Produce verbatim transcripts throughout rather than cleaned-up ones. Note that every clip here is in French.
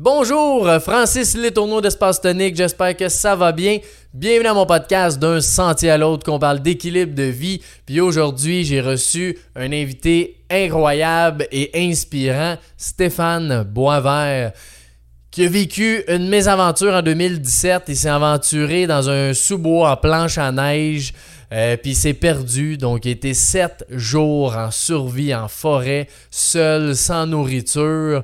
Bonjour, Francis Létourneau d'Espace Tonique, j'espère que ça va bien. Bienvenue à mon podcast d'un sentier à l'autre qu'on parle d'équilibre de vie. Puis aujourd'hui, j'ai reçu un invité incroyable et inspirant, Stéphane Boisvert, qui a vécu une mésaventure en deux mille dix-sept. Il s'est aventuré dans un sous-bois en planche à neige, euh, puis il s'est perdu. Donc il était sept jours en survie, en forêt, seul, sans nourriture.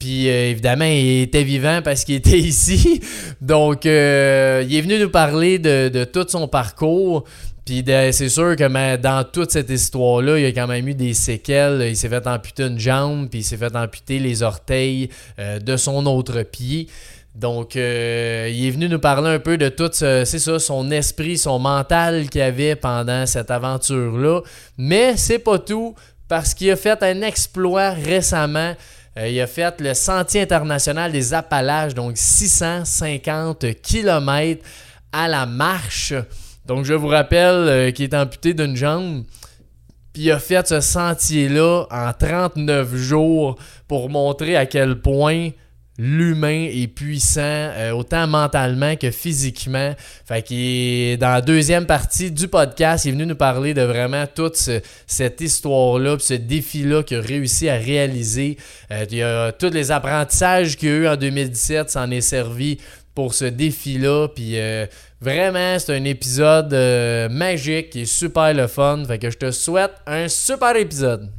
Puis euh, évidemment, il était vivant parce qu'il était ici. Donc, euh, il est venu nous parler de, de tout son parcours. Puis de, c'est sûr que mais, dans toute cette histoire-là, il y a quand même eu des séquelles. Il s'est fait amputer une jambe, puis il s'est fait amputer les orteils euh, de son autre pied. Donc, euh, il est venu nous parler un peu de tout, ce, c'est ça, son esprit, son mental qu'il avait pendant cette aventure-là. Mais c'est pas tout, parce qu'il a fait un exploit récemment. Euh, il a fait le Sentier international des Appalaches, donc six cent cinquante kilomètres à la marche. Donc, je vous rappelle euh, qu'il est amputé d'une jambe. Puis, il a fait ce sentier-là en trente-neuf jours pour montrer à quel point l'humain est puissant, euh, autant mentalement que physiquement. Fait qu'il est dans la deuxième partie du podcast, il est venu nous parler de vraiment toute ce, cette histoire-là, puis ce défi-là qu'il a réussi à réaliser. Euh, il y a tous les apprentissages qu'il y a eu en deux mille dix-sept, ça en est servi pour ce défi-là. Puis euh, vraiment, c'est un épisode euh, magique qui est super le fun. Fait que je te souhaite un super épisode.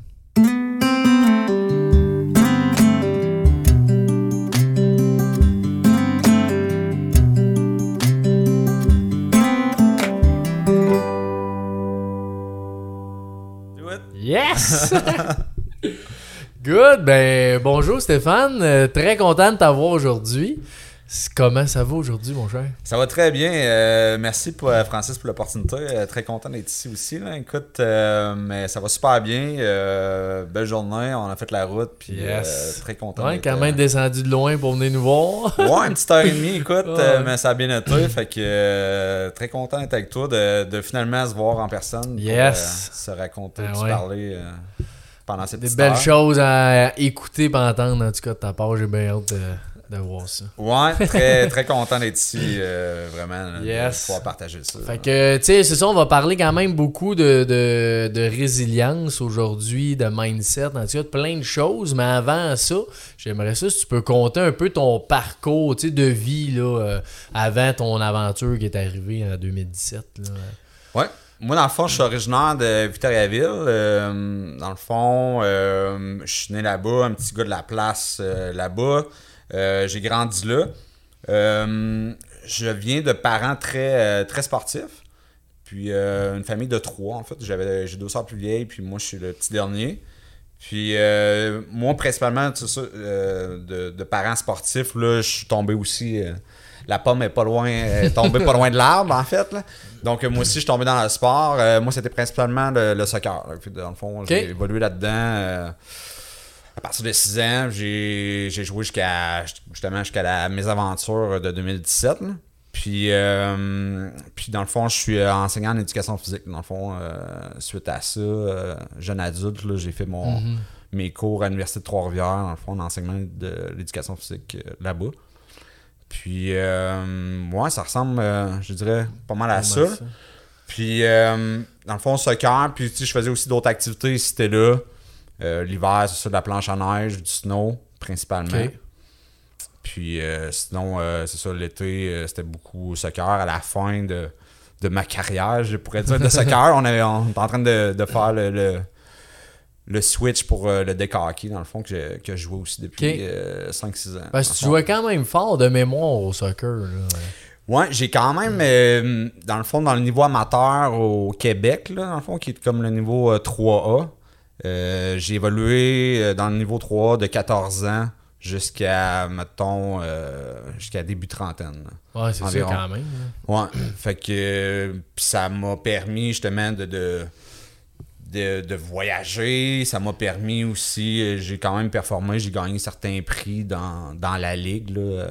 Yes! Good! Ben, bonjour Stéphane, euh, très content de t'avoir aujourd'hui. C- comment ça va aujourd'hui, mon cher? Ça va très bien, euh, merci pour, euh, Francis pour l'opportunité, euh, très content d'être ici aussi. Là. Écoute, euh, mais ça va super bien, euh, belle journée, on a fait la route, puis yes. euh, très content. Ouais, d'être, quand même euh, descendu de loin pour venir nous voir. Ouais, une petite heure et demie, écoute, oh. euh, mais ça a bien été, fait que euh, très content d'être avec toi, de, de finalement se voir en personne, yes. pour, euh, se raconter, ben se ouais. parler. Euh, pendant cette Des belles heure. choses à écouter et entendre, en tout cas de ta part, j'ai bien hâte de... de voir ça. Ouais, très, très content d'être ici, euh, vraiment, yes. de pouvoir partager ça. Fait que, tu sais, c'est ça, on va parler quand même beaucoup de, de, de résilience aujourd'hui, de mindset, en tout cas, de plein de choses, mais avant ça, j'aimerais ça, si tu peux compter un peu ton parcours, tu sais, de vie, là, euh, avant ton aventure qui est arrivée en deux mille dix-sept, là. Ouais. Moi, dans le fond, je suis originaire de Victoriaville. Euh, dans le fond, euh, je suis né là-bas, un petit gars de la place euh, là-bas. Euh, j'ai grandi là. Euh, je viens de parents très, très sportifs. Puis euh, une famille de trois, en fait. J'avais, j'ai deux sœurs plus vieilles, puis moi, je suis le petit dernier. Puis euh, moi, principalement, tout ça, euh, de, de parents sportifs, là, je suis tombé aussi... Euh, la pomme est pas loin, est tombée pas loin de l'arbre, en fait. Là. Donc, moi aussi, je suis tombé dans le sport. Euh, moi, c'était principalement le, le soccer. Là. Puis, dans le fond, okay. j'ai évolué là-dedans... Euh, à partir de six ans, j'ai, j'ai joué jusqu'à justement jusqu'à la mésaventure de deux mille dix-sept. Là. Puis, euh, puis dans le fond, je suis enseignant en éducation physique. Dans le fond, euh, suite à ça, euh, jeune adulte, là, j'ai fait mon, mm-hmm. mes cours à l'Université de Trois-Rivières, dans le fond, en enseignement de l'éducation physique euh, là-bas. Puis, moi, euh, ouais, ça ressemble, euh, je dirais, pas mal à ça. ça. Puis, euh, dans le fond, soccer. Puis, tu sais, je faisais aussi d'autres activités si t'es là. Euh, l'hiver, c'est ça, de la planche à neige, du snow, principalement. Okay. Puis euh, sinon, euh, c'est ça, l'été, euh, c'était beaucoup soccer. À la fin de, de ma carrière, je pourrais dire, de soccer, on est on en train de, de faire le, le, le switch pour euh, le deck hockey, dans le fond, que je, que je jouais aussi depuis okay. euh, cinq six ans. Parce que tu jouais quand même fort de mémoire au soccer. Là. Ouais, j'ai quand même, euh, dans le fond, dans le niveau amateur au Québec, là, dans le fond, qui est comme le niveau euh, trois A. Euh, j'ai évolué dans le niveau trois de quatorze ans jusqu'à, mettons, euh, jusqu'à début trentaine. Ouais, c'est environ. Ça quand même. Hein. Ouais, fait que ça m'a permis justement de, de, de, de voyager, ça m'a permis aussi, j'ai quand même performé, j'ai gagné certains prix dans, dans la ligue là,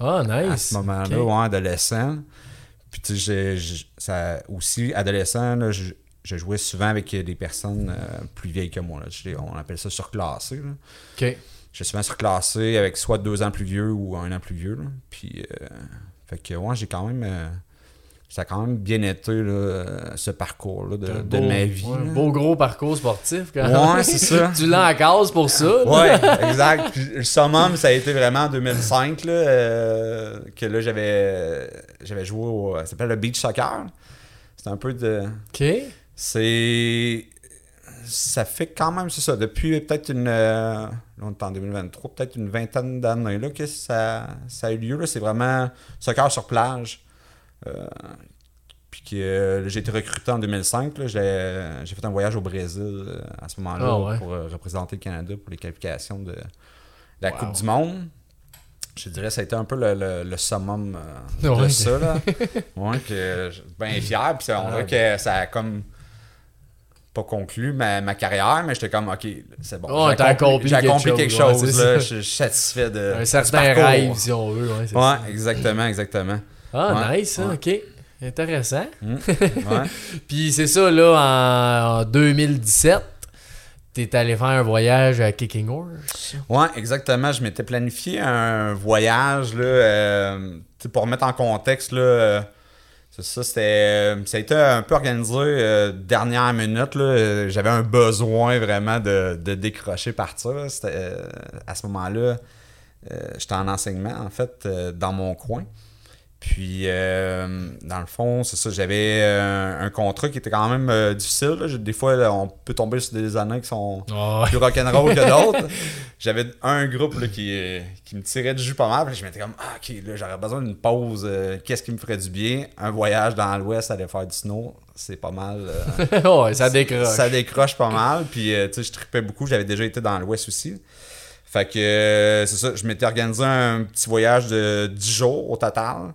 à, oh, nice. à ce moment-là, okay. ouais, adolescent. Puis tu sais, j'ai, j'ai, ça, aussi adolescent, là, j'ai, je jouais souvent avec des personnes euh, plus vieilles que moi. Là. On appelle ça surclassé. Là. OK. j'étais souvent surclassé avec soit deux ans plus vieux ou un an plus vieux. Là. Puis, euh, fait que, ouais, j'ai quand même. Euh, ça a quand même bien été là, ce parcours-là de, beau, de ma vie. Ouais, un beau gros parcours sportif quand même. Ouais, c'est ça. Tu l'as en case pour ça. Ouais, exact. Puis, le summum, ça a été vraiment en deux mille cinq là, euh, que là, j'avais, j'avais joué au. Ça s'appelle le beach soccer. C'est un peu de. OK. C'est. Ça fait quand même, c'est ça, depuis peut-être une. Euh, on est en deux mille vingt-trois, peut-être une vingtaine d'années là, que ça, ça a eu lieu. Là. C'est vraiment soccer sur plage. Euh, puis que euh, j'ai été recruté en deux mille cinq. Là, j'ai, j'ai fait un voyage au Brésil euh, à ce moment-là oh, ouais. pour euh, représenter le Canada pour les qualifications de, de la wow. Coupe du Monde. Je dirais ça a été un peu le, le, le summum euh, ouais. de ça. Là. Ouais, que je suis bien fier. Puis on dirait que ça a comme. Pas conclu ma, ma carrière, mais j'étais comme, OK, c'est bon. Oh, j'ai accompli, j'ai accompli quelque chose. Quelque chose ouais, là, je suis satisfait de. Un certain rêve, si on veut. Ouais, c'est ouais exactement, exactement. Ah, ouais, nice, ouais. Hein, OK. Intéressant. Mmh. Ouais. Puis c'est ça, là, en, en deux mille dix-sept, t'es allé faire un voyage à Kicking Horse. Ouais, exactement. Je m'étais planifié un voyage, là, euh, pour mettre en contexte, là. Euh, C'est ça, c'était, ça a été un peu organisé euh, dernière minute. Là. J'avais un besoin vraiment de, de décrocher par ça. Euh, à ce moment-là, euh, j'étais en enseignement, en fait, euh, dans mon coin. Puis, euh, dans le fond, c'est ça, j'avais euh, un contrat qui était quand même euh, difficile. Là. Des fois, là, on peut tomber sur des années qui sont oh. plus rock'n'roll que d'autres. J'avais un groupe là, qui, qui me tirait du jus pas mal. Puis je m'étais comme, ah, OK, là, j'aurais besoin d'une pause. Euh, qu'est-ce qui me ferait du bien? Un voyage dans l'Ouest, aller faire du snow, c'est pas mal. Euh, oh, ça décroche. Ça décroche pas mal. Puis, euh, tu sais, je trippais beaucoup. J'avais déjà été dans l'Ouest aussi. Fait que, euh, c'est ça, je m'étais organisé un petit voyage de dix jours au total.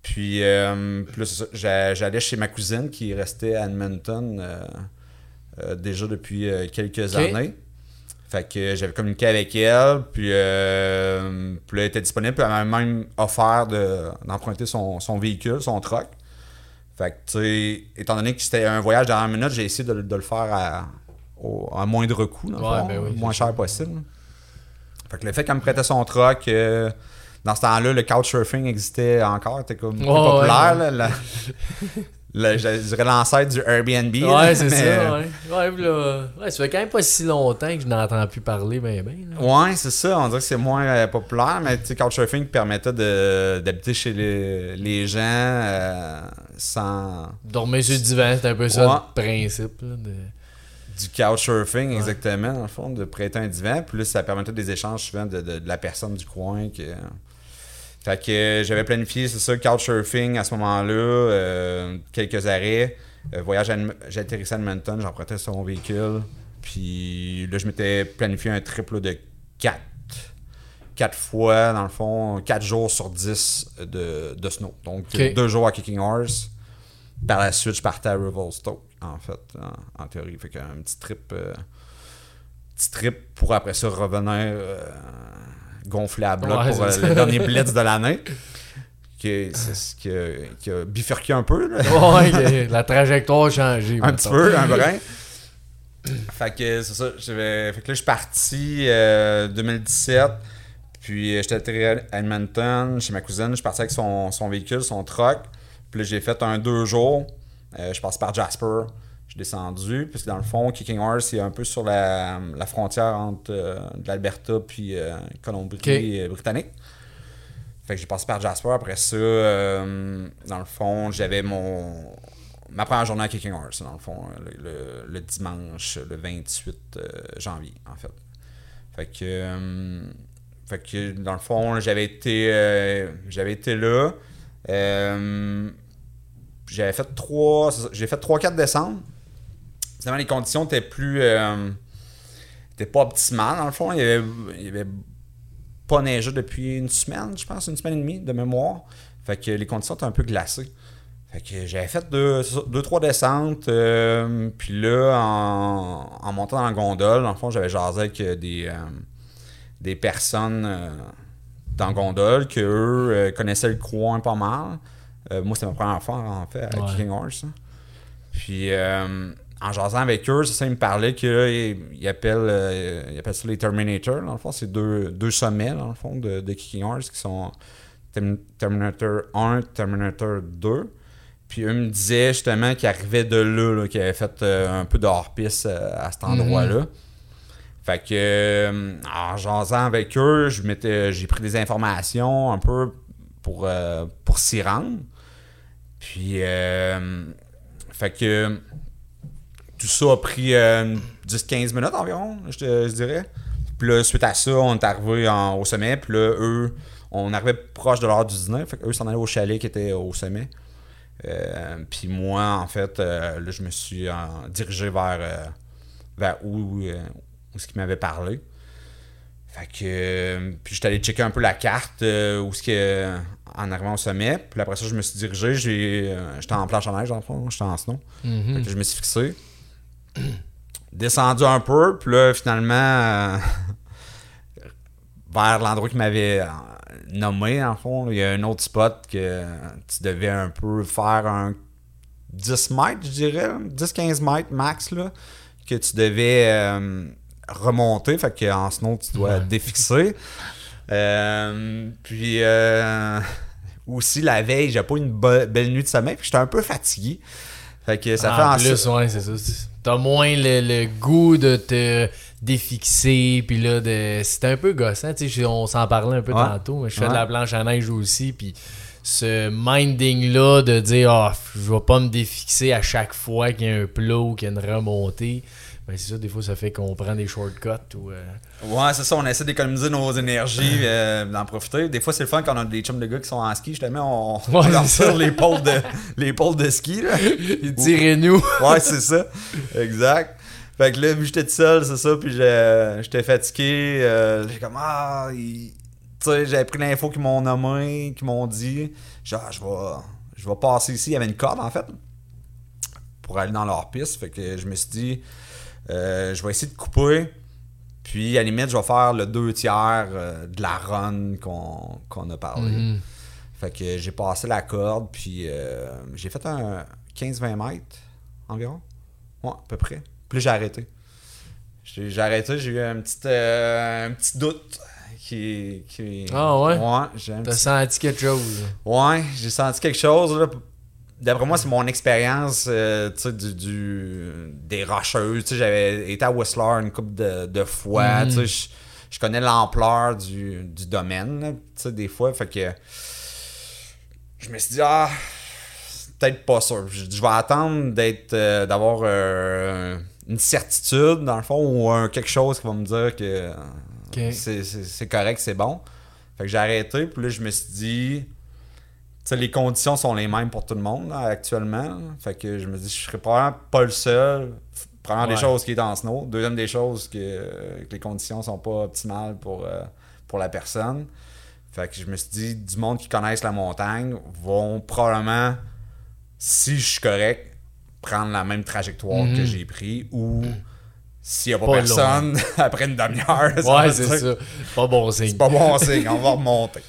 Puis, euh, puis là, c'est ça, j'allais chez ma cousine qui restait à Edmonton euh, euh, déjà depuis euh, quelques okay. années. Fait que euh, j'avais communiqué avec elle, puis, euh, puis là, elle était disponible. Puis elle m'a même offert de, d'emprunter son, son véhicule, son truck. Fait que, tu sais, étant donné que c'était un voyage de dernière minute, j'ai essayé de, de le faire à, au, à moindre coût, là, ouais, ben oui, moins cher possible. Fait que le fait qu'elle me prêtait son truck... Euh, dans ce temps-là, le couchsurfing existait encore, c'était comme oh, populaire. Ouais, ouais. Là, la, la, je dirais l'ancêtre du Airbnb. Ouais, là, c'est mais... ça. Ouais. Ouais, là, ouais, ça fait quand même pas si longtemps que je n'entends plus parler. Ben, ben, là. Ouais, c'est ça. On dirait que c'est moins euh, populaire, mais couchsurfing permettait de, d'habiter chez les, les gens euh, sans. Dormir sur le divan, c'est un peu ouais. ça le principe. Là, de... Du couchsurfing, ouais. exactement, dans le fond, de prêter un divan. Puis là, ça permettait des échanges souvent de, de, de la personne du coin. Que... Fait que j'avais planifié, c'est ça, couchsurfing à ce moment-là, euh, quelques arrêts. Euh, voyage, à, j'atterrissais à Edmonton, j'empruntais sur mon véhicule. Puis là, je m'étais planifié un trip là, de quatre. Quatre fois, dans le fond, quatre jours sur dix de, de snow. Donc, okay. deux jours à Kicking Horse. Par la suite, je partais à Revelstoke, en fait, en, en théorie. Fait qu'un petit trip, euh, petit trip pour après ça revenir euh, gonflé à bloc ouais, pour euh, le dernier blitz de l'année. Que, c'est ce qui a, qui a bifurqué un peu. Ouais, la trajectoire a changé. Un petit peu, un brin. Fait que c'est ça. J'avais, fait que là, je suis parti euh, deux mille dix-sept. Puis j'étais atterri à Edmonton chez ma cousine. Je suis parti avec son, son véhicule, son truck. Puis là, j'ai fait un deux jours. Euh, je passe par Jasper. Je suis descendu. Puis dans le fond, Kicking Horse, c'est un peu sur la, la frontière entre euh, de l'Alberta puis euh, Colombie-Britannique. Okay. Fait que j'ai passé par Jasper. Après ça, euh, dans le fond, j'avais mon ma première journée à Kicking Horse, dans le fond, le, le, le dimanche, le vingt-huit euh, janvier, en fait. Fait que, euh, fait que dans le fond, là, j'avais été, euh, j'avais été là. Euh, j'avais fait trois, j'ai fait trois quatre décembre. Finalement, les conditions étaient plus, euh, étaient pas optimales dans le fond. Il y avait, il y avait pas neigé depuis une semaine, je pense, une semaine et demie de mémoire. Fait que les conditions étaient un peu glacées. Fait que j'avais fait deux, deux trois descentes. Euh, puis là, en, en montant dans la gondole, dans le fond, j'avais jasé avec des, euh, des personnes. Euh, dans gondole, qu'eux euh, connaissaient le coin pas mal. Euh, moi, c'était ma première fois, en fait, à ouais. Kicking Horse. Hein. Puis, euh, en jasant avec eux, c'est ça, ils me parlaient qu'ils appellent, euh, ils appellent ça les Terminator, dans le fond. C'est deux, deux sommets, dans le fond, de, de Kicking Horse qui sont Terminator un, Terminator deux. Puis eux me disaient justement qu'ils arrivaient de là, là qu'ils avaient fait euh, un peu de hors-piste à, à cet endroit-là. Mmh. Fait que, euh, en jasant avec eux, je m'étais, j'ai pris des informations un peu pour, euh, pour s'y rendre. Puis, euh, fait que tout ça a pris euh, dix à quinze minutes environ, je, je dirais. Puis là, suite à ça, on est arrivé en, au sommet. Puis là, eux, on arrivait proche de l'heure du dîner. Fait qu'eux s'en allaient au chalet qui était au sommet. Euh, puis moi, en fait, euh, là, je me suis euh, dirigé vers, euh, vers où, euh, où ce qu'ils m'avaient parlé. Fait que, euh, puis j'étais allé checker un peu la carte euh, où ce que, euh, en arrivant au sommet. Puis après ça, je me suis dirigé. J'ai, euh, j'étais en planche à neige, dans le fond, j'étais en snow. Mm-hmm. Fait que je me suis fixé. Descendu un peu, puis là, finalement, euh, vers l'endroit qu'ils m'avaient nommé, en fond, il y a un autre spot que tu devais un peu faire un dix mètres, je dirais, dix à quinze mètres max, là, que tu devais euh, remonter, fait qu'en sinon, tu dois ouais. défixer. Euh, puis euh, aussi, la veille, j'ai pas une be- belle nuit de sommeil, puis j'étais un peu fatigué. Fait que ça ah, fait en plus, su- ouais, c'est ça. T'as moins le, le goût de te défixer, puis là, de... c'était un peu gossant, tu sais, on s'en parlait un peu ouais. tantôt, mais je fais ouais. de la planche à neige aussi, puis ce minding-là de dire « Ah, oh, je vais pas me défixer à chaque fois qu'il y a un plat ou qu'il y a une remontée », ben c'est ça, des fois, ça fait qu'on prend des shortcuts ou... Euh... Ouais, c'est ça, on essaie d'économiser nos énergies, euh, d'en profiter. Des fois, c'est le fun quand on a des chums de gars qui sont en ski, justement, on, ouais, on leur tire les pôles de, les pôles de ski, là. Ils tirez-nous! Ouais, c'est ça, exact. Fait que là, vu que j'étais tout seul, c'est ça, puis j'ai, j'étais fatigué, euh, j'ai comme « Ah! » Tu sais, j'avais pris l'info qu'ils m'ont nommé, qu'ils m'ont dit, genre ah, « Je vais je vais passer ici, il y avait une corde, en fait, pour aller dans leur piste. » Fait que je me suis dit... Euh, je vais essayer de couper, puis à la limite, je vais faire le deux tiers euh, de la run qu'on, qu'on a parlé. Mm-hmm. Fait que j'ai passé la corde, puis euh, j'ai fait un quinze à vingt mètres environ. Ouais, à peu près. Puis là, j'ai arrêté. J'ai, j'ai arrêté, j'ai eu un petit, euh, un petit doute. qui, qui... Ah ouais? Ouais, j'ai un T'as petit... senti quelque chose? Ouais, j'ai senti quelque chose, là. D'après moi, c'est mon expérience euh, du, du, des Rocheuses. T'sais, j'avais été à Whistler une couple de, de fois. Mm. Je connais l'ampleur du, du domaine, là, des fois. Fait que je me suis dit, ah, c'est peut-être pas sûr. Je vais attendre d'être euh, d'avoir euh, une certitude, dans le fond, ou euh, quelque chose qui va me dire que okay. c'est, c'est, c'est correct, c'est bon. Fait que j'ai arrêté, puis là, je me suis dit... T'sais, les conditions sont les mêmes pour tout le monde là, actuellement. Là. Fait que je me dis, je serais probablement pas le seul. Première ouais. des choses qui est en snow. Deuxième des choses que, euh, que les conditions sont pas optimales pour, euh, pour la personne. Fait que je me suis dit, du monde qui connaissent la montagne vont probablement, si je suis correct, prendre la même trajectoire mm-hmm. que j'ai pris ou s'il n'y a pas, pas personne après une demi-heure. Ouais, c'est ça. Pas bon signe. C'est pas bon signe. On va remonter.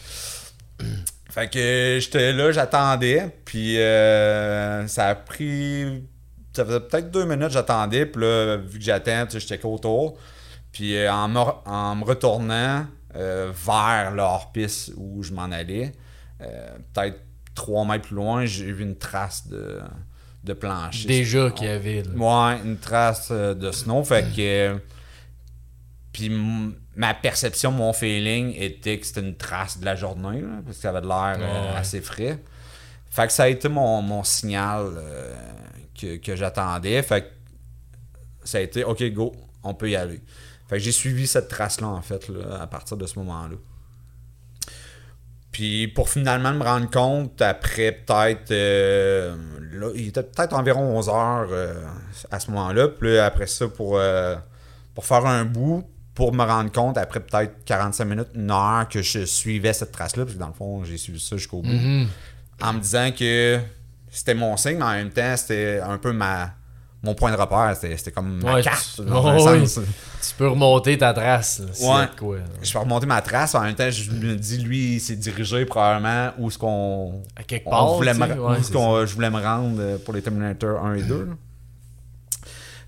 Fait que j'étais là, j'attendais, puis euh, ça a pris, ça faisait peut-être deux minutes, j'attendais, puis là, vu que j'attends, tu sais, je checkais autour, puis euh, en, me, en me retournant euh, vers leur piste où je m'en allais, euh, peut-être trois mètres plus loin, j'ai vu une trace de, de plancher. Déjà qu'il y avait. Là. Ouais, une trace de snow, fait que... Puis m- ma perception, mon feeling était que c'était une trace de la journée, là, parce que ça avait de l'air euh, assez frais. Fait que ça a été mon, mon signal euh, que, que j'attendais. Fait que ça a été « OK, go, on peut y aller ». Fait que j'ai suivi cette trace-là, en fait, là, à partir de ce moment-là. Puis pour finalement me rendre compte, après peut-être... Euh, là, il était peut-être environ onze heures euh, à ce moment-là. Puis là, après ça, pour, euh, pour faire un bout... pour me rendre compte, après peut-être quarante-cinq minutes, une heure, que je suivais cette trace-là, parce que dans le fond, j'ai suivi ça jusqu'au bout, mm-hmm. en me disant que c'était mon signe, mais en même temps, c'était un peu ma mon point de repère. C'était, c'était comme ma ouais, carte. Tu... Dans oh, un oui. sens. Tu peux remonter ta trace. Là, si ouais. quoi, ouais. Je peux remonter ma trace. En même temps, je me dis, lui, il s'est dirigé probablement où ce qu'on... À quelque part, me... ouais, où ce qu'on... je voulais me rendre pour les Terminator un et deux. Là.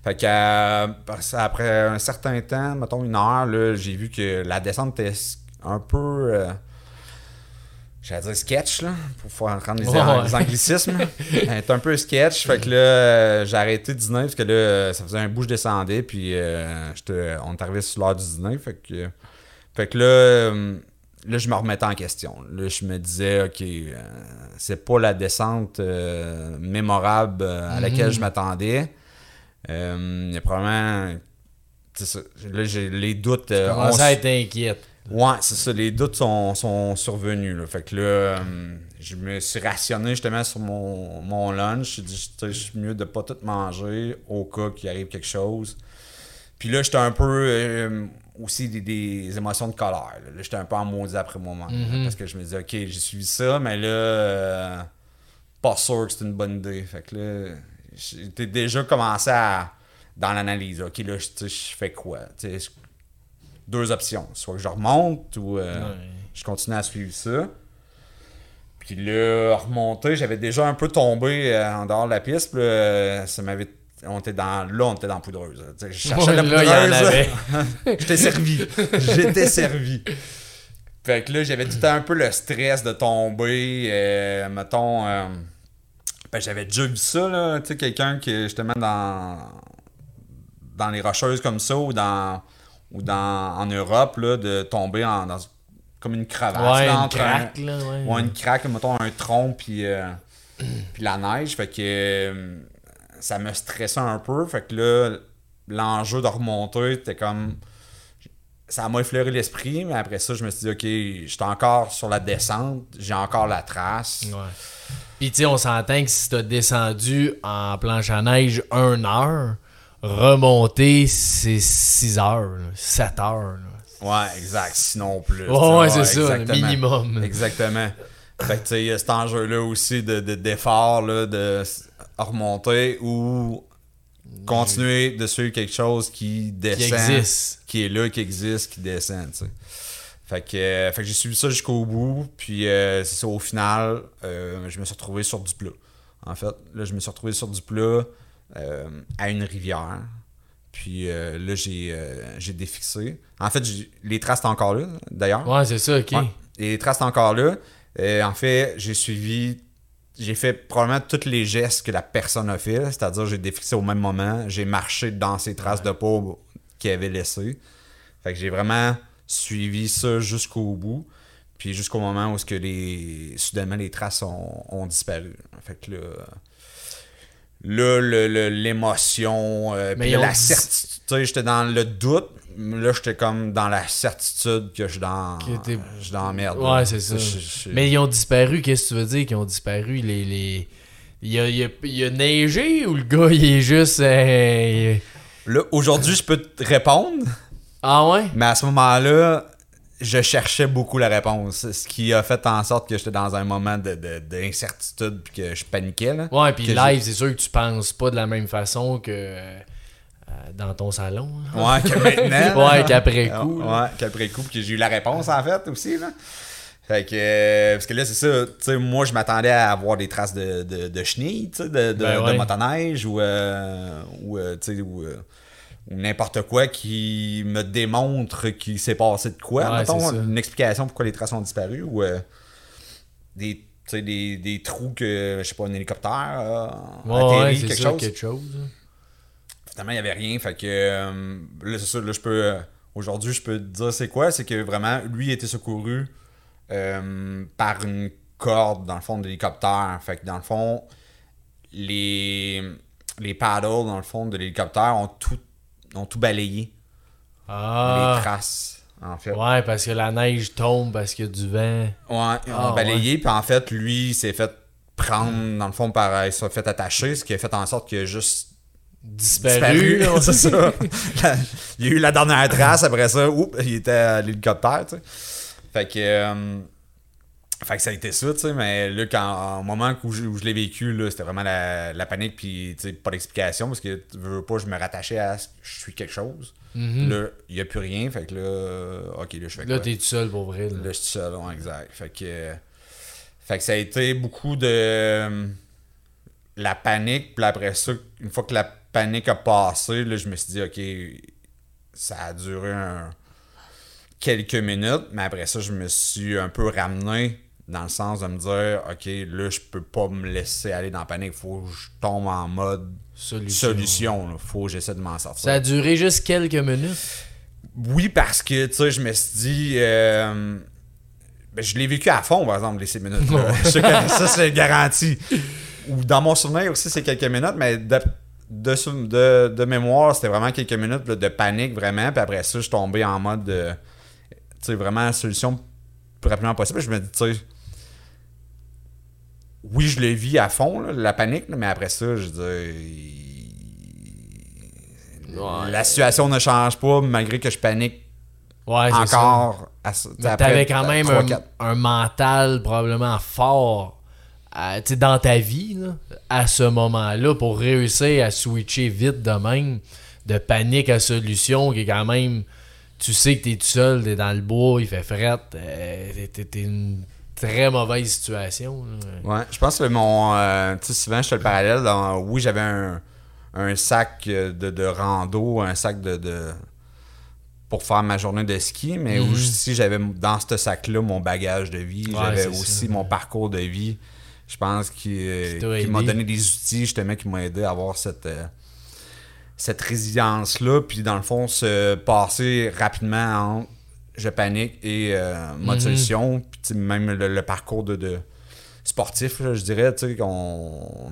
Fait que euh, après un certain temps, mettons une heure, là, j'ai vu que la descente était un peu... Euh, j'allais dire sketch, là, pour faire rendre les, oh, an- ouais. les anglicismes. Elle était un peu sketch. Fait que là, euh, j'ai arrêté de dîner parce que là, ça faisait un bout, je descendais. Puis euh, j'étais, on est arrivé sur l'heure du dîner. Fait que, fait que là, euh, là, je me remettais en question. Là, je me disais, OK, euh, c'est pas la descente euh, mémorable à laquelle mm-hmm. je m'attendais. Euh, il y a probablement. C'est ça. Là, j'ai les doutes. Tu euh, commences on... à être inquiète. Ouais, c'est ça, les doutes sont, sont survenus. Là. Fait que là, euh, je me suis rationné justement sur mon, mon lunch. J'ai dit, je suis mieux de pas tout manger au cas qu'il arrive quelque chose. Puis là, j'étais un peu euh, aussi des, des émotions de colère. Là, là j'étais un peu en maudit après le moment. Mm-hmm. Là, parce que je me disais, OK, j'ai suivi ça, mais là, euh, pas sûr que c'est une bonne idée. Fait que là, j'étais déjà commencé à, dans l'analyse. OK, là, je fais quoi? T'sais, deux options, soit que je remonte ou euh, ouais. je continue à suivre ça. Puis là, remonter, j'avais déjà un peu tombé euh, en dehors de la piste. Puis, euh, ça m'avait... On était dans... Là, on était dans la poudreuse. Je cherchais ouais, la poudreuse. Là, y en avait. J'étais servi. J'étais servi. Fait que là, j'avais tout le temps un peu le stress de tomber. Euh, mettons... Euh... Ben, j'avais déjà vu ça, là. Tu sais, quelqu'un qui est justement dans... dans les Rocheuses comme ça ou dans... ou dans, en Europe, là, de tomber en, dans comme une crevasse. Ouais, là, une entre craque, un, là, ouais. Ou une craque, mettons, un tronc, puis, euh, puis la neige. Fait que euh, ça me stressait un peu. Fait que là, l'enjeu de remonter, c'était comme... Ça m'a effleuré l'esprit, mais après ça, je me suis dit, OK, j'étais encore sur la descente, j'ai encore la trace. Ouais. Puis, tu sais, on s'entend que si t'as descendu en planche à neige une heure... Remonter, c'est six heures, sept heures. Là. Ouais, exact, sinon plus. Oh, ouais, c'est ça, le minimum. Exactement. Fait que tu sais, il y a cet enjeu-là aussi de, de, d'effort, là, de remonter ou continuer de suivre quelque chose qui descend. Qui existe. Qui est là, qui existe, qui descend, tu sais. Fait que, euh, fait que j'ai suivi ça jusqu'au bout, puis euh, c'est ça, au final, euh, je me suis retrouvé sur du plat. En fait, là, je me suis retrouvé sur du plat. Euh, à une rivière. Puis euh, là, j'ai, euh, j'ai défixé. En fait, j'ai... les traces étaient encore là, d'ailleurs. Ouais, c'est ça, OK. Ouais. Les traces étaient encore là. Euh, en fait, j'ai suivi... J'ai fait probablement tous les gestes que la personne a fait. C'est-à-dire, j'ai défixé au même moment. J'ai marché dans ces traces ouais. de peau qu'il avait laissées. Fait que j'ai vraiment suivi ça jusqu'au bout. Puis jusqu'au moment où ce que les... soudainement, les traces ont, ont disparu. Fait que là... Là, le, le, l'émotion, euh, puis la certitude, tu sais, j'étais dans le doute, là, j'étais comme dans la certitude que je suis dans, je suis dans la merde. Ouais, là. C'est ça. Je, je... Mais ils ont disparu, qu'est-ce que tu veux dire qu'ils ont disparu? Les, les... Il, a, il, a, il a neigé ou le gars, il est juste... Euh... Là, aujourd'hui, je peux te répondre. Ah ouais? Mais à ce moment-là, je cherchais beaucoup la réponse, ce qui a fait en sorte que j'étais dans un moment de, de, d'incertitude puis que je paniquais. Là. Ouais, puis live, je... c'est sûr que tu penses pas de la même façon que euh, dans ton salon. Là. Ouais, que maintenant. ouais, qu'après coup. Ouais, ouais, qu'après coup, puis que j'ai eu la réponse en fait aussi. Là. Fait que, euh, parce que là, c'est ça, tu sais, moi, je m'attendais à avoir des traces de, de, de chenilles, tu sais, de, de, ben ouais. de motoneige ou, euh, ou euh, tu sais, ou... Euh, ou n'importe quoi qui me démontre qu'il s'est passé de quoi. Ouais, mettons, une explication pourquoi les traces ont disparu ou euh, des, des, des trous que, je sais pas, un hélicoptère a ouais, atterri, ouais, quelque, chose. quelque chose. Finalement, il n'y avait rien. Fait que euh, là, c'est ça, là, je peux, euh, aujourd'hui, je peux te dire c'est quoi. C'est que vraiment, lui a été secouru euh, par une corde dans le fond de l'hélicoptère. Fait que dans le fond, les, les paddles dans le fond de l'hélicoptère ont tout ont tout balayé. Ah. Les traces, en fait. Ouais, parce que la neige tombe, parce qu'il y a du vent. Ouais, ils ah, ont balayé, puis en fait, lui, il s'est fait prendre, dans le fond, par... il s'est fait attacher, ce qui a fait en sorte qu'il a juste disparu. disparu c'est ça. La... Il y a eu la dernière trace, après ça, oups, il était à l'hélicoptère, tu sais. Fait que... Euh... Fait que ça a été ça, tu sais, mais là, quand, au moment où je, où je l'ai vécu, là, c'était vraiment la, la panique, puis, tu sais, pas d'explication, parce que, tu veux pas, je me rattachais à ce que je suis quelque chose. Mm-hmm. Là, il y a plus rien, fait que là, OK, là, je fais là, quoi? Là, t'es tout seul, pour vrai. Là, là je suis seul, ouais, exact. Fait que, euh, fait que ça a été beaucoup de euh, la panique, puis après ça, une fois que la panique a passé, là, je me suis dit, OK, ça a duré un... quelques minutes, mais après ça, je me suis un peu ramené dans le sens de me dire, OK, là, je peux pas me laisser aller dans la panique. Faut que je tombe en mode solution. solution là. Faut que j'essaie de m'en sortir. Ça a duré juste quelques minutes? Oui, parce que, tu sais, je me suis dit... Euh, ben, je l'ai vécu à fond, par exemple, les six minutes. Ça, c'est garanti. Ou dans mon souvenir aussi, c'est quelques minutes, mais de, de, de, de mémoire, c'était vraiment quelques minutes là, de panique, vraiment. Puis après ça, je suis tombé en mode... Euh, tu sais, vraiment la solution plus rapidement possible. Je me dis, tu sais... Oui, je le vis à fond, là, la panique, là, mais après ça, je dis... Ouais. La situation ne change pas malgré que je panique ouais, encore. Ça. À, mais t'avais quand même trois, un, un mental probablement fort à, dans ta vie là, à ce moment-là pour réussir à switcher vite de même de panique à solution qui est quand même... Tu sais que t'es tout seul, t'es dans le bois, il fait fret, t'es, t'es, t'es une très mauvaise situation. Là. Ouais, je pense que mon... Euh, tu sais, souvent, je fais le parallèle. Dans, oui, j'avais un, un sac de, de rando, un sac de, de... pour faire ma journée de ski, mais mm-hmm. aussi, j'avais dans ce sac-là mon bagage de vie, ouais, j'avais aussi ça. Mon parcours de vie, je pense, qui, euh, qui m'a donné des outils, justement, qui m'ont aidé à avoir cette... Euh, cette résilience-là, puis dans le fond, se passer rapidement entre je panique et euh, mode mm-hmm. solution, puis même le, le parcours de, de sportif, là, je dirais, tu sais, qu'on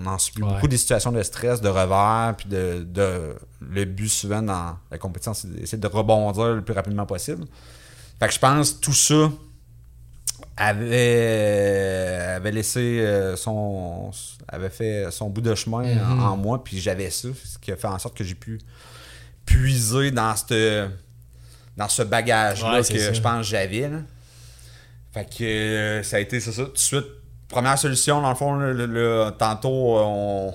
on en subit ouais. beaucoup des situations de stress, de revers, puis de, de le but souvent dans la compétition, c'est d'essayer de rebondir le plus rapidement possible. Fait que je pense que tout ça avait, avait laissé son... avait fait son bout de chemin mm-hmm. en, en moi, puis j'avais ça, ce qui a fait en sorte que j'ai pu puiser dans cette dans ce bagage-là ouais, que je pense que j'avais. Là. Fait que ça a été c'est ça. Tout de suite, première solution, dans le fond, le, le, le, tantôt, on,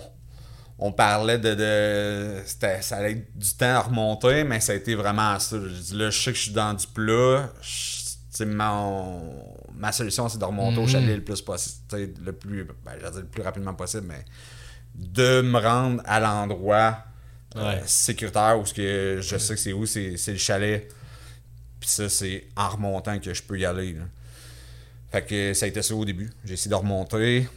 on parlait de... de c'était, ça allait être du temps à remonter, mais ça a été vraiment ça. Je dis là, je sais que je suis dans du plat, je, Mon, ma solution, c'est de remonter mm-hmm. au chalet le plus possible, le plus, ben, je vais dire le plus rapidement possible, mais de me rendre à l'endroit ouais. euh, sécuritaire où ce que je sais que c'est où, c'est, c'est le chalet. Puis ça, c'est en remontant que je peux y aller. Là. Fait que ça a été ça au début. J'ai essayé de remonter.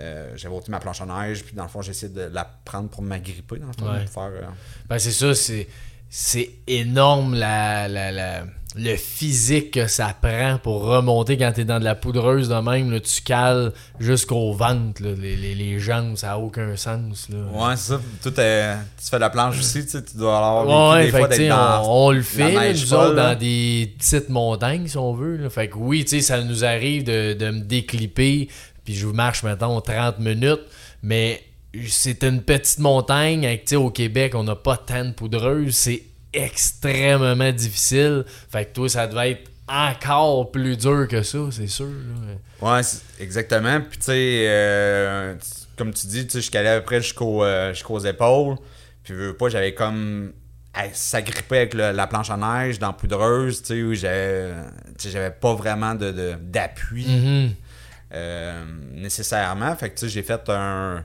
Euh, j'avais ôté ma planche à neige, puis dans le fond, j'ai essayé de la prendre pour m'agripper. Dans le fond, ouais. pour faire, euh... ben, c'est ça, c'est, c'est énorme la... la, la... le physique que ça prend pour remonter quand t'es dans de la poudreuse de même, là, tu cales jusqu'au ventre, là, les, les, les jambes, ça n'a aucun sens. Là. Ouais, c'est ça. Toi, tu fais de la planche aussi, tu dois avoir ouais, des fait fois d'être dans on, on le fait, là, nous autres, dans des petites montagnes, si on veut. Là. Fait que oui, tu sais, ça nous arrive de, de me déclipper, puis je marche, mettons, trente minutes, mais c'est une petite montagne. Avec, tu sais, au Québec, on n'a pas tant de poudreuse, c'est extrêmement difficile. Fait que toi, ça devait être encore plus dur que ça, c'est sûr. Là. Ouais, c'est exactement. Puis tu sais, euh, comme tu dis, je calais après jusqu'aux, euh, jusqu'aux épaules. Puis veux pas, j'avais comme à s'agripper avec le, la planche à neige dans poudreuse, tu sais, où j'avais, j'avais pas vraiment de, de, d'appui mm-hmm. euh, nécessairement. Fait que tu sais, j'ai fait un...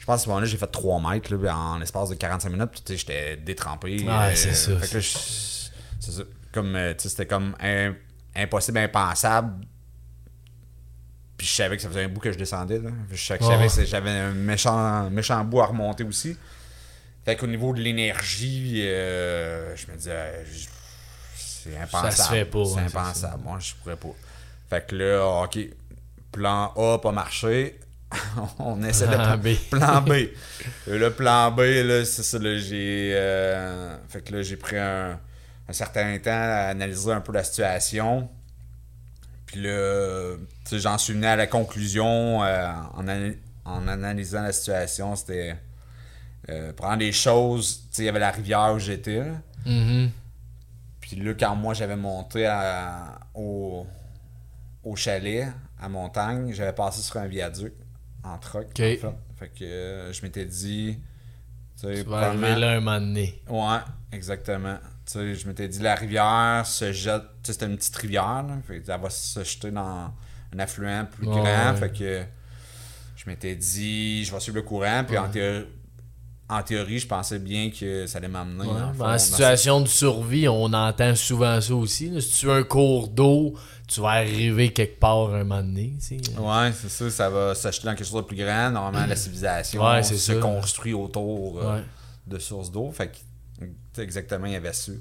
Je pense à ce moment-là, j'ai fait trois mètres là, en l'espace de quarante-cinq minutes. Puis, j'étais détrempé. Ouais, euh, c'est ça. Fait c'est... que là, c'est ça. Comme, c'était comme un... impossible, impensable. Puis je savais que ça faisait un bout que je descendais. Là. Je savais oh. que j'avais un méchant, méchant bout à remonter aussi. Fait qu'au niveau de l'énergie, euh, je me disais, je... c'est impensable. Ça se fait pas. C'est hein, impensable. Moi, je pourrais pas. Fait que là, OK, plan A, pas marché. On essaie de plan B. Plan B. Le plan B, là, c'est ça. Là, j'ai, euh, fait que là, j'ai pris un, un certain temps à analyser un peu la situation. Puis là, j'en suis venu à la conclusion euh, en, en analysant la situation. C'était euh, prendre des choses. Il y avait la rivière où j'étais. Là. Mm-hmm. Puis là, quand moi, j'avais monté à, au, au chalet, à montagne, j'avais passé sur un viaduc. En troc, okay. en fait. Fait que euh, je m'étais dit... Tu vas probablement... arriver là un moment donné. Ouais, exactement. Tu sais, je m'étais dit, la rivière se jette... Tu sais, c'était une petite rivière, là. Fait qu'elle va se jeter dans un affluent plus ouais, grand. Ouais. Fait que je m'étais dit, je vais suivre le courant. Puis ouais. en, thé... en théorie, je pensais bien que ça allait m'amener. Ouais, dans fond, en situation dans... de survie, on entend souvent ça aussi. Là. Si tu as un cours d'eau, tu vas arriver quelque part un moment donné. Tu sais. Ouais, c'est ça. Ça va s'acheter dans quelque chose de plus grand. Normalement, la civilisation ouais, c'est se ça. construit autour euh, ouais. de sources d'eau. Fait que, exactement, il y avait ça.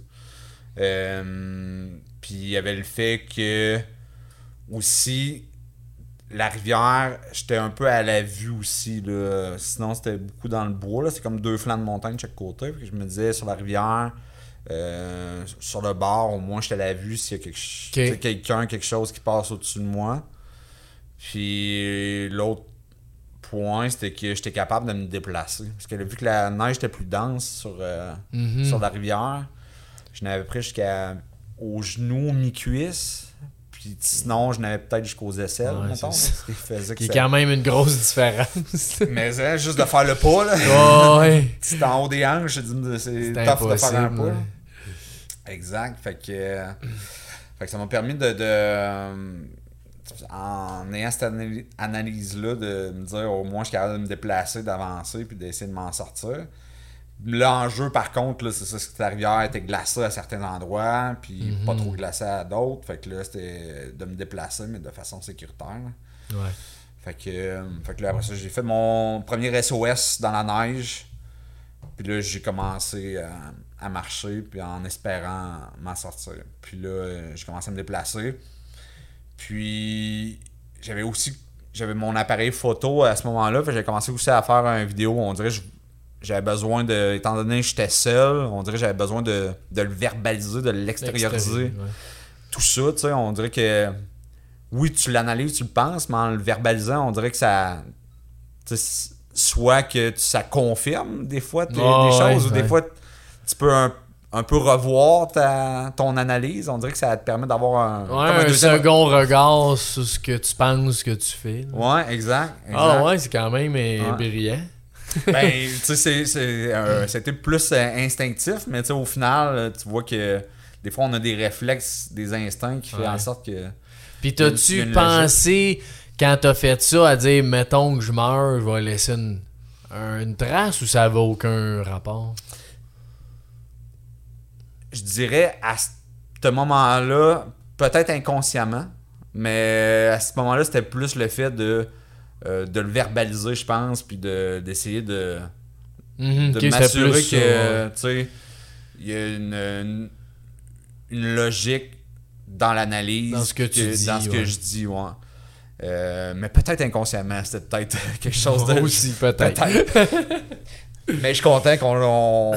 Euh, puis il y avait le fait que aussi la rivière, j'étais un peu à la vue aussi là. Sinon c'était beaucoup dans le bois là. C'est comme deux flancs de montagne de chaque côté. Puis je me disais sur la rivière, euh, sur le bord au moins j'étais à la vue s'il y a quelque... Okay. quelqu'un, quelque chose qui passe au-dessus de moi. Puis l'autre point, c'était que j'étais capable de me déplacer parce que vu que la neige était plus dense sur, euh, mm-hmm. sur la rivière. Je n'avais pris jusqu'à aux genoux, mi-cuisse. Puis sinon, je n'avais peut-être jusqu'aux aisselles, ouais, mettons. Il faisait que Qui est ça... quand même une grosse différence. Mais c'est juste de faire le pas, là. Ouais. C'est en haut des hanches, je dis, c'est, c'est tough de faire un pas. Ouais. Exact. Fait que, euh, fait que ça m'a permis de... de euh, en ayant cette analyse-là, de me dire au moins je suis capable de me déplacer, d'avancer, puis d'essayer de m'en sortir. L'enjeu, par contre, là, c'est ça, c'est que la rivière était glacée à certains endroits, puis mm-hmm. pas trop glacée à d'autres. Fait que là, c'était de me déplacer, mais de façon sécuritaire. Ouais. Fait que, fait que là, après ça, j'ai fait mon premier S O S dans la neige. Puis là, j'ai commencé à, à marcher, puis en espérant m'en sortir. Puis là, j'ai commencé à me déplacer. Puis j'avais aussi j'avais mon appareil photo à ce moment-là. Fait que j'ai commencé aussi à faire une vidéo, on dirait... Je, J'avais besoin de, étant donné que j'étais seul, on dirait que j'avais besoin de, de le verbaliser, de l'extérioriser. Ouais. Tout ça, tu sais, on dirait que, oui, tu l'analyses, tu le penses, mais en le verbalisant, on dirait que ça, soit que ça confirme des fois des, oh, des choses, ouais, ou des ouais. fois tu peux un, un peu revoir ta, ton analyse, on dirait que ça te permet d'avoir un, ouais, un, un second regard sur ce que tu penses, ce que tu fais. Là. Ouais, exact. Ah oh, ouais, c'est quand même ouais. brillant. Ben, tu sais, c'est, c'est, euh, c'était plus euh, instinctif, mais tu sais, au final, tu vois que des fois, on a des réflexes, des instincts qui font ouais. en sorte que... Puis t'as-tu pensé, quand t'as fait ça, à dire, mettons que je meurs, je vais laisser une, une trace, ou ça n'a aucun rapport? Je dirais, à ce moment-là, peut-être inconsciemment, mais à ce moment-là, c'était plus le fait de... Euh, de le verbaliser, je pense, puis de, d'essayer de, mm-hmm, de okay, m'assurer que, euh, tu sais, il y a une, une, une logique dans l'analyse, dans ce que, tu que, dis, dans ce ouais. que je dis, ouais. Euh, mais peut-être inconsciemment, c'était peut-être quelque chose de... aussi, peut-être. peut-être. Mais je suis content qu'on on,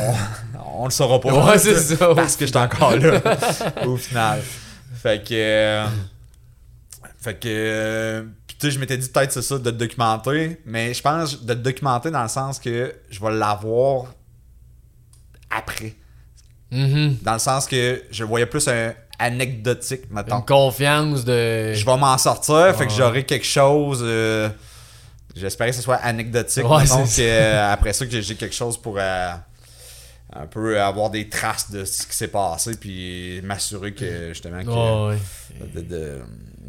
on le saura pas. Ouais, c'est ça, ça. Parce que j'étais encore là, au final. Fait que... Euh, fait que... Euh, Tu sais, je m'étais dit peut-être c'est ça de te documenter, mais je pense de te documenter dans le sens que je vais l'avoir après. Mm-hmm. Dans le sens que je voyais plus un anecdotique, mettons. Une confiance de... Je vais m'en sortir, ouais. fait que j'aurai quelque chose... Euh, j'espérais que ce soit anecdotique, ouais, mettons, c'est que, ça. Après ça, que j'ai quelque chose pour... Euh, un peu avoir des traces de ce qui s'est passé, puis m'assurer que justement que, oh, oui. de, de,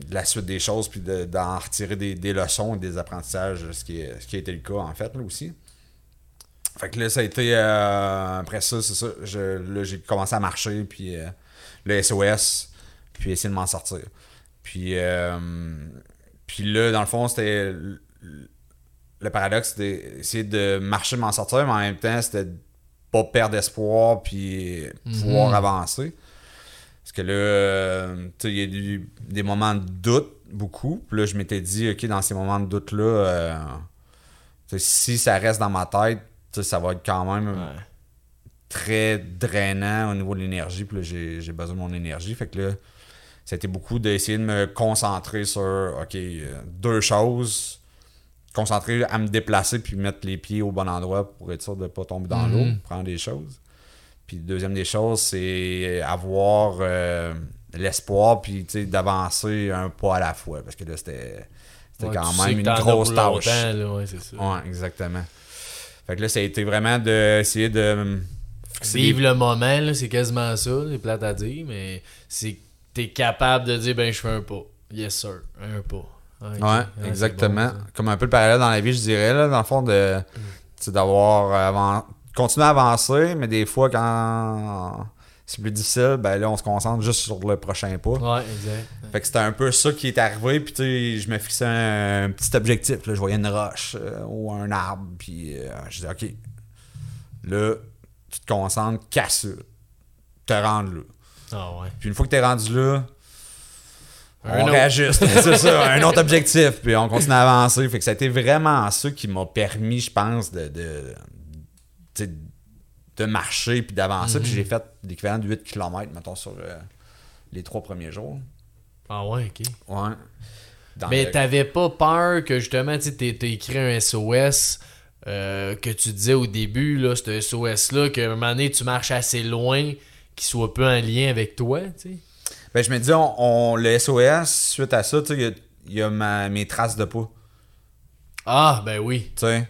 de la suite des choses, puis de, d'en retirer des, des leçons et des apprentissages, ce qui, est, ce qui a été le cas en fait là aussi. Fait que là ça a été euh, après ça c'est ça je, là j'ai commencé à marcher, puis euh, le S O S, puis essayer de m'en sortir, puis euh, puis là dans le fond c'était le paradoxe, c'était essayer de marcher, m'en sortir, mais en même temps c'était pas perdre espoir, puis pouvoir mm-hmm. avancer. Parce que là, euh, tu sais, il y a eu des moments de doute, beaucoup. Puis là, je m'étais dit, OK, dans ces moments de doute-là, euh, si ça reste dans ma tête, ça va être quand même ouais. très drainant au niveau de l'énergie. Puis là, j'ai, j'ai besoin de mon énergie. Fait que là, ça a été beaucoup d'essayer de me concentrer sur, OK, euh, deux choses. Concentrer à me déplacer, puis mettre les pieds au bon endroit pour être sûr de ne pas tomber dans mmh. l'eau, prendre des choses. Puis deuxième des choses, c'est avoir euh, l'espoir, puis d'avancer un pas à la fois, parce que là c'était, c'était ouais, quand même une grosse tâche. Là, ouais, c'est ça. Ouais, exactement. Fait que là, ça a été vraiment d'essayer de fixer. Vivre le moment, là, c'est quasiment ça, c'est plate à dire, mais c'est que t'es capable de dire, ben je fais un pas. Yes sir, un pas. Okay. Ouais, ouais, exactement. Bon, comme un peu le parallèle dans la vie, je dirais, là, dans le fond, de c'est d'avoir avant, continuer à avancer, mais des fois quand c'est plus difficile, ben là on se concentre juste sur le prochain pas. Ouais, exact. Fait que c'était un peu ça qui est arrivé, puis tu sais, je me fixais un, un petit objectif, là, je voyais une roche euh, ou un arbre, puis euh, je disais OK. Là, tu te concentres qu'à ça. Te rendre là. Ah ouais. Puis une fois que t'es rendu là, un on autre. Réajuste. C'est ça, un autre objectif. Puis on continue à avancer. Fait que ça a été vraiment ça qui m'a permis, je pense, de, de, de marcher puis d'avancer. Mm-hmm. Puis j'ai fait l'équivalent de huit kilomètres, mettons, sur euh, les trois premiers jours. Ah ouais, OK. Ouais. Dans Mais le... t'avais pas peur que justement, tu t'es, t'es écrit un S O S euh, que tu disais au début, là, ce S O S-là, qu'à un moment donné, tu marches assez loin, qu'il soit peu en lien avec toi, tu sais? Ben, je me dis, on, on, le S O S, suite à ça, il y a, y a ma, mes traces de pas. Ah, ben oui. T'sais,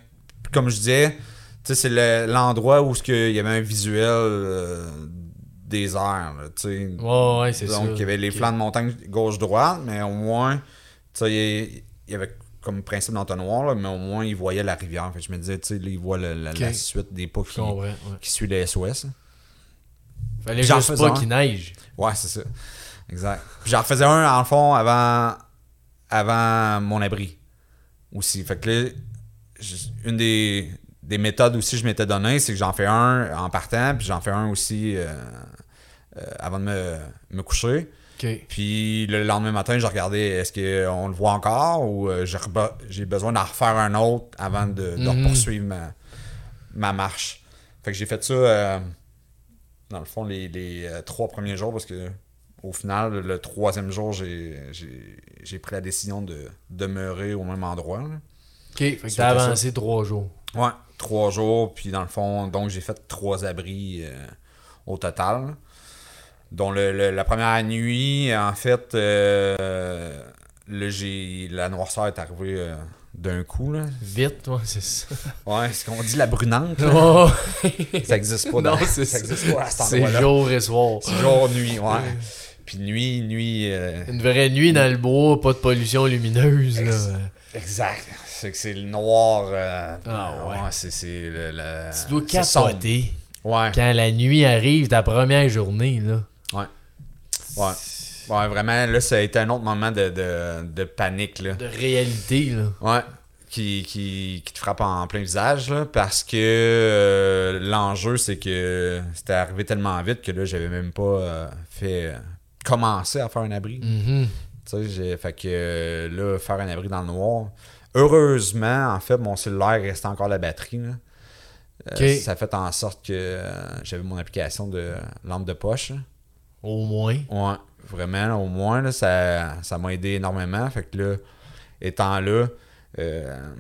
comme je disais, c'est le, l'endroit où il y avait un visuel euh, désert. Oui, oh, ouais, c'est ça. Donc, il y avait les okay. flancs de montagne gauche-droite, mais au moins, il y avait comme principe d'entonnoir, là, mais au moins, ils voyaient la rivière. Fait, je me disais, ils voient la, la, okay. la suite des pas qui, oh, ouais, ouais. qui suit le S O S. Fallait J'en juste pas un. Qu'il neige. Ouais, c'est ça. Exact. Puis j'en faisais un, en fond, avant, avant mon abri aussi. Fait que là, une des, des méthodes aussi que je m'étais donné, c'est que j'en fais un en partant, puis j'en fais un aussi euh, euh, avant de me, me coucher. Okay. Puis le lendemain matin, je regardais est-ce qu'on le voit encore ou j'ai, reba- j'ai besoin d'en refaire un autre avant de, de mm-hmm. poursuivre ma, ma marche. Fait que j'ai fait ça, euh, dans le fond, les, les euh, trois premiers jours parce que... Au final, le troisième jour, j'ai, j'ai, j'ai pris la décision de demeurer au même endroit. Là. OK, fait que t'as avancé ça. trois jours. Ouais, trois jours. Puis dans le fond, donc j'ai fait trois abris euh, au total. Là. Dont le, le, la première nuit, en fait, euh, là, j'ai, la noirceur est arrivée euh, d'un coup. Là. Vite, ouais, c'est ça. Ouais, c'est qu'on dit la brunante. Oh. Ça n'existe pas. Dans, non, c'est ça. Ça n'existe pas à cet endroit-là. C'est jour et soir. C'est jour, nuit, ouais. Puis nuit, nuit... Euh... Une vraie nuit dans le bois, pas de pollution lumineuse. Ex- là. Exact. C'est que c'est le noir. Euh... Ah ouais. ouais c'est, c'est le, le... Tu dois capoter ouais. quand la nuit arrive, ta première journée. Là. Ouais. Ouais. Ouais, vraiment, là, ça a été un autre moment de, de, de panique. Là. De réalité. Là. Ouais. Qui, qui, qui te frappe en plein visage. Là, parce que euh, l'enjeu, c'est que c'était arrivé tellement vite que là, j'avais même pas euh, fait... Euh, commencer à faire un abri. Mm-hmm. Tu sais, j'ai fait que euh, là, faire un abri dans le noir. Heureusement, en fait, mon cellulaire restait encore la batterie. Là. Euh, okay. Ça a fait en sorte que euh, j'avais mon application de lampe de poche. Là. Au moins. Ouais, vraiment, là, au moins. Là, ça, ça m'a aidé énormément. Fait que là, étant là, euh,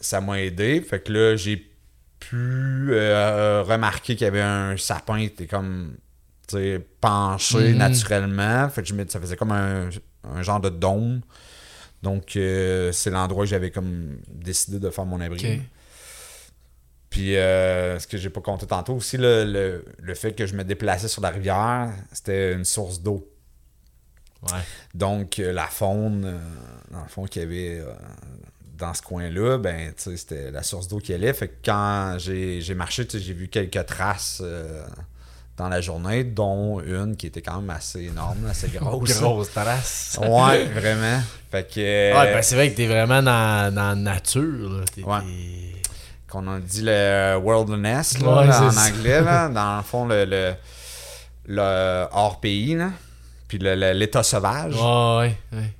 ça m'a aidé. Fait que là, j'ai pu euh, remarquer qu'il y avait un sapin qui était comme... penché mmh. naturellement. Fait que je me, ça faisait comme un, un genre de dôme. Donc, euh, c'est l'endroit que j'avais comme décidé de faire mon abri. Okay. Puis, euh, ce que j'ai pas compté tantôt aussi, le, le, le fait que je me déplaçais sur la rivière, c'était une source d'eau. Ouais. Donc, euh, la faune, euh, dans le fond, qu'il y avait euh, dans ce coin-là, ben, c'était la source d'eau qui allait. Fait que quand j'ai, j'ai marché, j'ai vu quelques traces... Euh, dans la journée, dont une qui était quand même assez énorme, assez grosse. Grosse trace. Ouais, vraiment. Fait que... Ouais, ben c'est vrai que t'es vraiment dans, dans la nature. Là. T'es, ouais. t'es... Qu'on a dit le wilderness, là, ouais, là, en ça. Anglais. Là. Dans le fond, le, le, le hors-pays, là. Puis le, le, l'état sauvage. Ouais, ouais, ouais.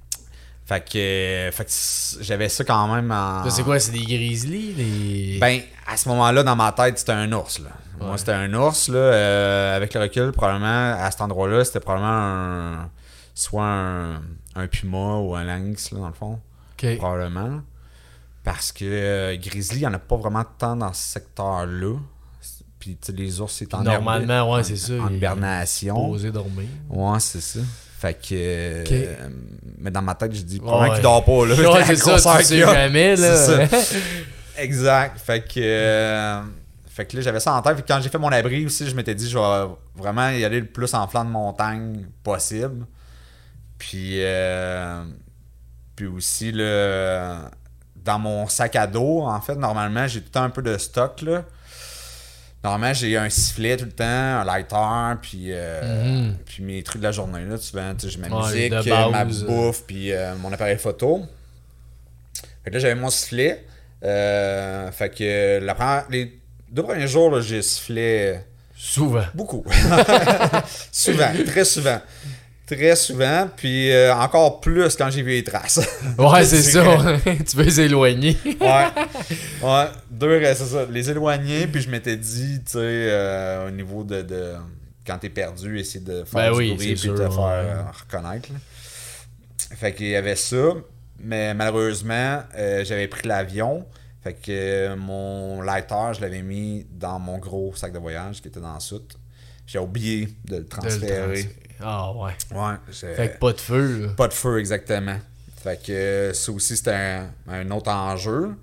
Fait que, fait que j'avais ça quand même en... Ça, c'est quoi? C'est des grizzlies? Des... Ben, à ce moment-là, dans ma tête, c'était un ours, là. Ouais. Moi, c'était un ours, là. Euh, avec le recul, probablement, à cet endroit-là, c'était probablement un... Soit un, un puma ou un lynx, là, dans le fond. Okay. Probablement. Parce que euh, grizzly, il n'y en a pas vraiment tant dans ce secteur-là. Puis, tu sais, les ours, c'est en... Normalement, ouais, en, c'est ça. En hibernation. Posé dormir. Ouais, c'est ça. Fait que... Okay. Euh, mais dans ma tête, j'ai dit, probablement qu'il dort pas, là. Ouais, c'est ça, tu sais jamais, là. C'est ça. Exact. Fait que... Euh, fait que là, j'avais ça en tête. Fait que quand j'ai fait mon abri aussi, je m'étais dit, je vais vraiment y aller le plus en flanc de montagne possible. Puis... Euh, puis aussi, le dans mon sac à dos, en fait, normalement, j'ai tout le temps un peu de stock, là. Normalement, j'ai un sifflet tout le temps, un lighter, puis, euh, mm-hmm. puis mes trucs de la journée, là, tu vois, j'ai ma ouais, musique, ma bouffe, puis euh, mon appareil photo. Fait que là, j'avais mon sifflet. Euh, fait que la première, les deux premiers jours, là, j'ai sifflé... Souvent. Beaucoup. Souvent, très souvent. Très souvent, puis euh, encore plus quand j'ai vu les traces. Ouais, c'est ça. Tu veux les éloigner. Ouais. Ouais. Deux, c'est ça. Les éloigner, puis je m'étais dit, tu sais, euh, au niveau de, de. Quand t'es perdu, essayer de faire ben du oui, bruit puis sûr, de te ouais. faire euh, reconnaître. Là. Fait qu'il y avait ça, mais malheureusement, euh, j'avais pris l'avion. Fait que euh, mon lighter, je l'avais mis dans mon gros sac de voyage qui était dans la soute. J'ai oublié de le transférer. Ah ouais. Ouais. J'ai... Fait que pas de feu. Là. Pas de feu, exactement. Fait que ça aussi, c'était un, un autre enjeu.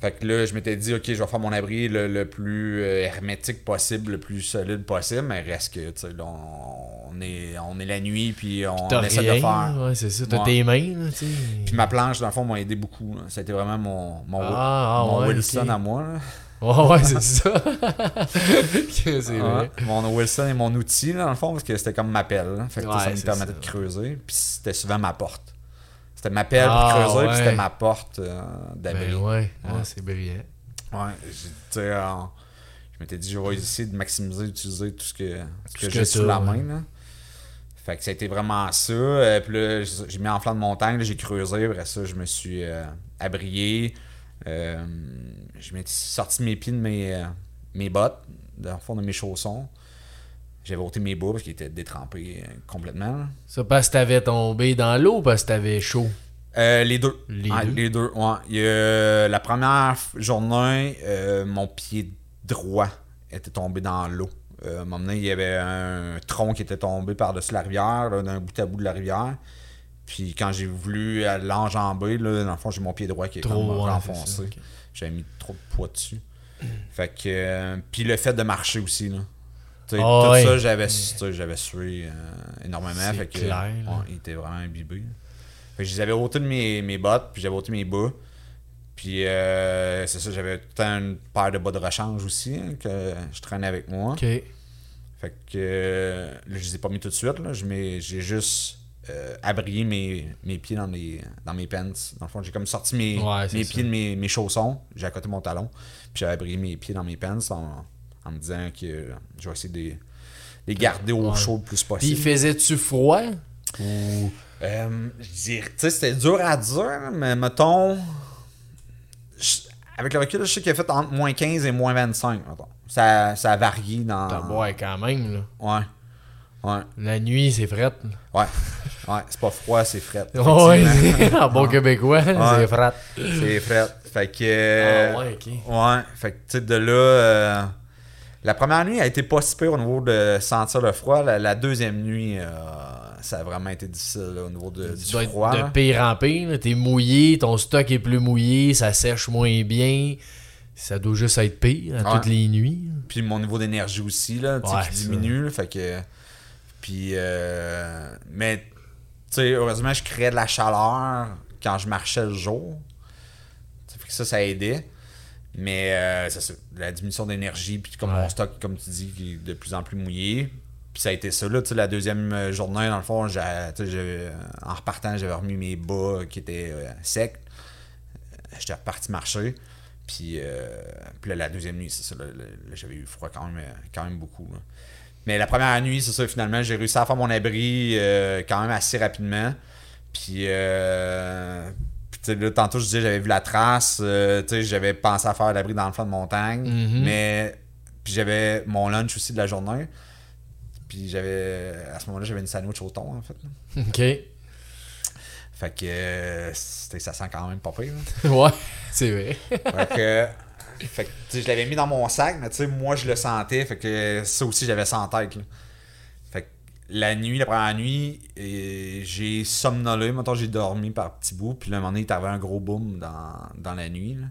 Fait que là, je m'étais dit, OK, je vais faire mon abri le, le plus hermétique possible, le plus solide possible. Mais reste que, tu sais, on est, on est la nuit, puis on, puis on essaie rien, de faire. Ouais, c'est ça. T'as ouais. tes mains, là, tu sais. Puis ma planche, dans le fond, m'a aidé beaucoup. Là. Ça a été vraiment mon, mon, ah, mon ah, ouais, Wilson okay. à moi. Là. Oh ouais, c'est ça. c'est vrai. Ah, mon Wilson et mon outil, là, dans le fond, parce que c'était comme ma pelle. Là. Fait que ouais, ça me permettait de creuser. Puis c'était souvent ma porte. C'était ma pelle ah, pour creuser, ouais. puis c'était ma porte euh, d'abri. Ben ouais, ouais. Ah, c'est brillant. Ouais, j'ai, euh, je m'étais dit, je vais essayer de maximiser, d'utiliser tout ce que, tout tout que, que j'ai sous la main. Ouais. Là. Fait que ça a été vraiment ça. Euh, puis là, j'ai mis en flanc de montagne, là, j'ai creusé. Après ça, je me suis euh, abrié. Euh, je m'étais sorti mes pieds de mes, euh, mes bottes, dans le fond de mes chaussons. J'avais ôté mes bas parce qu'ils étaient détrempés euh, complètement. Là. Ça parce que t'avais tombé dans l'eau ou parce que t'avais chaud? Euh, les deux. Les ah, deux? Les deux, ouais. Et, euh, la première journée, euh, mon pied droit était tombé dans l'eau. Euh, à un moment donné, il y avait un tronc qui était tombé par-dessus la rivière, là, d'un bout à bout de la rivière. Puis quand j'ai voulu l'enjamber, là, dans le fond, j'ai mon pied droit qui est trop comme renfoncé. Okay. J'avais mis trop de poids dessus. Fait que... Euh, puis le fait de marcher aussi, là. Oh, tout ouais. ça, j'avais, j'avais sué euh, énormément. C'est fait que, clair. Ouais, il était vraiment imbibé. Fait que je les avais ôté de mes, mes bottes, puis j'avais ôté mes bas. Puis euh, c'est ça, j'avais tout le temps une paire de bas de rechange aussi, hein, que je traînais avec moi. OK. Fait que euh, là, je les ai pas mis tout de suite. Là. Je mets, j'ai juste euh, abrié mes, mes pieds dans, les, dans mes pants. Dans le fond, j'ai comme sorti mes, ouais, mes pieds de mes, mes chaussons. J'ai accoté mon talon. Puis j'avais abrié mes pieds dans mes pants. En, en me disant que je vais essayer de les garder au ouais. chaud le plus possible. Puis faisais-tu froid? Ou... Euh, je dirais, tu sais, c'était dur à dire, mais mettons, je, avec le recul, je sais qu'il a fait entre moins quinze et moins vingt-cinq, mettons. Ça, ça a varié dans... T'as beau être quand même, là. Ouais. Ouais. La nuit, c'est frette. Ouais. Ouais, c'est pas froid, c'est frette. Ouais, en bon québécois, ouais. c'est frette. C'est frette. Fait que... Euh, ah ouais, OK. Ouais, fait que, tu sais, de là... Euh, la première nuit a été pas si pire au niveau de sentir le froid. La, la deuxième nuit, euh, ça a vraiment été difficile là, au niveau de, du froid. De pire en pire, là. T'es mouillé, ton stock est plus mouillé, ça sèche moins bien. Ça doit juste être pire à ouais. toutes les nuits. Puis mon niveau d'énergie aussi, là, ouais, qui diminue. Là, fait que, puis, euh, mais heureusement, je créais de la chaleur quand je marchais le jour. Ça fait que ça, ça aidait. Mais euh, ça, la diminution d'énergie, puis comme ouais. mon stock, comme tu dis, qui est de plus en plus mouillé. Puis ça a été ça, là. La deuxième journée, dans le fond, j'ai, j'ai, en repartant, j'avais remis mes bas qui étaient euh, secs. J'étais reparti marcher. Puis, euh, puis là, la deuxième nuit, c'est ça. Là, là, j'avais eu froid quand même, quand même beaucoup. Là. Mais la première nuit, c'est ça, finalement, j'ai réussi à faire mon abri euh, quand même assez rapidement. Puis... Euh, T'sais, là, tantôt, je disais, j'avais vu la trace. Euh, j'avais pensé à faire l'abri dans le flanc de montagne. Mm-hmm. Mais puis j'avais mon lunch aussi de la journée. Puis j'avais... À ce moment-là, j'avais une sandwich au thon, en fait. Là. OK. Fait que... Euh, ça sent quand même pas pire. Ouais, c'est vrai. Fait que... Fait que je l'avais mis dans mon sac, mais tu sais, moi, je le sentais. Fait que ça aussi, j'avais ça en tête, là. Fait que la nuit, la première nuit... Et, j'ai somnolé, maintenant j'ai dormi par petits bouts, puis là, un moment donné, il t'avait un gros boom dans, dans la nuit. Là.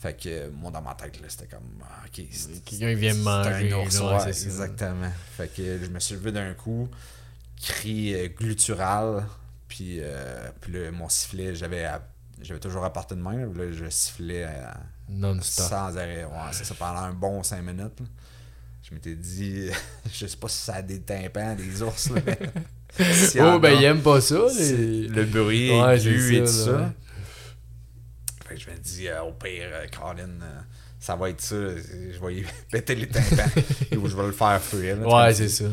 Fait que, moi, dans ma tête, là, c'était comme, OK, c'est, quelqu'un vient me manger. Un ours, ouais, c'est exactement. Fait que je me suis levé d'un coup, cri euh, gluttural, puis, euh, puis là, mon sifflet, j'avais j'avais toujours apporté de main. Là, je sifflais à, non-stop. Sans arrêt. Ouais, c'est ça, pendant un bon cinq minutes. Là. Je m'étais dit, je sais pas si ça a des tympans, des ours. Là, si oh, ben, ils aiment pas ça. Les... Le bruit, ouais, aigu et tout ça. Ouais. Fait que je me dis, euh, au pire, euh, Colin, euh, ça va être ça. Je vais y péter les tympans. Ou je vais le faire fuir. Là, ouais, c'est ça.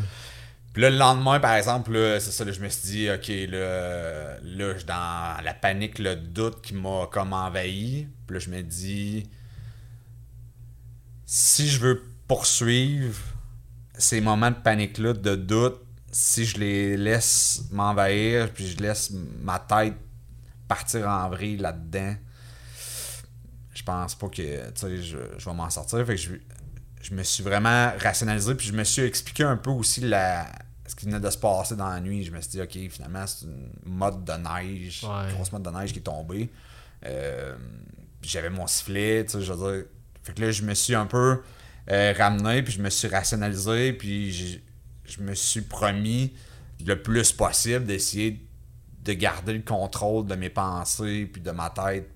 Puis là, le lendemain, par exemple, là, c'est ça, là, je me suis dit, OK, là, là, je suis dans la panique, le doute qui m'a comme envahi. Puis là, je me dis, si je veux poursuivre ces moments de panique-là, de doute, si je les laisse m'envahir, puis je laisse ma tête partir en vrille là-dedans, je pense pas que, tu sais, je, je vais m'en sortir. Fait que je, je me suis vraiment rationalisé, puis je me suis expliqué un peu aussi la... ce qui venait de se passer dans la nuit. Je me suis dit, OK, finalement, c'est une mode de neige, ouais. Une grosse mode de neige qui est tombée. Euh, j'avais mon sifflet, tu sais, je veux dire. Fait que là, je me suis un peu euh, ramené, puis je me suis rationalisé, puis je, je me suis promis le plus possible d'essayer de garder le contrôle de mes pensées, puis de ma tête,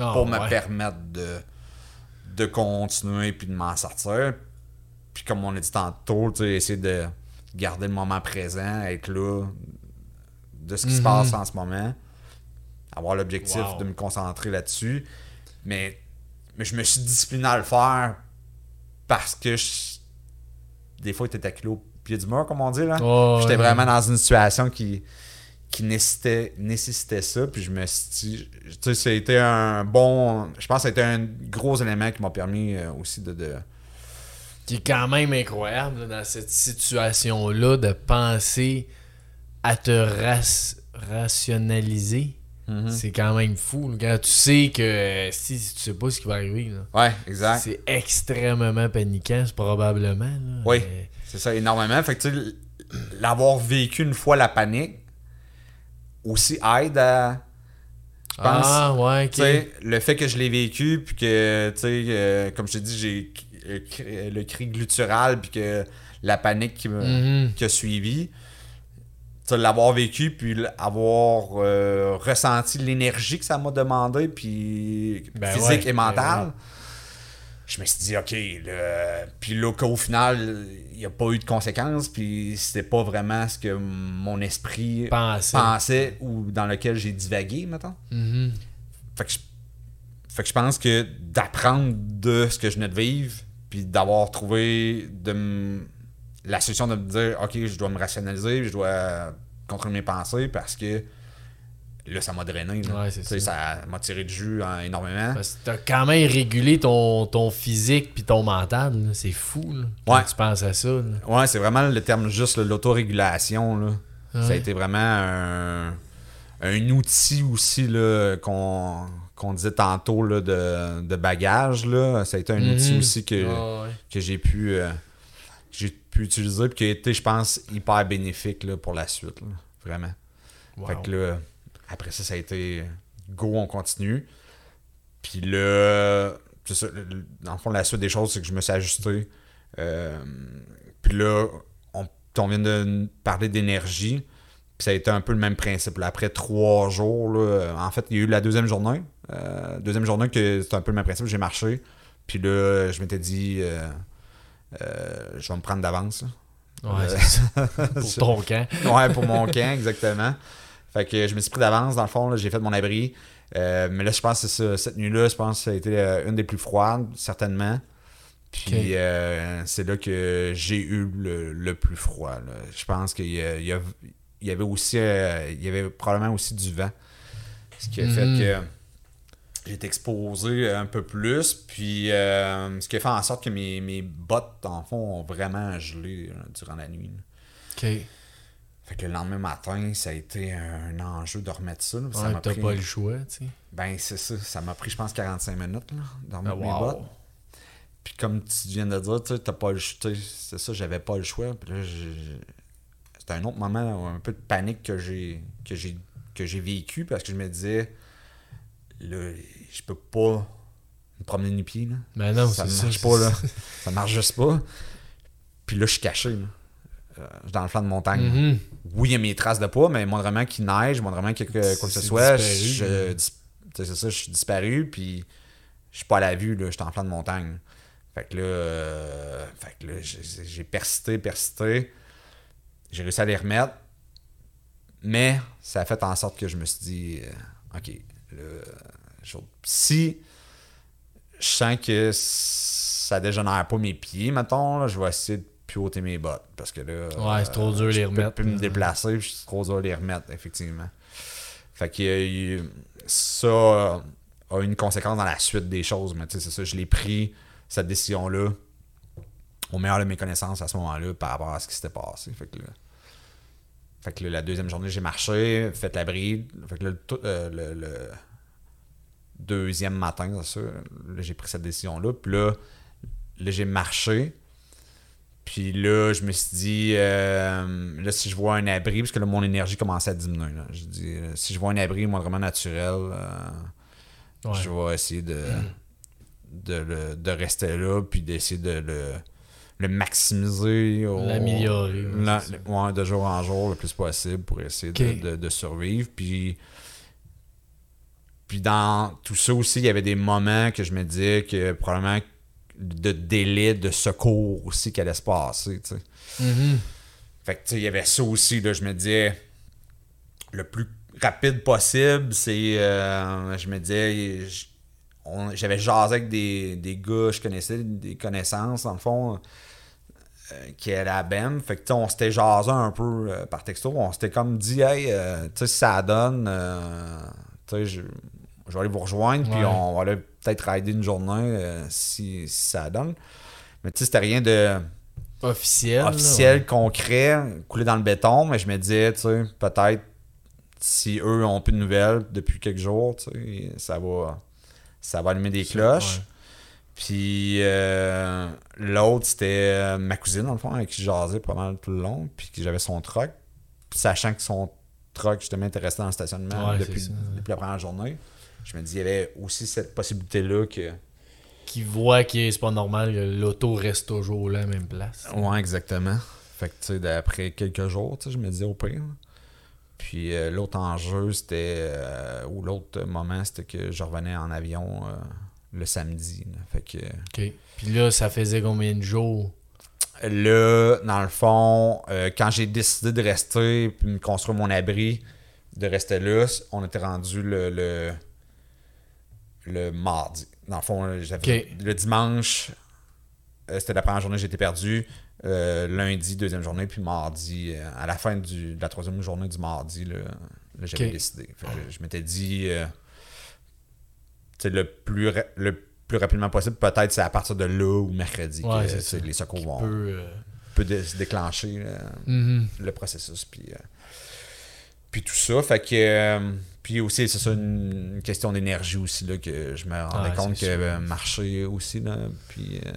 oh, pour ouais. me permettre de... de continuer puis de m'en sortir. Puis comme on a dit tantôt, tu sais, essayer de garder le moment présent, être là de ce qui mm-hmm. se passe en ce moment, avoir l'objectif wow. de me concentrer là-dessus. Mais, mais je me suis discipliné à le faire parce que je, des fois, j'étais taclé au pied du mur, comme on dit. Là. Oh, j'étais ouais. vraiment dans une situation qui, qui nécessitait, nécessitait ça, puis je me suis tu sais, ça a été un bon... Je pense que ça a été un gros élément qui m'a permis aussi de... de... Qui est quand même incroyable, là, dans cette situation-là, de penser à te ras- rationaliser. Mm-hmm. C'est quand même fou. Quand tu sais que si tu sais pas ce qui va arriver, là, ouais, exact. C'est extrêmement paniquant, c'est probablement. Là, oui, mais... c'est ça, énormément. Fait que tu sais, l'avoir vécu une fois la panique, aussi aide à, je pense, ah, ouais, okay. le fait que je l'ai vécu, puis que, tu sais, euh, comme je te dis, j'ai euh, le cri guttural, puis que la panique qui, mm-hmm. qui a suivi, tu sais, l'avoir vécu, puis avoir euh, ressenti l'énergie que ça m'a demandé, puis ben physique ouais, et mentale, ouais. je me suis dit, OK, le... puis là, qu'au final, il n'y a pas eu de conséquences, puis c'était pas vraiment ce que mon esprit Pensé. pensait ou dans lequel j'ai divagué, mettons. Mm-hmm. Fait que je... fait que je pense que d'apprendre de ce que je venais de vivre, puis d'avoir trouvé de m... la solution de me dire, OK, je dois me rationaliser, je dois contrôler mes pensées, parce que là, ça m'a drainé. Ouais, c'est ça. ça m'a tiré de jus hein, énormément. Parce que t'as quand même régulé ton, ton physique puis ton mental. Là. C'est fou là, quand ouais. tu penses à ça. Là. Ouais, c'est vraiment le terme juste, là, l'autorégulation. Là. Ouais. Ça a été vraiment un, un outil aussi là, qu'on, qu'on disait tantôt là, de, de bagage. Là. Ça a été un mm-hmm. outil aussi que, oh, ouais. que j'ai pu, euh, j'ai pu utiliser et qui a été, je pense, hyper bénéfique là, pour la suite. Là. Vraiment. Wow. Fait que là... Après ça, ça a été go, on continue. Puis là, c'est ça, dans le fond, la suite des choses, c'est que je me suis ajusté. Euh, puis là, on, on vient de parler d'énergie. Puis ça a été un peu le même principe. Là, après trois jours, là, en fait, il y a eu la deuxième journée. Euh, deuxième journée, que c'était un peu le même principe. J'ai marché. Puis là, je m'étais dit, euh, euh, je vais me prendre d'avance. Ouais, euh, c'est ça. Pour ton camp. Ouais, pour mon camp, exactement. Fait que je me suis pris d'avance, dans le fond, là, j'ai fait mon abri. Euh, mais là, je pense que ça, cette nuit-là, je pense que ça a été euh, une des plus froides, certainement. Puis okay. euh, c'est là que j'ai eu le, le plus froid. Là. Je pense qu'il y, a, il y, a, il y avait aussi, euh, il y avait probablement aussi du vent. Ce qui a mm-hmm. fait que j'ai été exposé un peu plus. Puis euh, ce qui a fait en sorte que mes, mes bottes, dans le fond, ont vraiment gelé là, durant la nuit. Là. OK. Fait que le lendemain matin, ça a été un enjeu de remettre ça. Là, ouais, ça m'a t'as pris... pas le choix, tu sais. Ben, c'est ça. Ça m'a pris, je pense, quarante-cinq minutes, là, de remettre oh, mes wow. bottes. Puis comme tu viens de dire, tu sais, t'as pas le choix. C'est ça, j'avais pas le choix. Puis là, j'ai... c'était un autre moment, là, un peu de panique que j'ai... que j'ai que j'ai vécu parce que je me disais, là, je peux pas me promener nu pied, là. Ben non, ça marche ça, pas, là. Ça marche juste pas. Puis là, je suis caché, là. Dans le flanc de montagne. Mm-hmm. Oui, il y a mes traces de pas, mais moindrement qu'il neige, moindrement qu'il y a quoi que ce soit, je, Tu sais, c'est ça, je suis disparu, puis je suis pas à la vue, là, je suis en flanc de montagne. Fait que là, euh, fait que là j'ai, j'ai persisté, persisté. J'ai réussi à les remettre. Mais ça a fait en sorte que je me suis dit, euh, OK, le, je, si je sens que ça dégénère pas mes pieds, mettons, là, je vais essayer de pivoter mes bottes. Parce que là, ouais, c'est trop dur euh, les remettre. Je peux plus me déplacer, puis c'est trop dur les remettre, effectivement. Fait que ça a une conséquence dans la suite des choses, mais tu sais, c'est ça, je l'ai pris, cette décision-là, au meilleur de mes connaissances à ce moment-là par rapport à ce qui s'était passé. Fait que là, fait que là, la deuxième journée, j'ai marché, fait la bride. Fait que là, tout, euh, le, le deuxième matin, c'est sûr, là, j'ai pris cette décision-là. Puis là, là, j'ai marché. Puis là, je me suis dit, euh, là, si je vois un abri, parce que là, mon énergie commençait à diminuer. Là. Je dis, euh, si je vois un abri, moi, vraiment naturel, euh, ouais. je vais essayer de, de, le, de rester là, puis d'essayer de le, le maximiser. Au, l'améliorer. La, ouais, de jour en jour, le plus possible, pour essayer okay. de, de, de survivre. Puis, puis dans tout ça aussi, il y avait des moments que je me disais que probablement... de délai de secours aussi qui allait se passer, tu sais. Mm-hmm. Fait que, tu sais, il y avait ça aussi, là, je me disais, le plus rapide possible, c'est, euh, je me disais, je, on, j'avais jasé avec des, des gars, je connaissais des connaissances, dans le fond, euh, qui étaient à B E M, fait que, tu sais, on s'était jasé un peu euh, par texto, on s'était comme dit, hey, euh, tu sais, si ça donne, euh, tu sais, je... je vais aller vous rejoindre, puis ouais. on va aller peut-être rider une journée euh, si, si ça donne. Mais tu sais, c'était rien de officiel, officiel là, ouais. concret, coulé dans le béton, mais je me disais, tu sais, peut-être si eux ont plus de nouvelles depuis quelques jours, tu sais, ça va, ça va allumer des cloches. Ouais. Puis euh, l'autre, c'était ma cousine, dans le fond, avec qui je jasais pas mal tout le long, puis que j'avais son truck, sachant que son truck, justement, était resté dans le stationnement ouais, depuis, ça, ouais. depuis la première journée. Je me dis, il y avait aussi cette possibilité-là que... Qui voit que c'est pas normal, que l'auto reste toujours là, à la même place. Ouais, exactement. Fait que, tu sais, d'après quelques jours, tu sais, je me disais au pire. Puis euh, l'autre enjeu, c'était... Euh, ou l'autre moment, c'était que je revenais en avion euh, le samedi. Là. Fait que... OK. Puis là, ça faisait combien de jours? Là, dans le fond, euh, quand j'ai décidé de rester puis me construire mon abri, de rester là, on était rendu le... le le mardi. Dans le fond, j'avais okay. le dimanche, c'était la première journée j'étais perdu. Euh, lundi, deuxième journée, puis mardi. Euh, à la fin du, de la troisième journée du mardi, là, là, j'avais okay. décidé. Fait que je, je m'étais dit, euh, le, plus ra- le plus rapidement possible, peut-être c'est à partir de là ou mercredi ouais, que c'est les secours vont peut, euh... peut dé- se déclencher euh, mm-hmm. le processus. Puis, euh, puis tout ça, fait que... Euh, puis aussi, c'est ça, une question d'énergie aussi, là, que je me rendais ah, compte que euh, marcher aussi, là, puis euh,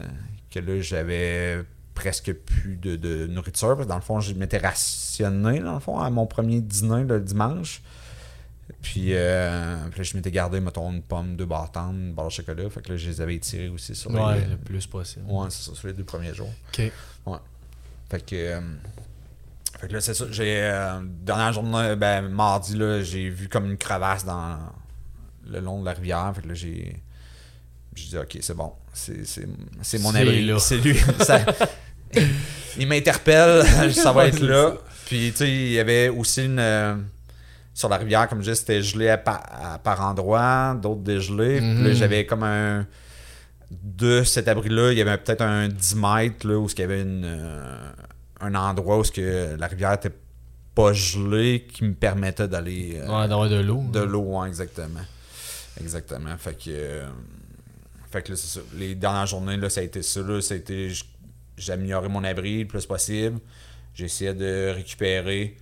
que là, j'avais presque plus de, de nourriture, parce que dans le fond, je m'étais rationné, dans le fond, à mon premier dîner, le dimanche. Puis, euh, puis là, je m'étais gardé, mettons, une pomme, deux bâtons, une barre de chocolat, fait que là, je les avais étirés aussi sur les... Ouais, le plus possible. Ouais, c'est ça, sur les deux premiers jours. OK. Ouais. Fait que... Euh, Fait que là, c'est ça, j'ai... Euh, dernière journée, ben, mardi, là, j'ai vu comme une crevasse dans le long de la rivière. Fait que là, j'ai... J'ai dit, OK, c'est bon. C'est, c'est, c'est mon abri. C'est lui. ça, il m'interpelle. Ça va être là. Puis, tu sais, il y avait aussi une... Euh, sur la rivière, comme je disais, c'était gelé à, à, par endroits, d'autres dégelés. Mm-hmm. Puis là, j'avais comme un... De cet abri-là, il y avait peut-être un dix mètres, là, où il y avait une... Euh, un endroit où que la rivière était pas gelée qui me permettait d'aller euh, ouais, d'avoir de l'eau de ouais. l'eau ouais, exactement exactement fait que euh, fait que là c'est ça les dernières journées là ça a été ça là ça a été j'ai amélioré mon abri le plus possible, j'essayais de récupérer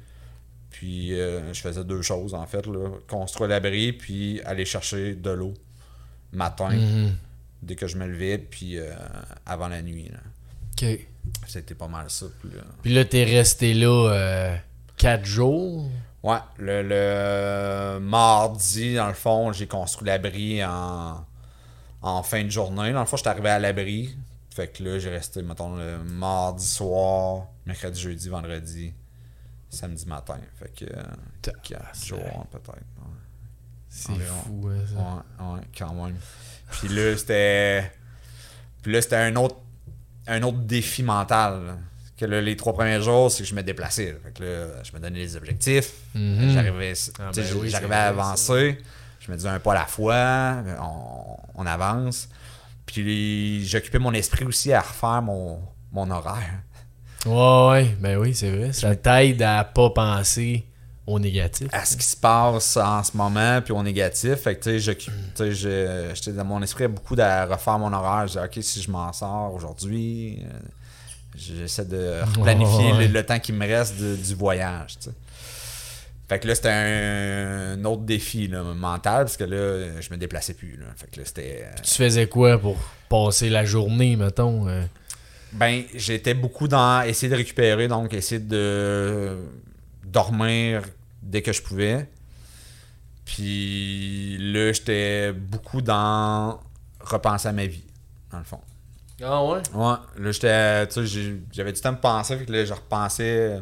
puis euh, je faisais deux choses en fait là, construire l'abri puis aller chercher de l'eau matin mm-hmm. dès que je me levais puis euh, avant la nuit là. OK. C'était pas mal ça. Puis là, puis là t'es resté là euh, quatre jours? Ouais. Le, le mardi, dans le fond, j'ai construit l'abri en, en fin de journée. Dans le fond, j'étais arrivé à l'abri. Fait que là, j'ai resté, mettons, le mardi soir, mercredi, jeudi, vendredi, samedi matin. Fait que euh, quatre jours, peut-être. Ouais. C'est environ. Fou, ouais, ça. Ouais, ouais, quand même. Puis là, c'était... Puis là, c'était un autre, un autre défi mental. Là. Que là, les trois premiers jours, c'est que je me déplaçais. Fait que là, je me donnais les objectifs. Mm-hmm. J'arrivais, ah ben oui, j'arrivais à avancer. Ça. Je me disais un pas à la fois. On, on avance. Puis j'occupais mon esprit aussi à refaire mon, mon horaire. Ouais, ouais, ben oui, c'est vrai. Ça t'aide à pas penser au négatif. À ce qui se passe en ce moment, puis au négatif. Fait que, tu sais, je, je, j'étais dans mon esprit beaucoup de refaire mon horaire. Je disais, OK, si je m'en sors aujourd'hui, j'essaie de planifier oh, ouais. le, le temps qui me reste de, du voyage, tu sais. Fait que là, c'était un, un autre défi là, mental, parce que là, je me déplaçais plus. Là. Fait que là, c'était... Puis tu faisais quoi pour passer la journée, mettons? Euh... Ben, j'étais beaucoup dans essayer de récupérer, donc essayer de dormir dès que je pouvais. Puis là, j'étais beaucoup dans repenser à ma vie, dans le fond. Ah ouais? Ouais. Là, j'étais, tu sais, j'avais du temps de penser, fait que là, je repensais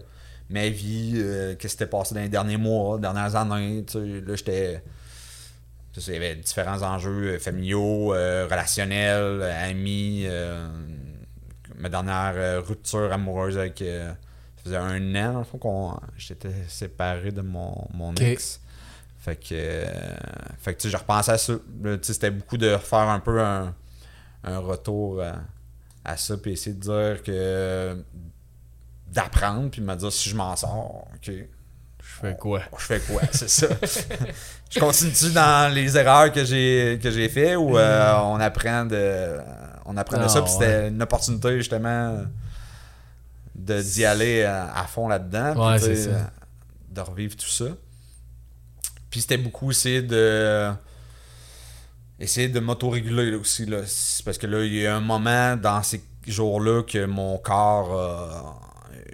ma vie, euh, qu'est-ce qui s'était passé dans les derniers mois, les dernières années, tu sais, là, j'étais... Tu sais, il y avait différents enjeux familiaux, euh, relationnels, amis... Euh, ma dernière rupture amoureuse avec... Euh, ça faisait un an, dans le fond, qu'on, j'étais séparé de mon, mon okay. ex. Fait que... Euh, fait que, tu sais, je repensais à ça. Tu sais, c'était beaucoup de faire un peu un, un retour à, à ça, puis essayer de dire que... d'apprendre, puis me dire si je m'en sors, OK. Je fais quoi? Je fais quoi, c'est ça. Je continue dans les erreurs que j'ai que j'ai fait ou euh, on apprend de on apprend de ah, ça, puis ouais. c'était une opportunité justement de d'y aller à, à fond là-dedans, ouais, puis de revivre tout ça. Puis c'était beaucoup essayer de essayer de m'auto-réguler là, aussi là, parce que là il y a un moment dans ces jours-là que mon corps euh,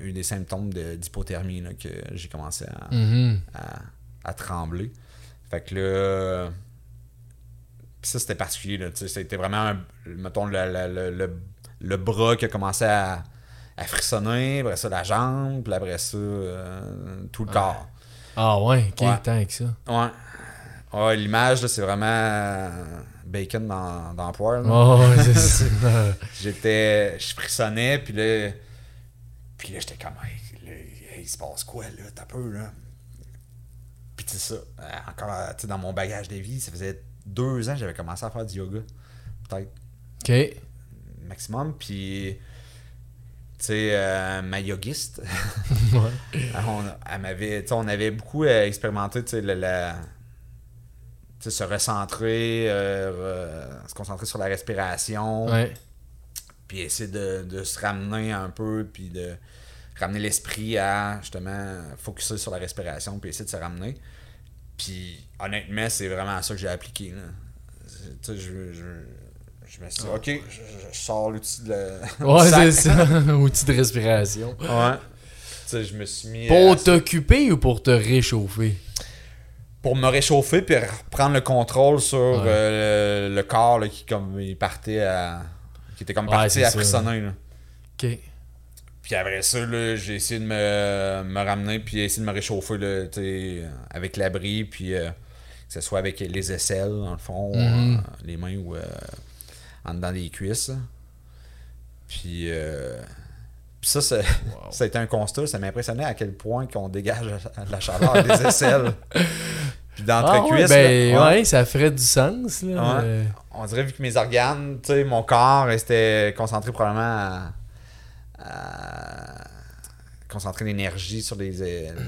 eu des symptômes de, d'hypothermie là, que j'ai commencé à, mm-hmm. à, à trembler. Fait que là, ça c'était particulier. Là, c'était vraiment, un, mettons, le, le, le, le bras qui a commencé à, à frissonner, après ça la jambe, puis après ça euh, tout le ouais. corps. Ah ouais, quel ouais. temps avec ça. Ouais. Ouais, l'image, là, c'est vraiment bacon dans, dans le poêle. Oh, c'est ça. J'étais, je frissonnais, puis là, Puis là, j'étais comme, hey, là, il se passe quoi, là, t'as peu, là? Puis tu sais ça, encore, tu sais, dans mon bagage de vie, ça faisait deux ans que j'avais commencé à faire du yoga, peut-être. OK. Maximum, puis, tu sais, euh, ma yogiste, ouais. on, elle m'avait, tu sais, on avait beaucoup euh, expérimenté, tu sais, la, la tu sais, se recentrer, euh, re, se concentrer sur la respiration. Ouais. Puis essayer de, de se ramener un peu, puis de ramener l'esprit à, justement, focusser sur la respiration, puis essayer de se ramener. Puis, honnêtement, c'est vraiment ça que j'ai appliqué. Tu sais, je, je, je me suis dit, OK, je, je sors l'outil de la... Ouais, c'est ça, outil de respiration. Ouais. Tu sais, je me suis mis... Pour à... t'occuper ou pour te réchauffer? Pour me réchauffer, puis reprendre le contrôle sur ouais. euh, le, le corps là, qui, comme, il partait à... qui était comme parti ouais, à frissonner. Là. OK. Puis après ça, là, j'ai essayé de me, me ramener puis essayer de me réchauffer là, t'sais, avec l'abri, puis euh, que ce soit avec les aisselles, dans le fond, mm-hmm. euh, les mains ou euh, en dedans des cuisses. Puis, euh, puis ça, ça, wow. ça a été un constat. Ça m'impressionnait à quel point qu'on dégage la chaleur des aisselles. Puis d'entre-cuisses. Ah ouais, ben, ouais, ça ferait du sens. Là, ouais. mais... On dirait, vu que mes organes, tu sais, mon corps restait concentré probablement à, à concentrer l'énergie sur les,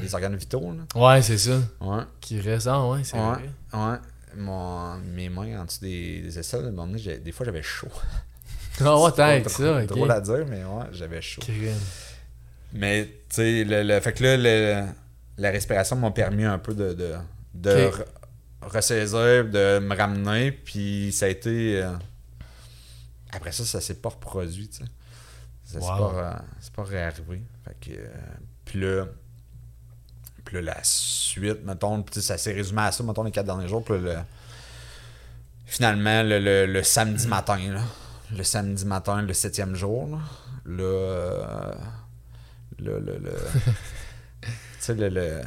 les organes vitaux. Là. Ouais, c'est ça. Ouais. Qui reste. Ah ouais, c'est ouais, vrai. Ouais. Mon, mes mains en dessous des, des aisselles, des, des fois j'avais chaud. Ah ouais, t'as ça. C'est drôle à dire, mais ouais, j'avais chaud. Crème. Mais tu sais, le, le, fait que là, le, la respiration m'a permis un peu de... de de okay. re- ressaisir, de me ramener, puis ça a été... Euh... Après ça, ça s'est pas reproduit, tu sais. Ça wow. s'est pas, euh, c'est pas réarrivé. Fait que... Euh... Puis là... Puis là, la suite, mettons, ça s'est résumé à ça, mettons, les quatre derniers jours, puis le... Finalement, le, le, le samedi matin, là. Le samedi matin, le septième jour, là. Là... Euh... Là, le... le... tu sais, le... le...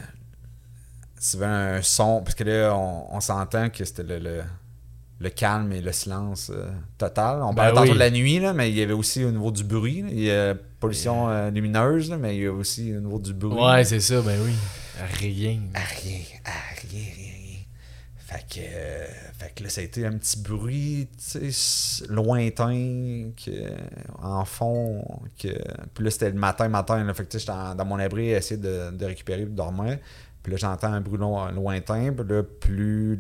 souvent un son, parce que là, on, on s'entend que c'était le, le, le calme et le silence euh, total. On ben parlait oui. tantôt de la nuit, là, mais il y avait aussi au niveau du bruit, là, il y a pollution euh... Euh, lumineuse, là, mais il y a aussi au niveau du bruit. Ouais, là. C'est ça, ben oui. Rien. Rien, rien, rien. Fait que, euh, fait que là, ça a été un petit bruit, tu sais, lointain, que, en fond. Que, puis là, c'était le matin, matin. Là, fait que tu sais, j'étais dans, dans mon abri à essayer de, de récupérer et de dormir. Puis là, j'entends un bruit lo- lointain. Puis là, plus,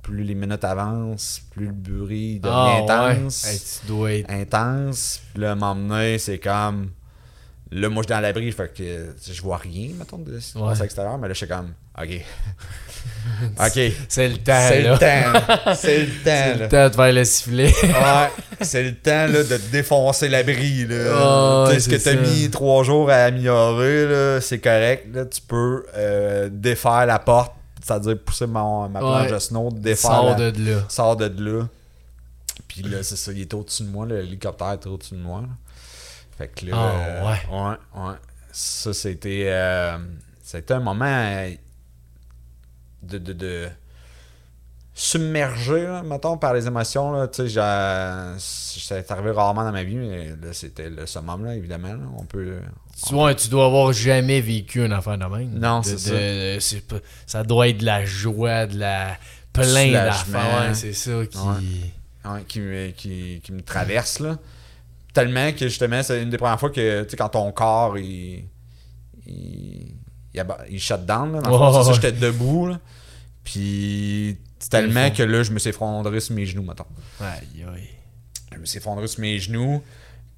plus les minutes avancent, plus le bruit devient oh, intense. Ouais. Hey, tu dois être... Intense. Puis là, m'emmener, c'est comme... Là, moi, je suis dans l'abri, fait que je vois rien, mettons, de ce qui se passe à l'extérieur, mais là, je suis comme, OK. OK. C'est le temps, c'est là. Le temps. C'est le temps, c'est là. Le temps de faire le sifflet. Ouais. C'est le temps, là, de te défoncer l'abri, là. Oh, tu sais, ce que t'as mis trois jours à améliorer, là, c'est correct. Là, tu peux euh, défaire la porte, c'est-à-dire pousser mon, ma planche ouais. de snow, défaire. Sors de là. Sors de là. Puis là, c'est ça, il était au-dessus de moi, là, l'hélicoptère était au-dessus de moi, là. Fait que là, oh, ouais. Euh, ouais, ouais, ça c'était, euh, c'était un moment de, de, de submergé, là, mettons, par les émotions, là, tu sais, c'est arrivé rarement dans ma vie, mais là, c'était le summum, là, évidemment, là, on peut... Tu vois, on... tu dois avoir jamais vécu une affaire de même. Non, de, c'est ça. De, c'est, ça doit être de la joie, de la... plein d'affaires, ouais, c'est ça qui... Ouais. Ouais, qui, qui, qui, qui me traverse, là. Tellement que justement, c'est une des premières fois que tu sais, quand ton corps il. il. il, il shut down. Là, dans oh, fond, c'est ça, j'étais debout. Là. Puis tellement que là, je me suis effondré sur mes genoux, mettons. Aïe, aïe. Je me suis effondré sur mes genoux.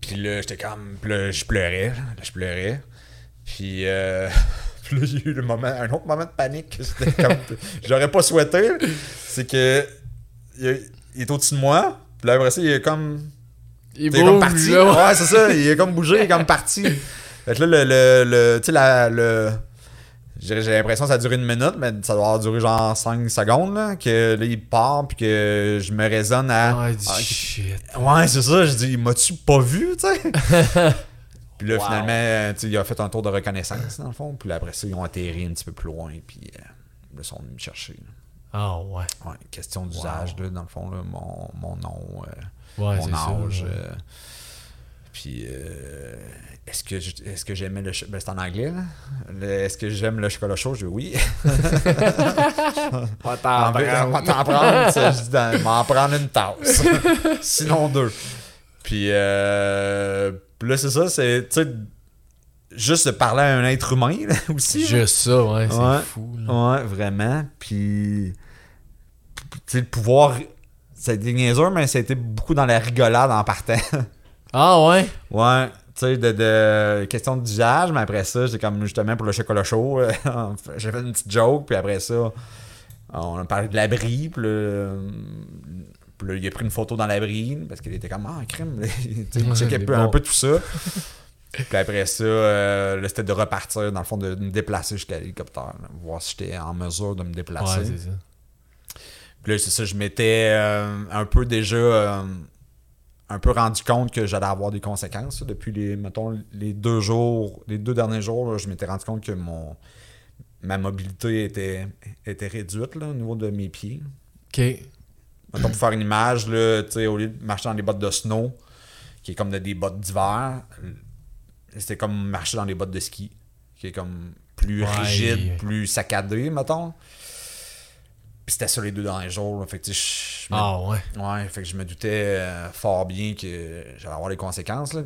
Puis là, j'étais comme. Là, je pleurais. Là, je pleurais. Puis. Euh... Puis là, j'ai eu le moment, un autre moment de panique que c'était comme. J'aurais pas souhaité. C'est que. Il est au-dessus de moi. Puis là, après ça, il est comme. Il est comme parti. Là. Ouais, c'est ça. Il est comme bougé, il est comme parti. Fait que là, le. le, le tu sais, la. Le, j'ai, j'ai l'impression que ça a duré une minute, mais ça doit avoir duré genre cinq secondes, là. Que là, il part, puis que je me raisonne à. Ouais, oh, ah, shit. Ouais, c'est ça. Je dis, m'as-tu pas vu, tu sais? Puis là, wow. Finalement, tu sais, il a fait un tour de reconnaissance, dans le fond. Puis là, après ça, ils ont atterri un petit peu plus loin, puis euh, ils sont venus me chercher. Ah, oh, ouais. Ouais, question d'usage, wow. Là, dans le fond, là, mon, mon nom. Euh, Ouais, mon âge. Euh, puis, euh, est-ce que je, est-ce que j'aimais le... Cho- ben, c'est en anglais, là. Le, est-ce que j'aime le chocolat chaud? Je dis oui. Pas t'en prendre. Pas t'en prendre. Ça, je dis dans, m'en prendre une tasse. Sinon deux. Puis, euh, là, c'est ça. C'est, tu sais, juste de parler à un être humain, là, aussi. Juste là. Ça, ouais. C'est ouais, fou, là. Ouais, vraiment. Puis, tu sais, le pouvoir... Ça a été niaiseux, mais ça a été beaucoup dans la rigolade en partant. Ah ouais? Ouais. Tu sais, de, de question d'usage, mais après ça, c'est comme justement pour le chocolat chaud. J'ai fait une petite joke, puis après ça, on a parlé de l'abri, puis là, puis là il a pris une photo dans l'abri, parce qu'il était comme, ah, crème. Il checkait un, peu, bon. un peu tout ça. Puis après ça, euh, là, c'était de repartir, dans le fond, de me déplacer jusqu'à l'hélicoptère, là, voir si j'étais en mesure de me déplacer. Ouais, c'est ça. Puis là, c'est ça, je m'étais euh, un peu déjà euh, un peu rendu compte que j'allais avoir des conséquences. Là. Depuis les, mettons, les deux jours, les deux derniers jours, là, je m'étais rendu compte que mon ma mobilité était, était réduite là, au niveau de mes pieds. OK. Mettons, pour faire une image, là, tu sais, au lieu de marcher dans des bottes de snow, qui est comme des bottes d'hiver, c'était comme marcher dans des bottes de ski, qui est comme plus ouais. rigide, plus saccadé, mettons. C'était ça les deux derniers jours. Là. Fait que, tu sais, je me... Ah ouais. Ouais, fait que je me doutais euh, fort bien que j'allais avoir des conséquences. Là.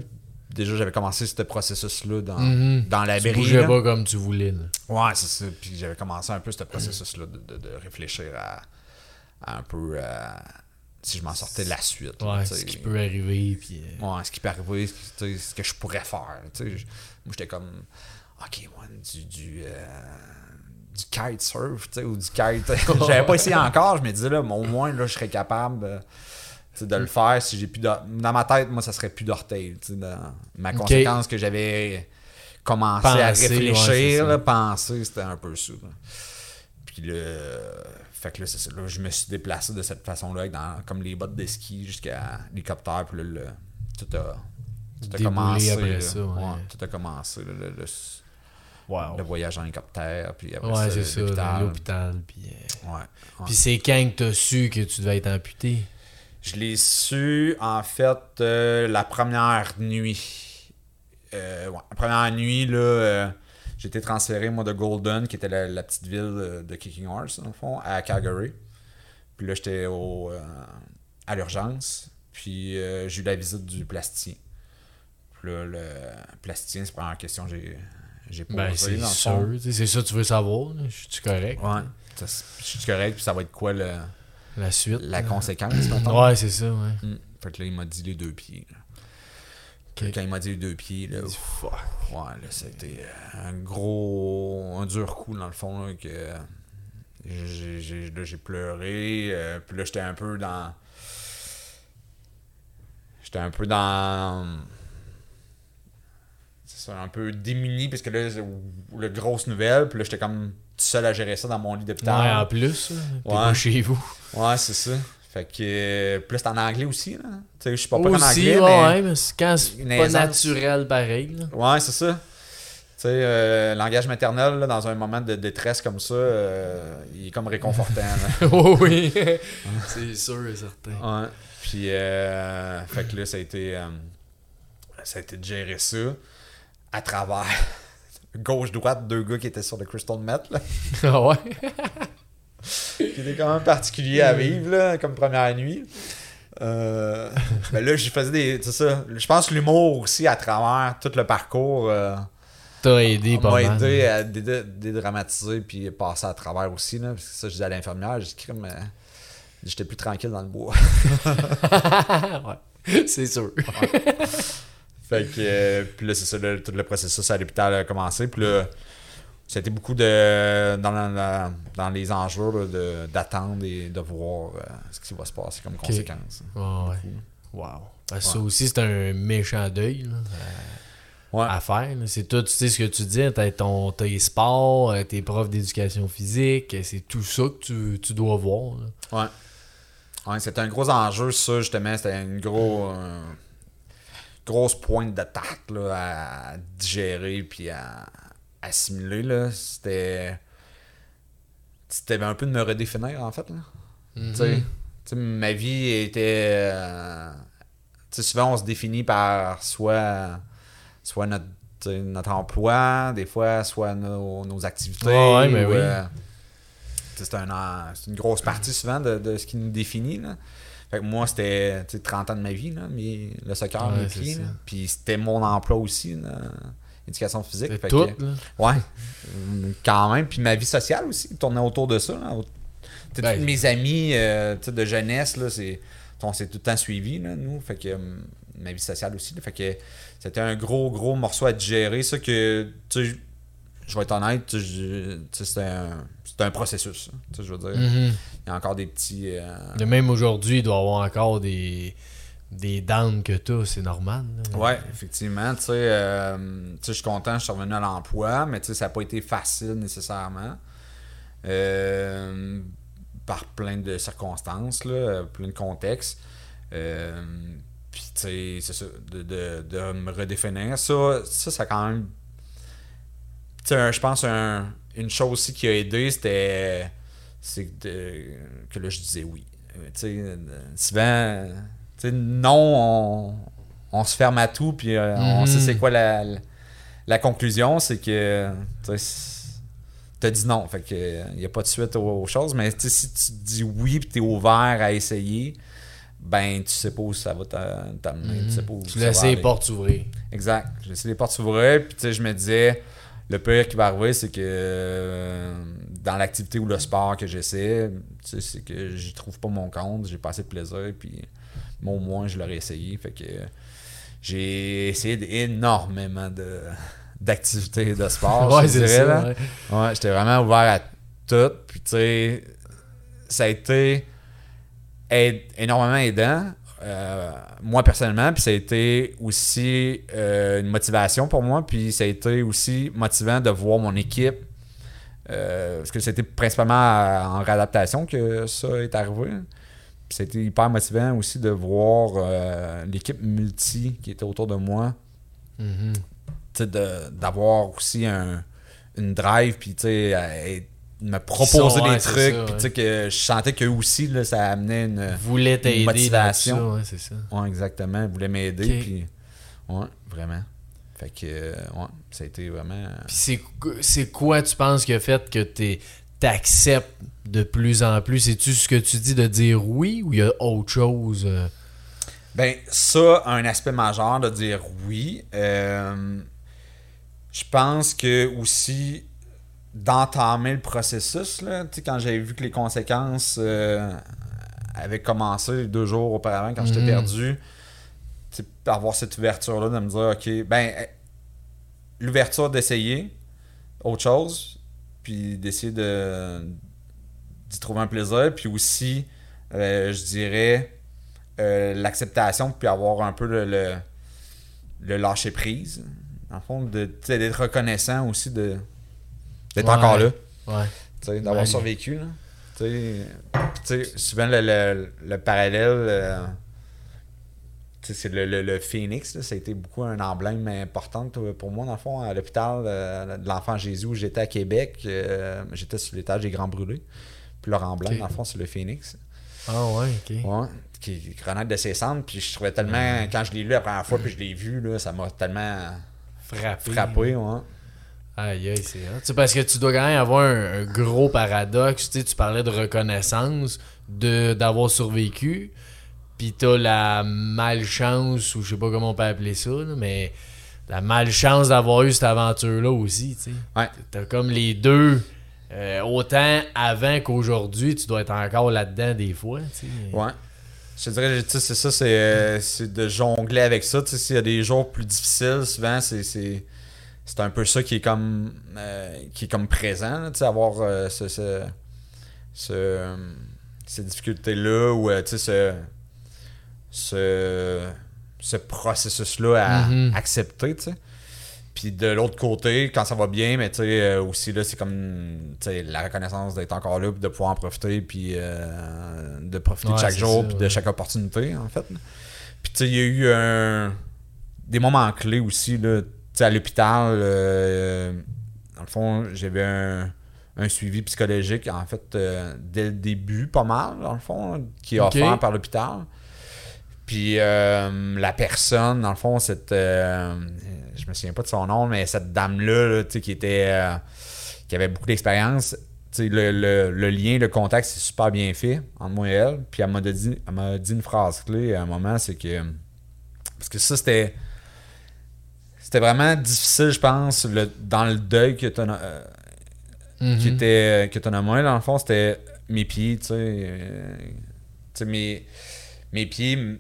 Déjà, j'avais commencé ce processus-là dans, mm-hmm. dans l'abri. Tu bougeais là. Pas comme tu voulais. Là. Ouais, c'est ça. Puis j'avais commencé un peu ce processus-là de, de, de réfléchir à, à un peu à, si je m'en sortais de la suite. Là, ouais, ce qui peut arriver. Puis... Ouais, ce qui peut arriver, ce que je pourrais faire. T'sais. Moi, j'étais comme, OK, moi, du... du euh... du kitesurf, tu sais, ou du kite. J'avais pas essayé encore, je me disais, là, mais au moins, là, je serais capable de, de le faire si j'ai plus de... Dans ma tête, moi, ça serait plus d'orteil, tu sais, dans ma okay. conséquence que j'avais commencé penser, à réfléchir, ouais, là, penser, c'était un peu ça. Là. Puis là, fait que là, c'est ça, là, je me suis déplacé de cette façon-là, avec dans, comme les bottes de ski jusqu'à l'hélicoptère, puis là, le, tout a, tout a commencé. Là, ça, ouais. Ouais, tout a commencé, là, le, le, wow. le voyage en hélicoptère, puis après ouais, ça, c'est l'hôpital. Ça, l'hôpital puis, euh... ouais, ouais. Puis c'est quand que tu as su que tu devais être amputé? Je l'ai su, en fait, euh, la première nuit. Euh, ouais, la première nuit, là, euh, j'ai été transféré, moi, de Golden, qui était la, la petite ville de Kicking Horse, dans le fond, à Calgary. Puis là, j'étais au, euh, à l'urgence. Puis euh, j'ai eu la visite du plasticien. Puis là, le plasticien, c'est la première question que j'ai, j'ai posée. Ben, c'est sûr. C'est ça que tu veux savoir. Je suis-tu correct? Ouais. Je suis-tu correct? Puis ça va être quoi le... La suite. La conséquence, maintenant. Ouais, c'est ça, ouais. Mmh. Fait que là, il m'a dit les deux pieds. Okay. Quand il m'a dit les deux pieds, là, fuck. Ouais, là, c'était un gros, un dur coup, dans le fond, là, que j'ai, j'ai, là, j'ai pleuré. Euh, puis là, j'étais un peu dans... J'étais un peu dans... C'est ça, un peu démuni, parce que là, la grosse nouvelle, puis là, j'étais comme... tout seul à gérer ça dans mon lit d'hôpital. Ouais, en plus. T'es ouais. chez vous. Ouais, c'est ça. Fait que... Plus en anglais aussi, là. Tu sais, je suis pas prêt en anglais, ouais, mais... mais c'est quand c'est pas naturel, pareil, là. Ouais, c'est ça. Tu sais, euh, langage maternel, là, dans un moment de détresse comme ça, euh, il est comme réconfortant, là. Oh oui! C'est sûr et certain. Ouais. Puis, euh, fait que là, ça a été... Euh, ça a été de gérer ça à travers... gauche-droite, deux gars qui étaient sur le crystal meth, là. Ah ouais? Qui était quand même particulier à vivre, là, comme première nuit. Euh, ben là, je faisais des... C'est ça. Je pense que l'humour aussi, à travers tout le parcours... Euh, T'as aidé pas mal. M'a aidé à dédramatiser puis passer à travers aussi, là. Parce que ça, je disais à l'infirmière, j'ai dit, mais j'étais plus tranquille dans le bois. Ouais. C'est sûr. Ouais. Fait que, euh, puis là, c'est ça, là, tout le processus à l'hôpital a commencé. Puis là, c'était beaucoup de dans, la, dans les enjeux là, de, d'attendre et de voir euh, ce qui va se passer comme okay. conséquence. Oh, ouais. Wow. Ouais. Ça aussi, c'est un méchant deuil là, euh, ouais. à faire. Là. C'est tout, tu sais, ce que tu dis, t'as ton, tes sports, tes profs d'éducation physique, c'est tout ça que tu, tu dois voir. Là. Ouais. Ouais, c'était un gros enjeu, ça, justement. C'était une gros... Euh, grosse pointe d'attaque là, à digérer puis à assimiler là. C'était c'était un peu de me redéfinir en fait là. Mm-hmm. T'sais, t'sais, ma vie était euh... t'sais, souvent on se définit par soit soit notre notre emploi des fois soit nos, nos activités. Oh, ouais, mais ou, oui. euh... c'est, un, c'est une grosse partie souvent de, de ce qui nous définit là. Fait que moi, c'était trente ans de ma vie, là, mais le soccer, ouais, mes pieds. Puis c'était mon emploi aussi, là, éducation physique. Fait tout, que, là. Ouais, quand même. Puis ma vie sociale aussi, tournait autour de ça. Tous ben, mes amis euh, de jeunesse, là, c'est, on s'est tout le temps suivis, là, nous. Fait que ma vie sociale aussi. Là, fait que c'était un gros, gros morceau à digérer. Ça que, je vais être honnête, c'était un... C'est un processus, tu sais, je veux dire. Mm-hmm. Il y a encore des petits... Euh... De même aujourd'hui, il doit y avoir encore des, des downs que t'as, c'est normal. Là. Ouais, effectivement, tu sais, euh, tu sais, je suis content, je suis revenu à l'emploi, mais tu sais, ça n'a pas été facile nécessairement. Euh, par plein de circonstances, là, plein de contextes. Euh, Puis tu sais, c'est ça, de, de, de me redéfinir, ça, ça, ça a quand même... Tu sais, je pense un... Une chose aussi qui a aidé, c'était c'est de, que là, je disais oui. Euh, t'sais, souvent, t'sais, non, on, on se ferme à tout, puis euh, mm-hmm. on sait c'est quoi la, la, la conclusion, c'est que t'as dit non, fait qu'il n'y a pas de suite aux, aux choses, mais si tu dis oui puis t'es ouvert à essayer, ben tu sais pas où ça va t'a, t'amener. Mm-hmm. Tu sais pas où tu laisses les portes s'ouvrir. Exact. J'ai laissé les portes s'ouvrir, puis je me disais... Le pire qui va arriver, c'est que euh, dans l'activité ou le sport que j'essaie, tu sais, c'est que j'y trouve pas mon compte, j'ai pas assez de plaisir, puis moi au moins je l'aurais essayé. Fait que euh, j'ai essayé énormément de, d'activités et de sport. Ouais, je dirais, ça, là. Ouais. Ouais, j'étais vraiment ouvert à tout, puis tu sais, ça a été aide, énormément aidant, euh, moi personnellement, puis ça a été aussi euh, une motivation pour moi, puis ça a été aussi motivant de voir mon équipe, euh, parce que c'était principalement en réadaptation que ça est arrivé, puis c'était hyper motivant aussi de voir euh, l'équipe multi qui était autour de moi, mm-hmm. de, d'avoir aussi un, une drive, puis tu sais, elle me proposait des ouais, trucs, puis tu sais, que je sentais qu'eux aussi, là, ça amenait une, voulait t'aider une motivation. Ça, ouais, c'est ça. Ouais, exactement, ils voulaient m'aider, okay. Puis ouais, vraiment. Fait que, ouais, ça a été vraiment. Puis c'est, c'est quoi, tu penses, qui a fait que t'es. T'acceptes de plus en plus? C'est-tu ce que tu dis de dire oui ou il y a autre chose? Ben, ça, un aspect majeur de dire oui. Euh, je pense que aussi d'entamer le processus, là, tu sais, quand j'avais vu que les conséquences euh, avaient commencé deux jours auparavant, quand mmh. j'étais perdu, tu sais, avoir cette ouverture-là de me dire, OK, ben, l'ouverture d'essayer autre chose, puis d'essayer de, d'y trouver un plaisir, puis aussi, euh, je dirais, euh, l'acceptation, puis avoir un peu le, le, le lâcher-prise, en fond, de, d'être reconnaissant aussi, de, d'être ouais, encore là, ouais. d'avoir ouais. survécu. Là. T'sais, t'sais, souvent, le, le, le parallèle, euh, c'est le, le, le phénix, là, ça a été beaucoup un emblème important pour moi, dans le fond, à l'hôpital euh, de l'Enfant Jésus où j'étais à Québec. Euh, j'étais sur l'étage des Grands Brûlés. Puis leur emblème, okay. dans le fond, c'est le phénix. Ah ouais, ok. Ouais, qui renaît de ses cendres. Puis je trouvais tellement, mmh. quand je l'ai lu la première fois, puis je l'ai vu, là, ça m'a tellement frappé. frappé ouais. Aïe, aïe, c'est vrai. Tu sais, parce que tu dois quand même avoir un, un gros paradoxe. Tu sais, tu parlais de reconnaissance, de, d'avoir survécu. Pis t'as la malchance, ou je sais pas comment on peut appeler ça, là, mais la malchance d'avoir eu cette aventure-là aussi, tu sais. Ouais. T'as comme les deux, euh, autant avant qu'aujourd'hui, tu dois être encore là-dedans des fois, tu sais. Ouais. Je te dirais, tu sais, c'est ça, c'est, euh, c'est de jongler avec ça, tu sais, s'il y a des jours plus difficiles, souvent, c'est, c'est, c'est un peu ça qui est comme, euh, qui est comme présent, tu sais, avoir euh, ce, ce, ce, ces difficultés-là, ou, euh, tu sais, ce... ce, ce processus-là à mm-hmm. accepter, tu sais. Puis de l'autre côté, quand ça va bien, mais tu sais, euh, aussi, là, c'est comme, tu sais, la reconnaissance d'être encore là, puis de pouvoir en profiter, puis euh, de profiter ouais, de chaque jour, puis ouais. de chaque opportunité, en fait. Puis tu sais, il y a eu euh, des moments clés aussi, là, tu sais, à l'hôpital, euh, dans le fond, j'avais un, un suivi psychologique, en fait, euh, dès le début, pas mal, dans le fond, qui est okay. offert par l'hôpital. Puis euh, la personne, dans le fond, cette euh, je me souviens pas de son nom, mais cette dame-là, là, tu sais, qui était euh, qui avait beaucoup d'expérience, tu sais, le, le, le lien, le contact, c'est super bien fait entre moi et elle. Puis elle m'a dit, elle m'a dit une phrase clé à un moment, c'est que parce que ça, c'était c'était vraiment difficile, je pense, le, dans le deuil que t'en, euh, mm-hmm. qui était que t'en as moins, dans le fond, c'était mes pieds, tu sais, euh, tu sais, mes mes pieds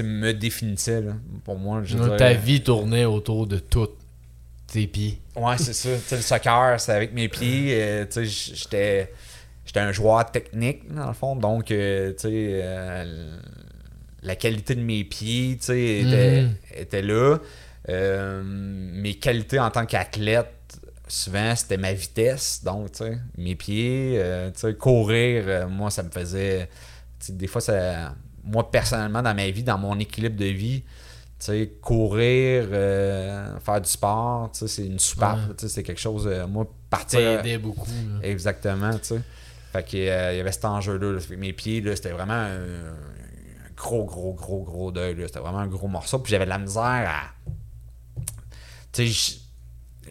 me définissait, là, pour moi. Je non, ta vie tournait autour de tout tes pieds. Ouais, c'est ça. T'sais, le soccer, c'est avec mes pieds. Euh, j'étais, j'étais un joueur technique, dans le fond. Donc, euh, euh, la qualité de mes pieds était, mm-hmm. était là. Euh, mes qualités en tant qu'athlète, souvent, c'était ma vitesse. Donc, mes pieds, euh, courir, euh, moi, ça me faisait... Des fois, ça... Moi, personnellement, dans ma vie, dans mon équilibre de vie, tu sais, courir, euh, faire du sport, tu sais, c'est une soupape, ouais. tu sais, c'est quelque chose, euh, moi, partir... Ça aidait beaucoup. Là. Exactement, tu sais. Fait qu'il euh, y avait cet enjeu-là. Là. Fait que mes pieds, là, c'était vraiment un, un gros, gros, gros, gros deuil, là. C'était vraiment un gros morceau. Puis j'avais de la misère à... Tu sais,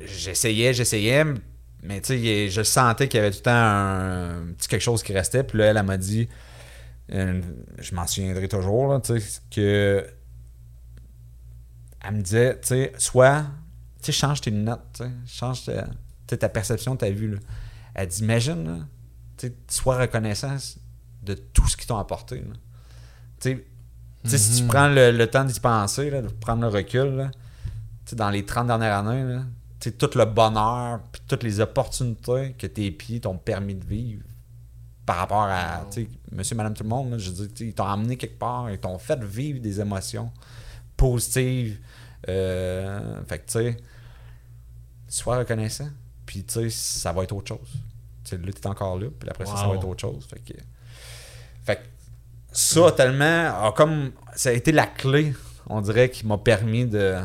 j'essayais, j'essayais, mais tu sais, je sentais qu'il y avait tout le temps un petit quelque chose qui restait. Puis là, elle, elle m'a dit... Euh, je m'en souviendrai toujours, là, tu sais, que elle me disait, tu sais, soit, tu sais, change tes lunettes, tu sais, change ta, ta perception de ta vue, là. Elle dit, imagine, tu sais, sois reconnaissant de tout ce qu'ils t'ont apporté, là. Tu sais, mm-hmm. si tu prends le, le temps d'y penser, là, de prendre le recul, là, tu sais, dans les trente dernières années, là, tu sais, tout le bonheur, puis toutes les opportunités que tes pieds t'ont permis de vivre, par rapport à wow. monsieur, madame, tout le monde, là, je veux dire, ils t'ont emmené quelque part, ils t'ont fait vivre des émotions positives. Euh, fait que, tu sais, sois reconnaissant, puis tu sais, ça va être autre chose. Tu sais, là, t'es encore là, puis après wow. ça, ça va être autre chose. Fait que, fait que ça, tellement, comme ça a été la clé, on dirait, qui m'a permis de...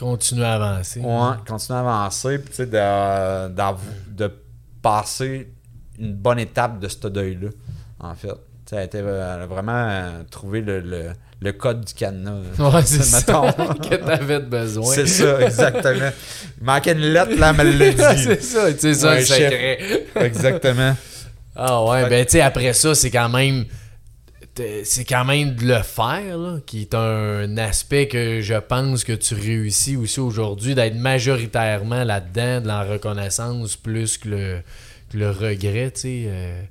Continuer à avancer. Ouais, continuer à avancer, puis tu sais, de, de, de passer une bonne étape de ce deuil-là, en fait. Tu sais, elle, était, elle a vraiment trouvé le, le, le code du cadenas. Ouais, c'est ça que t'avais besoin. C'est ça, exactement. Il manquait une lettre, là, mais elle l'a dit. C'est ça, c'est ça, ouais, le secret. Exactement. Ah ouais, ben tu sais, après ça, c'est quand même... c'est quand même de le faire, là, qui est un aspect que je pense que tu réussis aussi aujourd'hui, d'être majoritairement là-dedans, de la reconnaissance plus que le, que le regret, tu sais. Euh,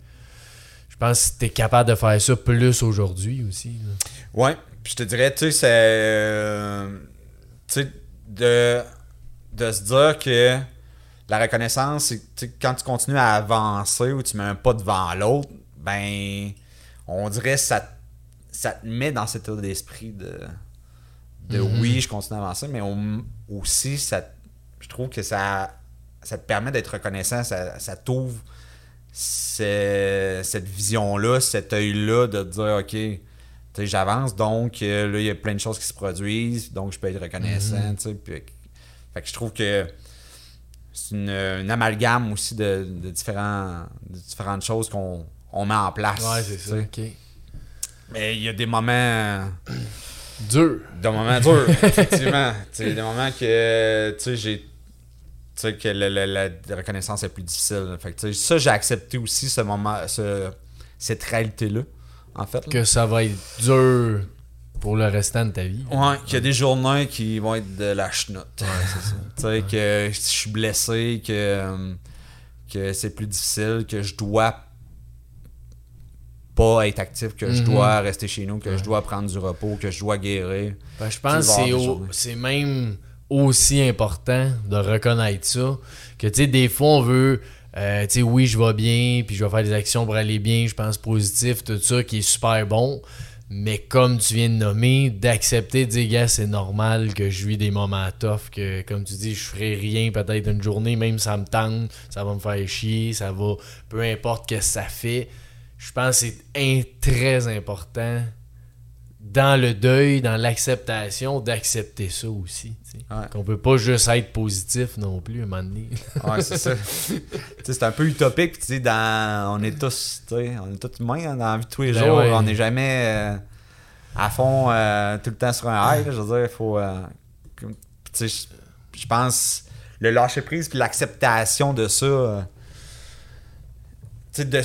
je pense que tu es capable de faire ça plus aujourd'hui aussi. Oui, puis je te dirais, tu sais, c'est... Euh, tu sais, de, de se dire que la reconnaissance, c'est quand tu continues à avancer ou tu mets un pas devant l'autre, ben... on dirait que ça, ça te met dans cet état d'esprit de, de mm-hmm. oui, je continue à avancer, mais au, aussi, ça, je trouve que ça, ça te permet d'être reconnaissant, ça, ça t'ouvre cette vision-là, cet œil-là de te dire, OK, t'sais, j'avance, donc là, il y a plein de choses qui se produisent, donc je peux être reconnaissant. Mm-hmm. Puis, fait que je trouve que c'est une, une amalgame aussi de, de, différents, de différentes choses qu'on... on met en place. Ouais, c'est ça. OK. Mais il y a des moments durs. Des moments durs, effectivement. T'sais, des moments que t'sais, j'ai t'sais, que la, la, la reconnaissance est plus difficile. Fait que, ça, j'ai accepté aussi ce moment, ce, cette réalité-là, en fait. Là. Que ça va être dur pour le restant de ta vie. Ouais, ouais. Qu'il y a des journées qui vont être de la chenoute. Ouais, c'est ça. Tu sais, que je suis blessé, que, que c'est plus difficile, que je dois pas être actif, que mm-hmm. je dois rester chez nous, que ouais. je dois prendre du repos, que je dois guérir. Ben, je pense que c'est, au, c'est même aussi important de reconnaître ça, que tu sais, des fois on veut, euh, tu sais, oui je vais bien, puis je vais faire des actions pour aller bien, je pense positif, tout ça qui est super bon, mais comme tu viens de nommer, d'accepter, de dire, gars, c'est normal que je vis des moments tough, que comme tu dis, je ferai rien peut-être une journée, même ça me tente, ça va me faire chier, ça va, peu importe ce que ça fait. Je pense que c'est très important dans le deuil, dans l'acceptation, d'accepter ça aussi. Ouais. Qu'on peut pas juste être positif non plus, à un moment donné. Ouais, c'est ça. C'est un peu utopique. Dans, on est tous on est tous humains hein, dans la vie de tous les ben jours. Ouais. On n'est jamais euh, à fond euh, tout le temps sur un high. Là, je veux dire, il faut... Euh, je pense le lâcher-prise puis l'acceptation de ça... Euh, tu sais, de...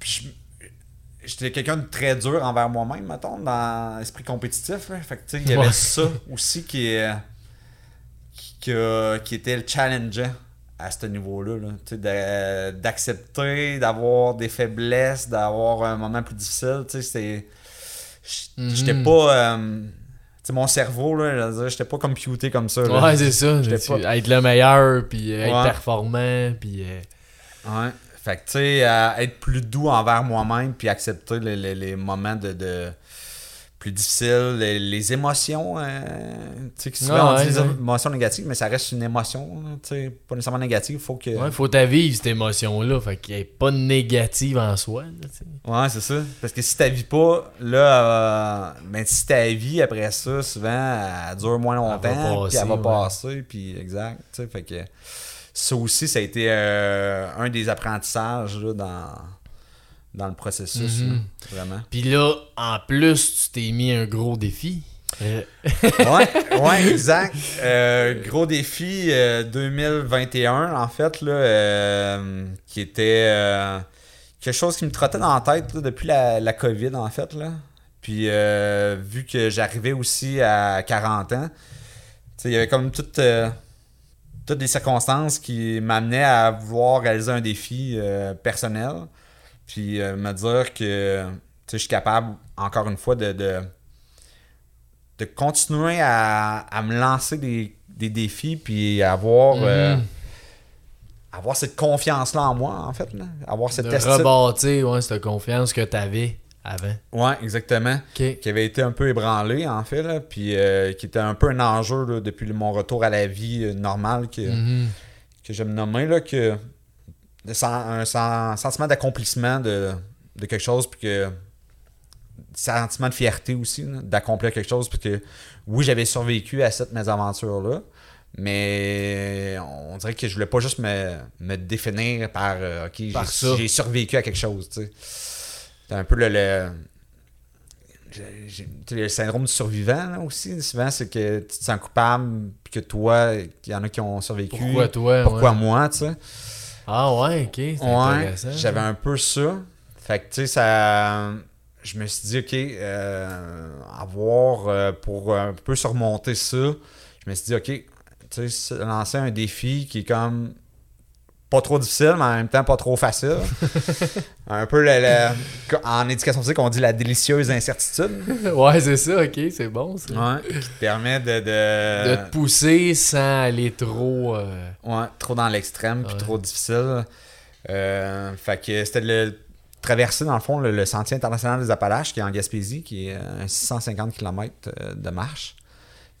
Pis j'étais quelqu'un de très dur envers moi-même, mettons, dans l'esprit compétitif. Hein. Fait que, tu sais, il y avait ouais. ça aussi qui, est, qui, qui, a, qui était le challengeant à ce niveau-là. Là. Tu sais, de, d'accepter, d'avoir des faiblesses, d'avoir un moment plus difficile. Tu sais, c'est, j'étais mm-hmm. pas... Euh, tu sais, mon cerveau, là, j'étais pas computé comme ça. Là. Ouais, c'est ça. Pas... être le meilleur, puis être ouais. performant, puis... Euh... Ouais. Fait que, tu sais, euh, être plus doux envers moi-même puis accepter les, les, les moments de, de plus difficiles, les, les émotions, euh, tu sais, qui souvent ah, on ouais, dit ouais. émotions négatives, mais ça reste une émotion, tu sais, pas nécessairement négative, faut que... Ouais, faut ta vivre cette émotion-là, fait qu'elle est pas négative en soi, là, tu sais. Ouais, c'est ça, parce que si t'as vis pas, là, mais euh, ben, si t'as vis après ça, souvent, elle dure moins longtemps, puis elle va passer, elle va ouais. passer puis exact, tu sais, fait que... Ça aussi, ça a été euh, un des apprentissages là, dans, dans le processus, mm-hmm. là, vraiment. Puis là, en plus, tu t'es mis un gros défi. Euh... ouais, ouais, exact. Euh, gros défi euh, deux mille vingt et un, en fait, là, euh, qui était euh, quelque chose qui me trottait dans la tête là, depuis la, la COVID, en fait. Là. Puis euh, vu que j'arrivais aussi à quarante ans, il y avait comme toute... Euh, toutes des circonstances qui m'amenaient à vouloir réaliser un défi euh, personnel, puis euh, me dire que je suis capable, encore une fois, de, de, de continuer à, à me lancer des, des défis, puis avoir, mm-hmm. euh, avoir cette confiance-là en moi, en fait. Là. Avoir cette de rebâtir ouais, cette confiance que tu avais avant. Oui, exactement. Okay. Qui avait été un peu ébranlé, en fait, là, puis euh, qui était un peu un enjeu là, depuis mon retour à la vie euh, normale que, mm-hmm. que je me nommais, là, que, un, un sentiment d'accomplissement de, de quelque chose, puis que sentiment de fierté aussi, là, d'accomplir quelque chose, parce que oui, j'avais survécu à cette mésaventure-là, mais on dirait que je voulais pas juste me, me définir par euh, ok, par j'ai, j'ai survécu à quelque chose, tu sais. C'est un peu le, le, j'ai, le syndrome du survivant là, aussi. Souvent, c'est que tu te sens coupable, puis que toi, il y en a qui ont survécu. Pourquoi toi? Pourquoi ouais. moi, tu sais? Ah ouais, ok, c'est ouais, intéressant. J'avais un peu ça. Fait que tu sais, ça... Je me suis dit, ok, euh, avoir euh, pour un peu surmonter ça, je me suis dit, ok, tu sais, lancer un défi qui est comme pas trop difficile, mais en même temps pas trop facile. Un peu le, le, en éducation physique, on dit la délicieuse incertitude. Ouais, c'est ça, ok, c'est bon ça. Ouais, qui te permet de, de... de te pousser sans aller trop... Euh... Ouais, trop dans l'extrême, puis trop difficile. Euh, fait que c'était le... traverser dans le fond le, le Sentier international des Appalaches qui est en Gaspésie, qui est un six cent cinquante kilomètres de marche.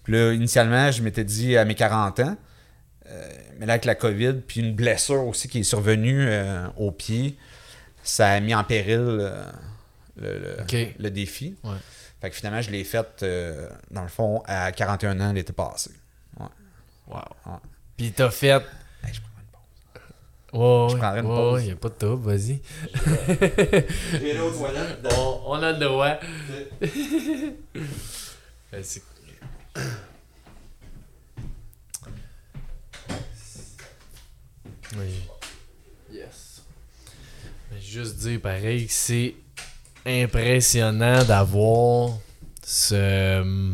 Puis là, initialement, je m'étais dit à mes quarante ans, euh, mais là avec la COVID, puis une blessure aussi qui est survenue euh, au pied, ça a mis en péril euh, le, le, okay. le défi. Ouais. Fait que finalement, je l'ai fait euh, dans le fond à quarante et un ans l'été passé. Ouais. Wow. Ouais. Puis t'as fait... Hey, je... Oh, je prendrais une oh, pause. Il n'y a pas de top, vas-y. J'ai l'eau toilette. On a le droit. Vas-y. Oui. Yes. Mais juste dire pareil que c'est impressionnant d'avoir ce...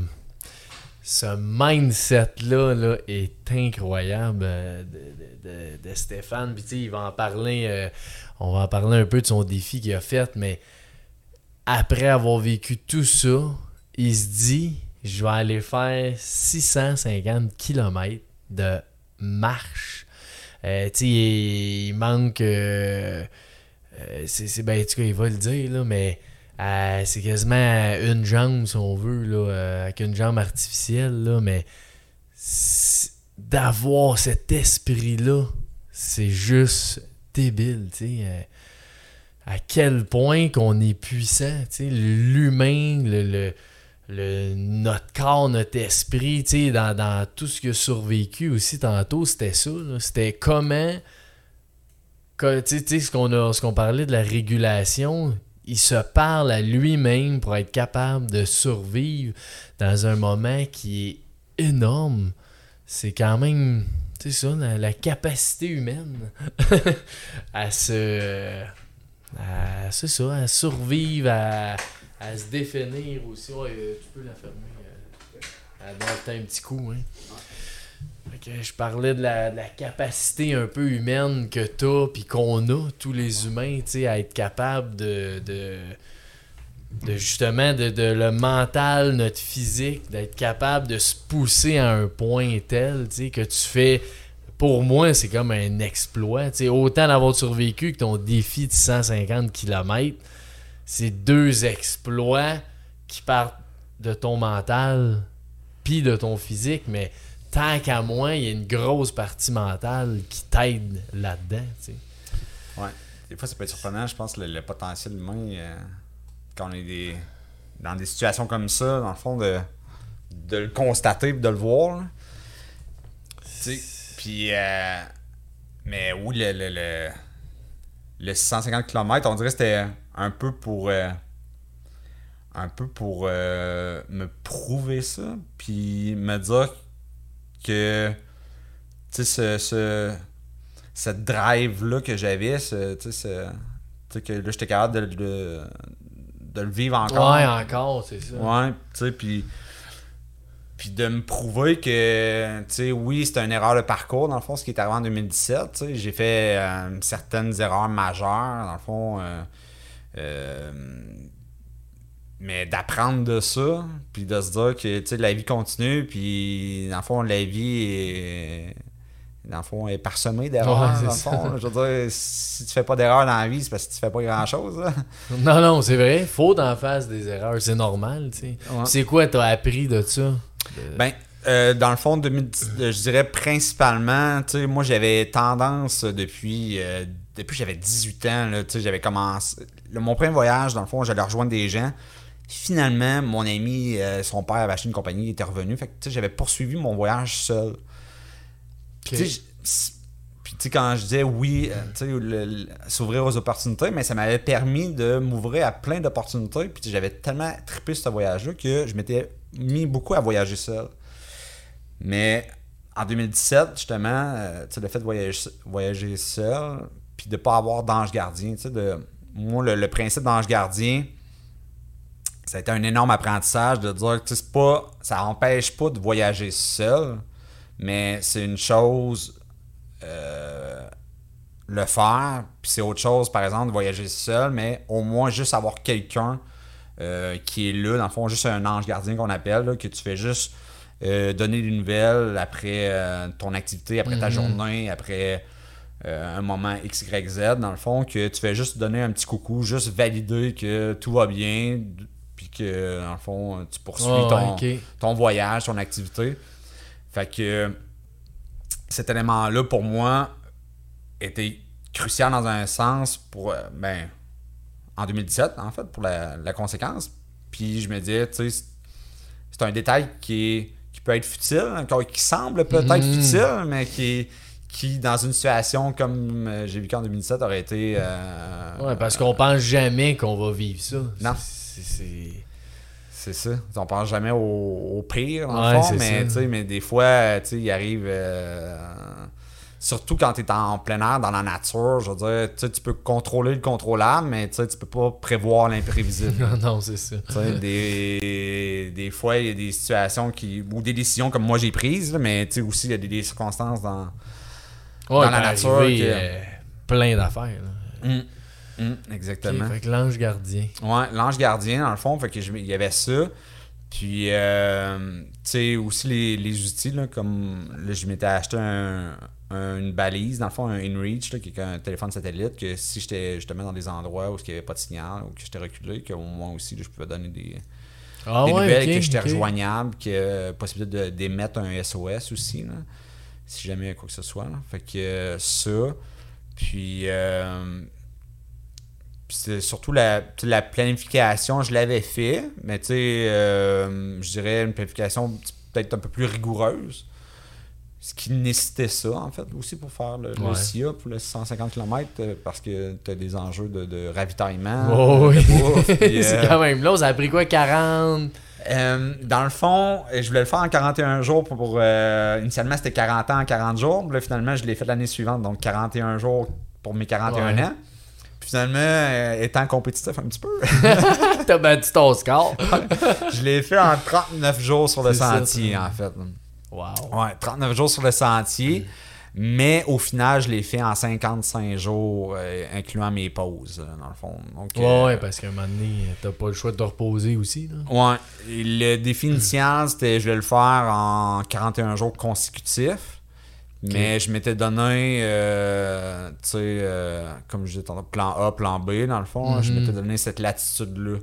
Ce mindset-là là, est incroyable euh, de, de, de Stéphane. Puis tu sais, il va en parler, euh, on va en parler un peu de son défi qu'il a fait, mais après avoir vécu tout ça, il se dit « Je vais aller faire six cent cinquante kilomètres de marche. Euh, » Tu sais, il, il manque... Euh, euh, c'est, c'est ben, en tout cas, il va le dire, là, mais... Euh, c'est quasiment une jambe, si on veut, là, euh, avec une jambe artificielle, là, mais d'avoir cet esprit-là, c'est juste débile, tu sais. Euh, à quel point qu'on est puissant, tu sais, l'humain, le, le, le, notre corps, notre esprit, tu sais, dans, dans tout ce qu'il a survécu aussi tantôt, c'était ça, là, c'était comment, que, tu sais, tu sais, ce qu'on a, ce qu'on parlait de la régulation. Il se parle à lui-même pour être capable de survivre dans un moment qui est énorme. C'est quand même, tu sais ça, la, la capacité humaine à se... À, c'est ça, à survivre, à, à se définir aussi. Ouais, tu peux la fermer. Elle doit être un petit coup. Hein. Okay, je parlais de la, de la capacité un peu humaine que t'as puis qu'on a, tous les humains, tu sais, à être capable de, de, de justement, de, de le mental, notre physique, d'être capable de se pousser à un point tel, tu sais, que tu fais... Pour moi, c'est comme un exploit, tu sais, autant d'avoir survécu que ton défi de cent cinquante kilomètres, c'est deux exploits qui partent de ton mental puis de ton physique, mais... Tant qu'à moi, il y a une grosse partie mentale qui t'aide là-dedans. Tu sais. Ouais. Des fois, ça peut être surprenant, je pense, le, le potentiel humain, euh, quand on est des, dans des situations comme ça, dans le fond, de, de le constater et de le voir. Tu sais, puis, euh, mais oui, le, le, le, le six cent cinquante kilomètres, on dirait que c'était un peu pour... Euh, un peu pour euh, me prouver ça, puis me dire... que tu sais ce, ce cette drive là que j'avais, ce tu sais que là j'étais capable de, de de le vivre encore, ouais encore c'est ça, ouais tu sais, puis puis de me prouver que tu sais oui, c'était une erreur de parcours dans le fond ce qui est arrivé en deux mille dix-sept, tu sais j'ai fait euh, certaines erreurs majeures dans le fond, euh, euh, mais d'apprendre de ça, puis de se dire que tu sais la vie continue, puis dans le fond la vie est dans le fond est parsemée d'erreurs, ouais, dans le fond. Je veux dire, si tu fais pas d'erreurs dans la vie, c'est parce que tu fais pas grand chose. Là. Non non, c'est vrai, faut t'en faire des erreurs, c'est normal, tu sais. Ouais. C'est quoi t'as appris de ça? De... Ben euh, dans le fond deux mille dix, je dirais principalement, tu sais moi j'avais tendance depuis euh, depuis j'avais dix-huit ans là, tu sais j'avais commencé le, mon premier voyage dans le fond, j'allais rejoindre des gens Finalement, mon ami, euh, son père avait acheté une compagnie, il était revenu. Fait que, tu sais, j'avais poursuivi mon voyage seul. Puis, okay. tu sais, Puis, tu sais, quand je disais oui, euh, s'ouvrir aux opportunités, mais ça m'avait permis de m'ouvrir à plein d'opportunités. Puis, j'avais tellement trippé ce voyage-là que je m'étais mis beaucoup à voyager seul. Mais en deux mille dix-sept, justement, euh, tu sais, le fait de voyager, voyager seul, puis de ne pas avoir d'ange gardien, tu sais, de, moi, le, le principe d'ange gardien, ça a été un énorme apprentissage de dire que c'est pas, ça empêche pas de voyager seul, mais c'est une chose. Euh, le faire, puis c'est autre chose, par exemple, de voyager seul, mais au moins juste avoir quelqu'un euh, qui est là, dans le fond, juste un ange gardien qu'on appelle, là, que tu fais juste euh, donner des nouvelles après euh, ton activité, après ta mm-hmm. journée, après euh, un moment X, Y, Z, dans le fond, que tu fais juste donner un petit coucou, juste valider que tout va bien, puis que, dans le fond, tu poursuis oh, ton, okay. ton voyage, ton activité. Fait que cet élément-là, pour moi, était crucial dans un sens pour, ben, en deux mille dix-sept, en fait, pour la, la conséquence. Puis je me disais, tu sais, c'est un détail qui, est, qui peut être futile, qui semble peut-être mmh. futile, mais qui, qui, dans une situation comme j'ai vécu en deux mille dix-sept, aurait été... Euh, ouais, parce euh, qu'on pense jamais qu'on va vivre ça. Non. C'est... c'est... C'est ça. On pense jamais au, au pire, dans ouais, le fond, mais, mais des fois, il arrive... Euh, surtout quand tu es en plein air, dans la nature, je veux dire, tu peux contrôler le contrôlable, mais tu peux pas prévoir l'imprévisible. non, non, c'est ça. Des, des fois, il y a des situations qui ou des décisions comme moi j'ai prises, mais aussi il y a des, des circonstances dans, ouais, dans la nature. Arriver, que... euh, plein d'affaires. Là. Mm. Mmh, exactement. Okay, fait que l'ange gardien. Ouais, l'ange gardien, dans le fond, fait que je, il y avait ça. Puis, euh, tu sais, aussi les, les outils, là, comme là, je m'étais acheté un, un, une balise, dans le fond, un InReach, là, qui est un téléphone satellite, que si j'étais justement dans des endroits où il n'y avait pas de signal, ou que j'étais reculé, qu'au moins aussi, là, je pouvais donner des, ah des ouais, nouvelles, okay, que j'étais okay. rejoignable, que possibilité de, d'émettre un S O S aussi, là, si jamais il y a quoi que ce soit. Là. Fait que ça. Puis. Euh, C'est surtout la, la planification, je l'avais fait, mais tu sais, euh, je dirais une planification peut-être un peu plus rigoureuse. Ce qui nécessitait ça, en fait, aussi pour faire le, ouais. le S I A, pour le cent cinquante kilomètres, parce que tu as des enjeux de, de ravitaillement. Oh, oui, bouffe, pis, c'est euh, quand même long. Ça a pris quoi, quarante? Euh, dans le fond, je voulais le faire en quarante et un jours. Pour, pour euh, initialement, c'était quarante ans en quarante jours. Là, finalement, je l'ai fait l'année suivante, donc quarante et un jours pour mes quarante et un ouais. ans. Finalement, euh, étant compétitif un petit peu. T'as battu ton score. Je l'ai fait en trente-neuf jours sur le c'est sentier, ça, en fait. Wow. Ouais, trente-neuf jours sur le sentier. Mmh. Mais au final, je l'ai fait en cinquante-cinq jours, euh, incluant mes pauses, là, dans le fond. Donc, ouais, euh, ouais, parce qu'à un moment donné, t'as pas le choix de te reposer aussi. Là. Ouais. Le défi initial, c'était je vais le faire en quarante et un jours consécutifs. Okay. Mais je m'étais donné, euh, tu sais, euh, comme je disais, plan A, plan B, dans le fond, mm-hmm. je m'étais donné cette latitude-là.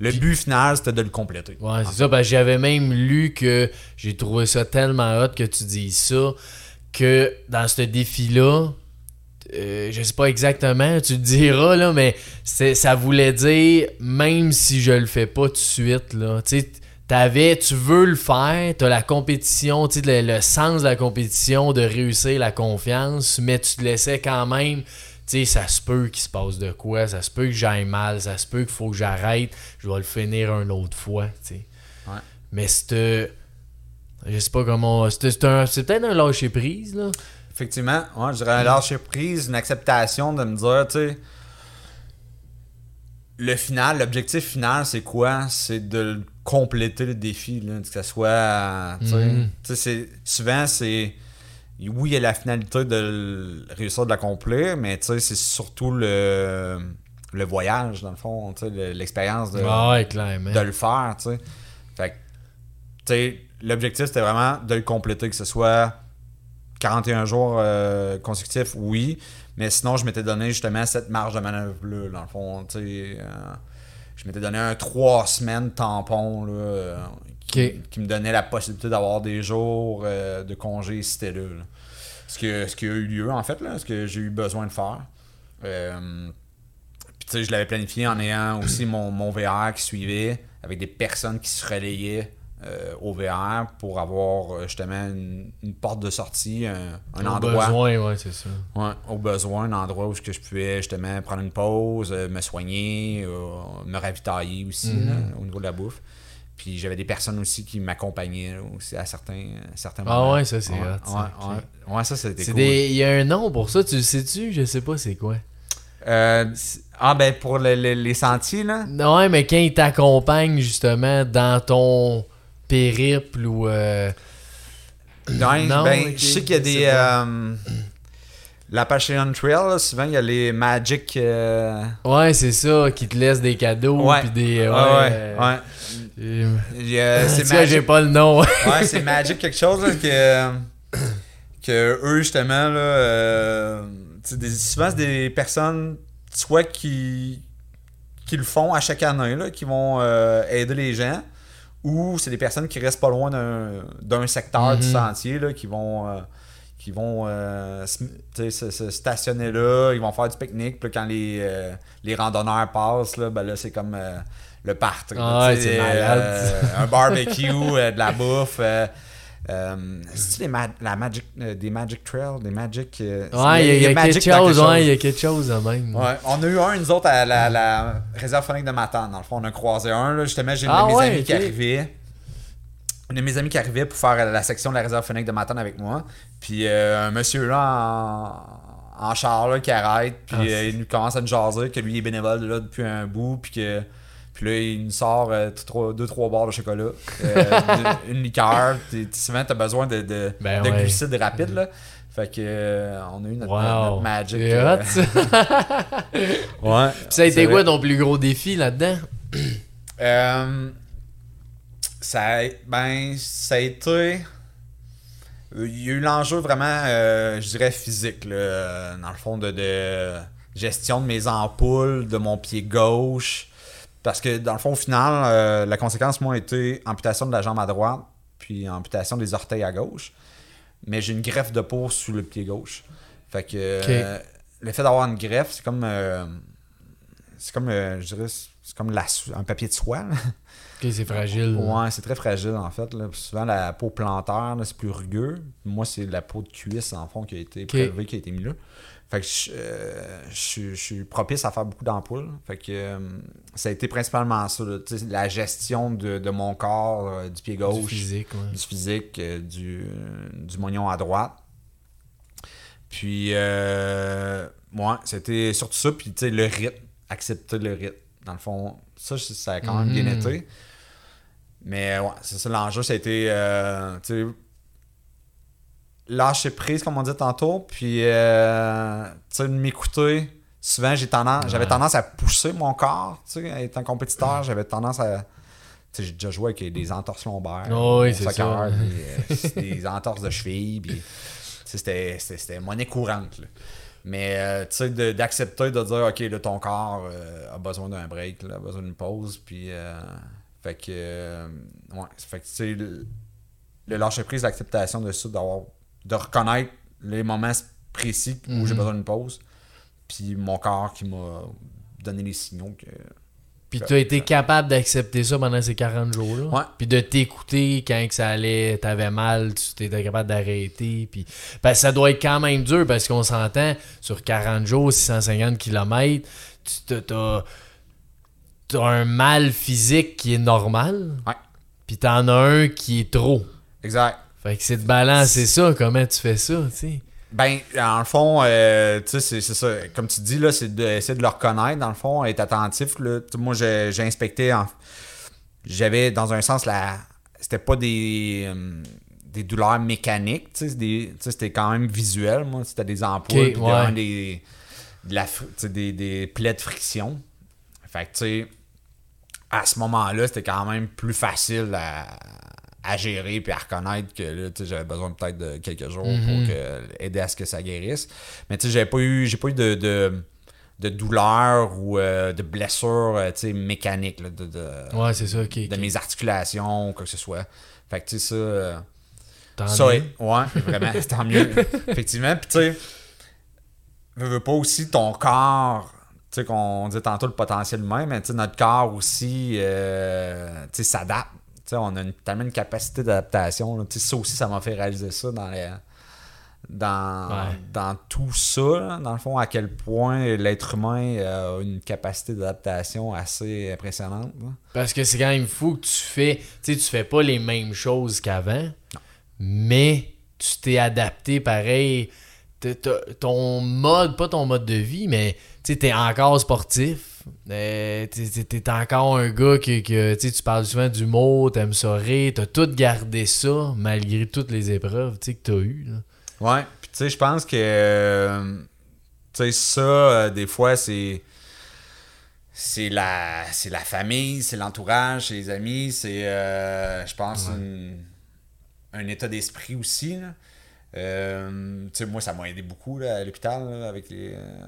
Le Puis, but final, c'était de le compléter. Ouais, c'est fait. Ça, parce que j'avais même lu que j'ai trouvé ça tellement hot que tu dises ça, que dans ce défi-là, euh, je sais pas exactement, tu le diras, là, mais c'est, ça voulait dire, même si je le fais pas tout de suite, là, tu sais, T'avais, tu veux le faire, t'as la compétition, tu sais, le, le sens de la compétition, de réussir la confiance, mais tu te laissais quand même, tu sais, ça se peut qu'il se passe de quoi, ça se peut que j'aille mal, ça se peut qu'il faut que j'arrête, je vais le finir une autre fois, tu sais. Ouais. Mais c'est, je sais pas comment, c'est, c'est, un, c'est peut-être un lâcher-prise, là. Effectivement, ouais, je dirais un lâcher-prise, une acceptation de me dire, tu sais, le final, l'objectif final, c'est quoi? C'est de compléter le défi, là, que ça soit... T'sais, mm-hmm. t'sais, c'est, souvent, c'est... Oui, il y a la finalité de réussir de l'accomplir, mais c'est surtout le, le voyage, dans le fond, le, l'expérience de, oh, de le faire. T'sais. Fait que, t'sais, l'objectif, c'était vraiment de le compléter, que ce soit quarante et un jours euh, consécutifs, oui, mais sinon, je m'étais donné justement cette marge de manœuvre-là, dans le fond, tu sais... Euh, je m'étais donné un trois semaines tampon là, qui, okay. qui me donnait la possibilité d'avoir des jours euh, de congé si c'était là. là. Ce, que, ce qui a eu lieu, en fait, là, ce que j'ai eu besoin de faire. Euh, Puis, tu sais, je l'avais planifié en ayant aussi mon, mon V R qui suivait avec des personnes qui se relayaient euh, au V R pour avoir justement une, une porte de sortie, un, un au endroit. Au besoin, oui, c'est ça. Ouais, au besoin, un endroit où je pouvais justement prendre une pause, me soigner, euh, me ravitailler aussi mm-hmm. là, au niveau de la bouffe. Puis j'avais des personnes aussi qui m'accompagnaient aussi à certains, à certains moments. Ah ouais, ça c'est ouais, hot. Ça. Ouais, okay. ouais, ça c'était c'est cool. Des... Il y a un nom pour ça, tu le sais-tu? Je sais pas c'est quoi. Euh, ah ben pour le, le, les sentiers là? Non, ouais, mais quand ils t'accompagnent justement dans ton périple ou... Euh... Non, non, ben okay, je sais qu'il y a des... Euh, la Passion Trail, là, souvent il y a les Magic... Euh... Ouais, c'est ça, qui te laissent des cadeaux. Ouais, puis des, euh, ouais, ouais. Euh... ouais. Et... Yeah, c'est ça, j'ai pas le nom. Ouais, c'est Magic quelque chose là, que, que eux justement là, euh, des, souvent c'est des personnes soit qui, qui le font à chaque année là, qui vont euh, aider les gens, ou c'est des personnes qui restent pas loin d'un, d'un secteur mm-hmm. du sentier là, qui vont euh, qui vont euh, se, se stationner là, ils vont faire du pique-nique, puis quand les, euh, les randonneurs passent là, ben là c'est comme euh, le party, ah, tu sais, euh, un barbecue, euh, de la bouffe. Euh, euh, c'est-tu ma- la magic, euh, des Magic Trail, des Magic... Euh, ouais, il y a, y a, y a, y a quelque chose, il ouais, y a quelque chose de même. Ouais, on a eu un, nous autres, à la, la Réserve faunique de Matane. Dans le fond, on a croisé un. Là, justement, j'ai ah, une de mes ouais, amies okay. qui arrivait. Une de mes amies qui arrivait pour faire la section de la Réserve faunique de Matane avec moi. Puis euh, un monsieur là en... en char là, qui arrête, puis ah, euh, il nous commence à nous jaser, que lui, il est bénévole là depuis un bout, puis que... Puis là, il nous sort euh, deux, trois barres de chocolat, euh, une, une liqueur. T'es, souvent, t'as besoin de, de, ben de ouais. glucides rapides. Là. Fait que euh, on a eu notre, wow. notre magic. C'est euh... hot, ça. Ouais, ça a été quoi ton plus gros défi là-dedans? euh, ça, a, ben, ça a été... Il y a eu l'enjeu vraiment, euh, je dirais, physique. Là, dans le fond, de, de gestion de mes ampoules, de mon pied gauche. Parce que, dans le fond, au final, euh, la conséquence, moi, a été amputation de la jambe à droite, puis amputation des orteils à gauche. Mais j'ai une greffe de peau sous le pied gauche. Fait que euh, okay. le fait d'avoir une greffe, c'est comme, euh, c'est comme, euh, je dirais, c'est comme la, un papier de soie. Okay, c'est fragile. Ouais, c'est très fragile, en fait. Là. Souvent, la peau plantaire, là, c'est plus rugueux. Moi, c'est la peau de cuisse, en fond, qui a été okay. prélevée, qui a été mise là. Fait que je, euh, je, je suis propice à faire beaucoup d'ampoules. Fait que euh, ça a été principalement ça, là, la gestion de, de mon corps, euh, du pied gauche, du physique, ouais. du, physique euh, du, euh, du moignon à droite. Puis, euh, ouais, c'était surtout ça. Puis, tu sais, le rythme, accepter le rythme. Dans le fond, ça, ça a quand même mm-hmm. bien été. Mais, ouais, c'est ça, l'enjeu, ça a été, euh, tu sais, lâcher prise, comme on dit tantôt, puis euh, tu sais, m'écouter. Souvent, j'ai tendance, ouais. j'avais tendance à pousser mon corps, tu sais, étant compétiteur, j'avais tendance à... Tu sais, j'ai déjà joué avec des entorses lombaires, oh, oui, c'est soccer, ça. Puis, euh, des entorses de cheville, puis tu sais, c'était, c'était, c'était monnaie courante, là. Mais euh, tu sais, de, d'accepter, de dire, OK, là, ton corps euh, a besoin d'un break, là, a besoin d'une pause, puis... Euh, fait que... Euh, ouais, fait que, tu sais, le, le lâcher prise, l'acceptation de ça, d'avoir... de reconnaître les moments précis où mm-hmm. j'ai besoin d'une pause, puis mon corps qui m'a donné les signaux que... Puis tu as été euh, capable d'accepter ça pendant ces quarante jours-là, ouais. puis de t'écouter quand que ça allait, t'avais mal, tu étais capable d'arrêter, puis parce que ça doit être quand même dur, parce qu'on s'entend, sur quarante jours, six cent cinquante kilomètres, tu t'as, t'as un mal physique qui est normal, ouais. puis t'en as un qui est trop. Exact. Fait que c'est de balancer ça, comment tu fais ça, tu sais? Ben, dans le fond, euh, tu sais, c'est, c'est ça. Comme tu dis, là, c'est d'essayer de, de le reconnaître, dans le fond, être attentif. Là. Moi, j'ai, j'ai inspecté, en... j'avais dans un sens, la... c'était pas des, euh, des douleurs mécaniques, tu sais, des... c'était quand même visuel, moi. C'était des ampoules, okay, puis ouais. des, de la, des, des plaies de friction. Fait que, tu sais, à ce moment-là, c'était quand même plus facile à... à gérer puis à reconnaître que là, tu sais, j'avais besoin peut-être de quelques jours mm-hmm. pour que, aider à ce que ça guérisse. Mais tu sais, j'avais pas eu, j'ai pas eu de, de, de douleur ou euh, de blessure, tu sais, mécanique là, de, de, ouais, c'est ça, okay, de okay. mes articulations ou quoi que ce soit. Fait que tu sais, ça... Tant ça, mieux. Ouais, vraiment, tant mieux. Effectivement, puis tu sais, veux, veux pas aussi ton corps... Tu sais, qu'on dit tantôt le potentiel humain, mais notre corps aussi euh, s'adapte. T'sais, on a une, tellement une capacité d'adaptation. Là. Ça aussi, ça m'a fait réaliser ça dans les, dans, ouais. dans tout ça. Là, dans le fond, à quel point l'être humain a une capacité d'adaptation assez impressionnante. Là. Parce que c'est quand même fou que tu fais... Tu sais, tu fais pas les mêmes choses qu'avant, non. mais tu t'es adapté pareil... T'es, ton mode, pas ton mode de vie, mais tu es encore sportif, euh, t'es, t'es, t'es encore un gars que, que tu parles souvent d'humour, t'aimes ça rire, t'as tout gardé ça malgré toutes les épreuves que t'as eues. Là. Ouais, puis tu sais, je pense que euh, tu sais, ça, euh, des fois, c'est. C'est la, c'est la famille, c'est l'entourage, c'est les amis, c'est, euh, je pense, ouais. une, un état d'esprit aussi. Là. Euh, tu sais, moi ça m'a aidé beaucoup là, à l'hôpital là, avec les euh,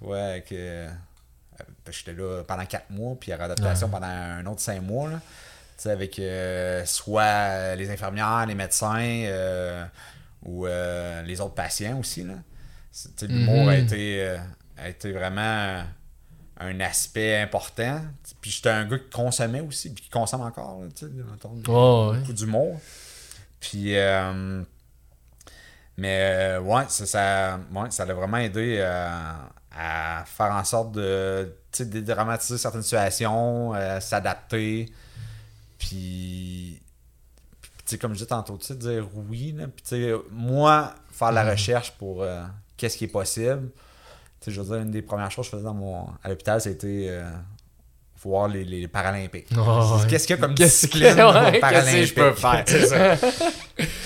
ouais avec euh, j'étais là pendant quatre mois puis à réadaptation ouais. pendant un autre cinq mois là, tu sais, avec euh, soit les infirmières, les médecins euh, ou euh, les autres patients aussi là. Tu sais, l'humour mm-hmm. a été euh, a été vraiment un aspect important, puis j'étais un gars qui consommait aussi puis qui consomme encore là, tu sais, oh, beaucoup ouais. d'humour puis euh, mais euh, ouais, ça, ça, ouais, ça l'a vraiment aidé euh, à faire en sorte de, de dédramatiser certaines situations, euh, s'adapter. Puis, puis comme je disais tantôt, dire oui. Là, puis moi, faire la recherche pour euh, qu'est-ce qui est possible. T'sais, je veux dire, une des premières choses que je faisais dans mon, à l'hôpital, c'était euh, voir les, les Paralympiques. Oh, ouais. Qu'est-ce qu'il y a comme discipline ouais, Paralympiques? Qu'est-ce que je peux faire? C'est ça.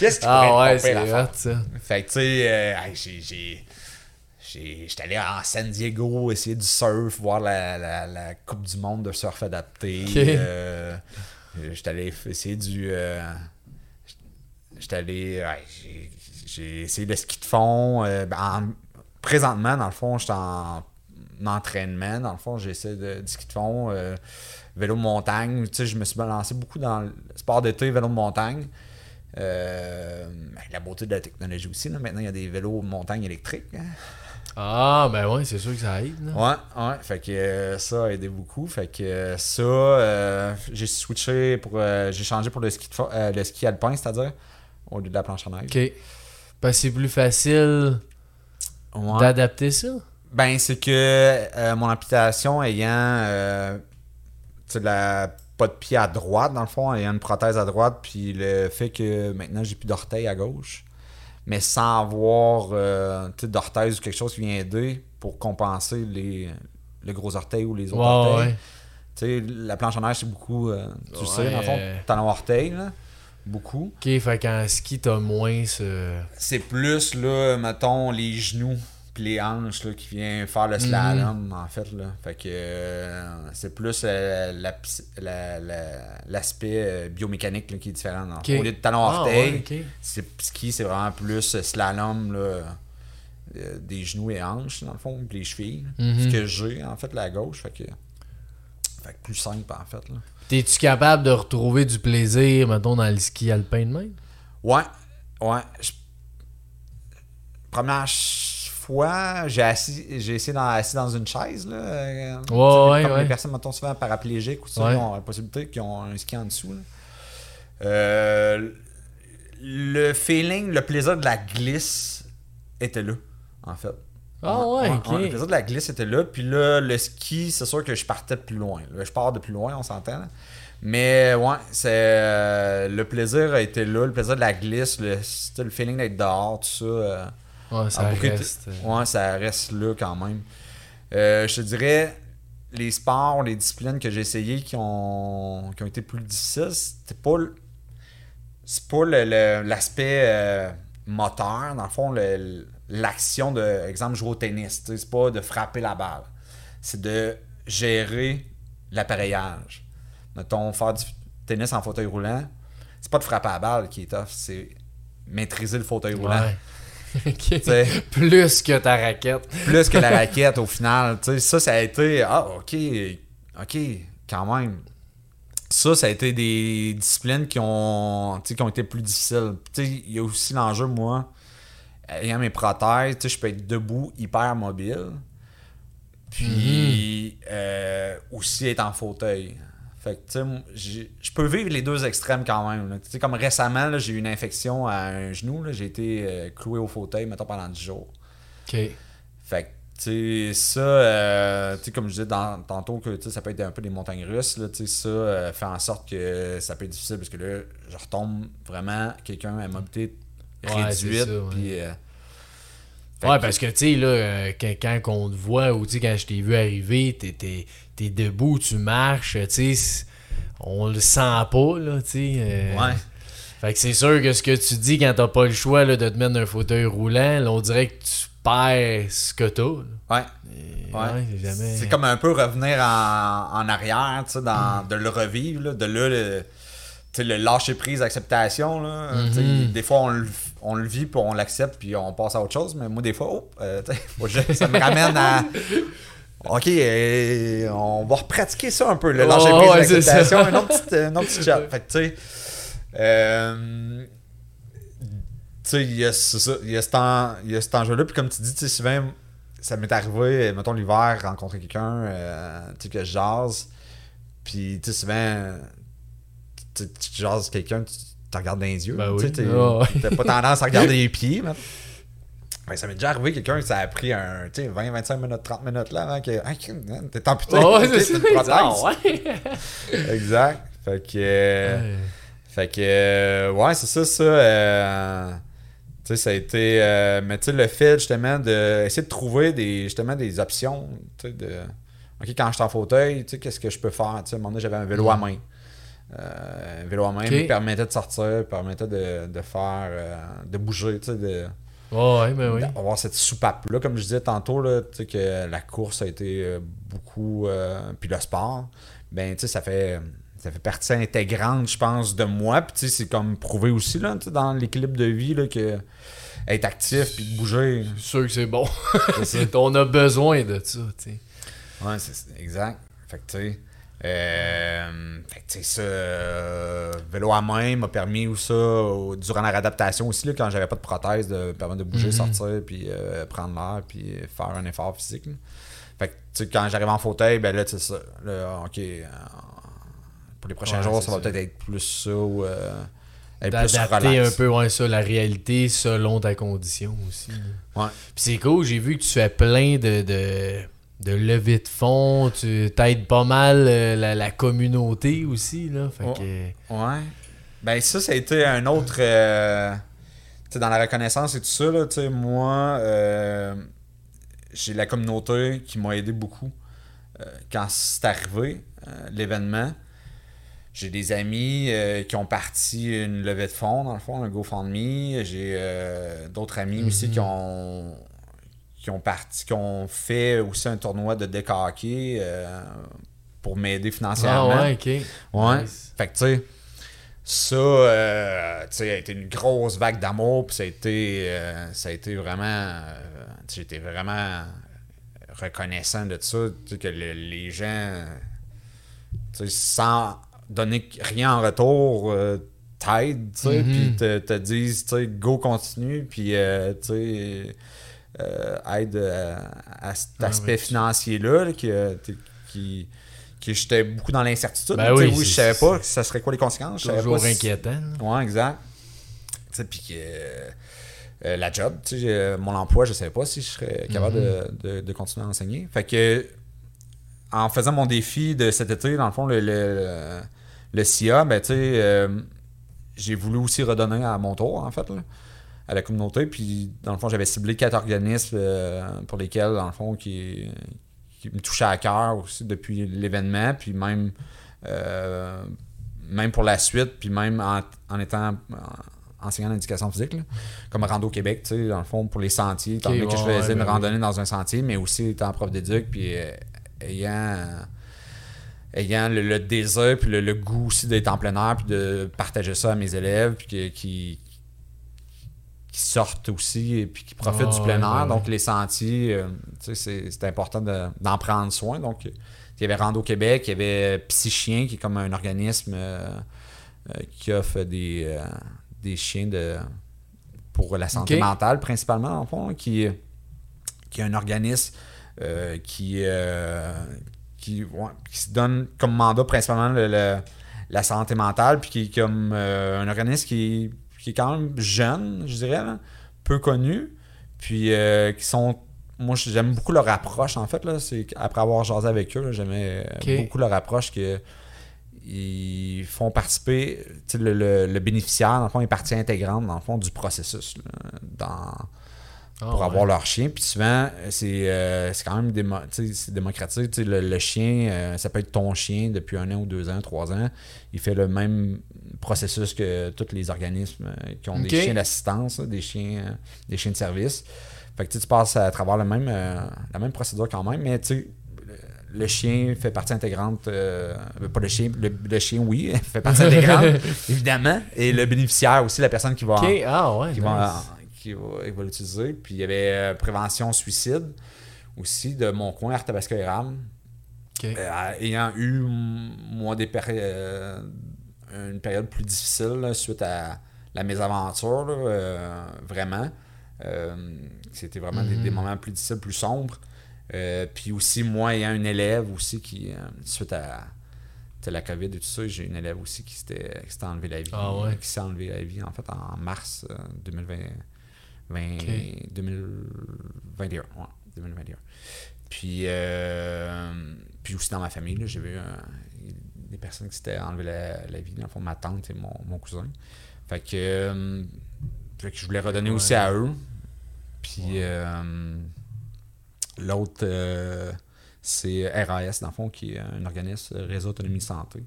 Qu'est-ce qui ah, pourrait ouais, c'est la vrai, ça. Fait que tu sais, euh, j'ai, j'ai, j'ai, j'étais allé en San Diego essayer du surf, voir la, la, la Coupe du Monde de surf adapté. Okay. Euh, j'étais allé essayer du... Euh, j'étais allé... Ouais, j'ai, j'ai essayé le ski de fond. Euh, en, présentement, dans le fond, j'étais en entraînement. Dans le fond, j'essaie de, de ski de fond, euh, vélo de montagne. Tu sais, je me suis balancé beaucoup dans le sport d'été, vélo de montagne. Euh, la beauté de la technologie aussi. Là. Maintenant, il y a des vélos montagne électriques. Hein? Ah, ben oui, c'est sûr que ça aide. Là. Ouais, ouais. Fait que euh, ça a aidé beaucoup. Fait que euh, ça, euh, j'ai switché pour. Euh, j'ai changé pour le ski, de fo- euh, le ski alpin, c'est-à-dire au lieu de la planche à neige. OK. Parce que c'est plus facile ouais. d'adapter ça. Ben, c'est que euh, mon amputation ayant euh, la. Pas de pied à droite, dans le fond, il y a une prothèse à droite, puis le fait que maintenant j'ai plus d'orteil à gauche, mais sans avoir euh, d'orthèse ou quelque chose qui vient aider pour compenser les, le gros orteil ou les autres wow, orteils. Ouais. Tu sais, la planche en neige, c'est beaucoup, euh, tu ouais. sais, dans le fond, talon orteil, là, beaucoup. Ok, fait qu'en ski, t'as moins ce. C'est plus, là, mettons, les genoux. Puis les hanches là, qui viennent faire le slalom, mmh. en fait. Là. Fait que euh, c'est plus euh, la, la, la, l'aspect euh, biomécanique là, qui est différent. Okay. Au lieu de talon orteil, ah, ouais, okay. c'est ski, c'est vraiment plus slalom là, euh, des genoux et hanches, dans le fond, puis les chevilles. Mmh. Ce que j'ai, en fait, la gauche. Fait que, fait que plus simple, en fait. Là. T'es-tu capable de retrouver du plaisir, mettons, dans le ski alpin de même? Ouais, ouais. Je... Première fois, j'ai assis, j'ai essayé d'en assis dans une chaise là. Ouais, ouais, comme ouais. les personnes mettons souvent paraplégiques ou ça, ouais. ont la possibilité qu'ils ont un ski en dessous. Là. Euh, le feeling, le plaisir de la glisse était là, en fait. Ah ouais, on, ok. On, le plaisir de la glisse était là, puis là le ski, c'est sûr que je partais de plus loin. Là, je pars de plus loin, on s'entend. Là. Mais ouais, c'est euh, le plaisir était là, le plaisir de la glisse, le, le feeling d'être dehors, tout ça. Euh, Ouais ça, reste. De... ouais, ça reste là quand même. Euh, je te dirais, les sports, les disciplines que j'ai essayées qui ont, qui ont été plus difficiles, c'était pas le... c'est pas le, le, l'aspect euh, moteur, dans le fond, le, l'action de, exemple, jouer au tennis. C'est pas de frapper la balle, c'est de gérer l'appareillage. Mettons, faire du tennis en fauteuil roulant, c'est pas de frapper la balle qui est tough, c'est maîtriser le fauteuil ouais. roulant. Okay. Plus que ta raquette. Plus que la raquette au final. Ça, ça a été. Ah, ok. Ok, quand même. Ça, ça a été des disciplines qui ont, qui ont été plus difficiles. Il y a aussi l'enjeu, moi, ayant mes prothèses, je peux être debout, hyper mobile. Puis mm-hmm. euh, aussi être en fauteuil. Fait que, tu sais, je peux vivre les deux extrêmes quand même. Tu sais, comme récemment, là, j'ai eu une infection à un genou. Là, j'ai été euh, cloué au fauteuil, mettons, pendant dix jours. OK. Fait que, tu sais, ça, euh, tu sais, comme je disais dans, tantôt, que ça peut être un peu des montagnes russes. Là, tu sais, ça euh, fait en sorte que ça peut être difficile parce que là, je retombe vraiment quelqu'un à mobilité réduite. Puis. Ouais. Fait ouais, que... parce que, tu sais, là, euh, quand, quand on te voit ou, tu sais, quand je t'ai vu arriver, t'es, t'es, t'es debout, tu marches, tu sais, on le sent pas, là, tu sais. Euh... Ouais. Fait que c'est sûr que ce que tu dis quand t'as pas le choix là, de te mettre dans un fauteuil roulant, là, on dirait que tu perds ce que t'as. Ouais. Et... ouais. ouais c'est, jamais... c'est comme un peu revenir en, en arrière, tu sais, dans... mm. de le revivre, là, de là, le... T'sais, le lâcher prise, acceptation, là, mm-hmm. des fois on le, on le vit, puis on l'accepte, puis on passe à autre chose, mais moi des fois, oh, euh, ça me ramène à... Ok, euh, on va repratiquer ça un peu, le lâcher prise, oh, ouais, l'acceptation, un autre petit, euh, petit chat. Fait que tu sais, euh, il y a cet enjeu-là, puis comme tu dis, souvent, ça m'est arrivé, mettons l'hiver, rencontrer quelqu'un, euh, tu sais, que je jase, puis tu sais, souvent... Tu, tu jases quelqu'un, tu te regardes dans les yeux. Ben oui. Tu oh. n'as pas tendance à regarder les pieds. Mais... Ben, ça m'est déjà arrivé, quelqu'un, ça a pris un vingt, vingt-cinq minutes, trente minutes là avant que. Ah, t'es amputé. Oh, t'es, c'est t'es ça, ouais. Exact. Fait que. Euh, ouais. Fait que. Euh, ouais, c'est ça, ça. Euh, tu sais, ça a été. Euh, mais tu sais, le fait, justement, d'essayer de, de trouver des, justement, des options. Tu sais, de. Ok, quand je suis en fauteuil, tu sais, qu'est-ce que je peux faire? Tu sais, à un moment donné, j'avais un vélo mm. à main. Euh, vélo à main okay. permettait de sortir, permettait de, de faire, euh, de bouger, tu sais, de oh, ouais, ben oui. d'avoir cette soupape là, comme je disais tantôt là, tu sais que la course a été beaucoup, euh, puis le sport, ben tu sais ça fait, ça fait partie intégrante, je pense, de moi, puis tu sais c'est comme prouvé aussi là, tu sais dans l'équilibre de vie là que être actif puis de bouger. Je suis sûr que c'est bon. C'est on a besoin de ça, tu sais. Ouais, c'est exact. Fait que tu sais. Euh, fait que tu sais ça euh, vélo à main m'a permis ou ça euh, durant la réadaptation aussi là, quand j'avais pas de prothèse de permettre de bouger mm-hmm. sortir puis euh, prendre l'air puis faire un effort physique là. Fait que tu sais quand j'arrive en fauteuil ben là tu sais ça là, ok euh, pour les prochains ouais, jours ça va ça. Peut-être être plus ça ou euh, être d'adapter plus relax. Un peu ouais, ça la réalité selon ta condition aussi là. Ouais puis c'est cool, j'ai vu que tu fais plein de, de... de levée de fonds, tu t'aides pas mal euh, la, la communauté aussi, là. Fait oh, que... Ouais. Ben ça, ça a été un autre... Euh, tu sais, dans la reconnaissance et tout ça, là, tu sais, moi, euh, j'ai la communauté qui m'a aidé beaucoup euh, quand c'est arrivé, euh, l'événement. J'ai des amis euh, qui ont parti une levée de fonds, dans le fond, un GoFundMe. J'ai euh, d'autres amis mm-hmm. aussi qui ont... qui ont parti, qui ont fait aussi un tournoi de deck hockey euh, pour m'aider financièrement. Ah ouais, ok. Ouais. Nice. Fait que tu sais, ça, euh, tu sais, a été une grosse vague d'amour, puis ça a été, euh, ça a été vraiment, euh, j'étais vraiment reconnaissant de ça, tu sais, que le, les gens, tu sais, sans donner rien en retour, euh, t'aident, tu sais, mm-hmm. puis te, te disent, tu sais, go continue, puis euh, tu sais. Euh, aide euh, à cet aspect ah, oui. financier-là, là, qui, euh, qui, qui j'étais beaucoup dans l'incertitude. Ben oui, oui, je savais pas que ça serait quoi les conséquences. Toujours inquiétant. Si... Ouais, exact. Puis euh, euh, la job, euh, mon emploi, je savais pas si je serais capable mm-hmm. de, de, de continuer à enseigner. Fait que, en faisant mon défi de cet été, dans le fond, le, le, le C I A, ben, euh, j'ai voulu aussi redonner à mon tour, en fait. Là. À la communauté, puis dans le fond, j'avais ciblé quatre organismes euh, pour lesquels, dans le fond, qui, qui me touchaient à cœur aussi depuis l'événement, puis même, euh, même pour la suite, puis même en, en étant en, enseignant l'éducation physique, là, comme Rando Québec, tu sais, dans le fond, pour les sentiers, étant donné okay, que ouais, je faisais une ouais, randonnée ouais. dans un sentier, mais aussi étant prof d'éduc, puis euh, ayant... Euh, ayant le, le désir, puis le, le goût aussi d'être en plein air, puis de partager ça à mes élèves, puis que, qui... qui sortent aussi et puis qui profitent oh, du plein air. Ouais, ouais. Donc, les sentiers, euh, tu sais, c'est, c'est important de, d'en prendre soin. Donc, il y avait Rando Québec, il y avait Psychiens, qui est comme un organisme euh, euh, qui offre des, euh, des chiens de, pour la santé okay. mentale, principalement, en fond, qui, qui est un organisme euh, qui, euh, qui, ouais, qui se donne comme mandat principalement le, le, la santé mentale, puis qui est comme euh, un organisme qui, qui est quand même jeune, je dirais, là, peu connu, puis euh, qui sont... Moi, j'aime beaucoup leur approche, en fait. Là, c'est, après avoir jasé avec eux, là, j'aimais okay. beaucoup leur approche que... Ils font participer, le, le, le bénéficiaire, dans le fond, est partie intégrante, dans le fond, du processus là, dans, oh, pour ouais. avoir leur chien. Puis souvent, c'est, euh, c'est quand même démo, c'est démocratique. Le, le chien, euh, ça peut être ton chien depuis un an ou deux ans, trois ans. Il fait le même processus que tous les organismes euh, qui ont okay. des chiens d'assistance, des chiens, euh, des chiens de service. Fait que tu passes à travers le même, euh, la même procédure quand même, mais tu sais, le chien fait partie intégrante, euh, pas le chien, le, le chien oui, fait partie intégrante, évidemment, et le bénéficiaire aussi, la personne qui va, okay. ah, ouais, qui, nice. va qui va, qui va l'utiliser. Puis il y avait euh, Prévention-suicide aussi de mon coin, Arthabaska et Ram, okay. euh, ayant eu, moi, des péri- euh, une période plus difficile là, suite à la mésaventure, là, euh, vraiment. Euh, c'était vraiment mm-hmm. des, des moments plus difficiles, plus sombres. Euh, puis aussi, moi, ayant une élève aussi qui, euh, suite à la COVID et tout ça, j'ai une élève aussi qui s'était, qui s'était enlevé la vie. Ah ouais. Qui s'est enlevé la vie, en fait, en mars euh, deux mille vingt, okay. deux mille vingt et un. Ouais, deux mille vingt et un. Puis, euh, puis aussi dans ma famille, là, j'ai vu euh, des personnes qui s'étaient enlevées la, la vie, dans le fond, ma tante et mon, mon cousin. Fait que, euh, fait que je voulais redonner ouais. aussi à eux. Puis... Ouais. Euh, L'autre, euh, c'est R A S, dans le fond, qui est un organisme, Réseau Autonomie Santé,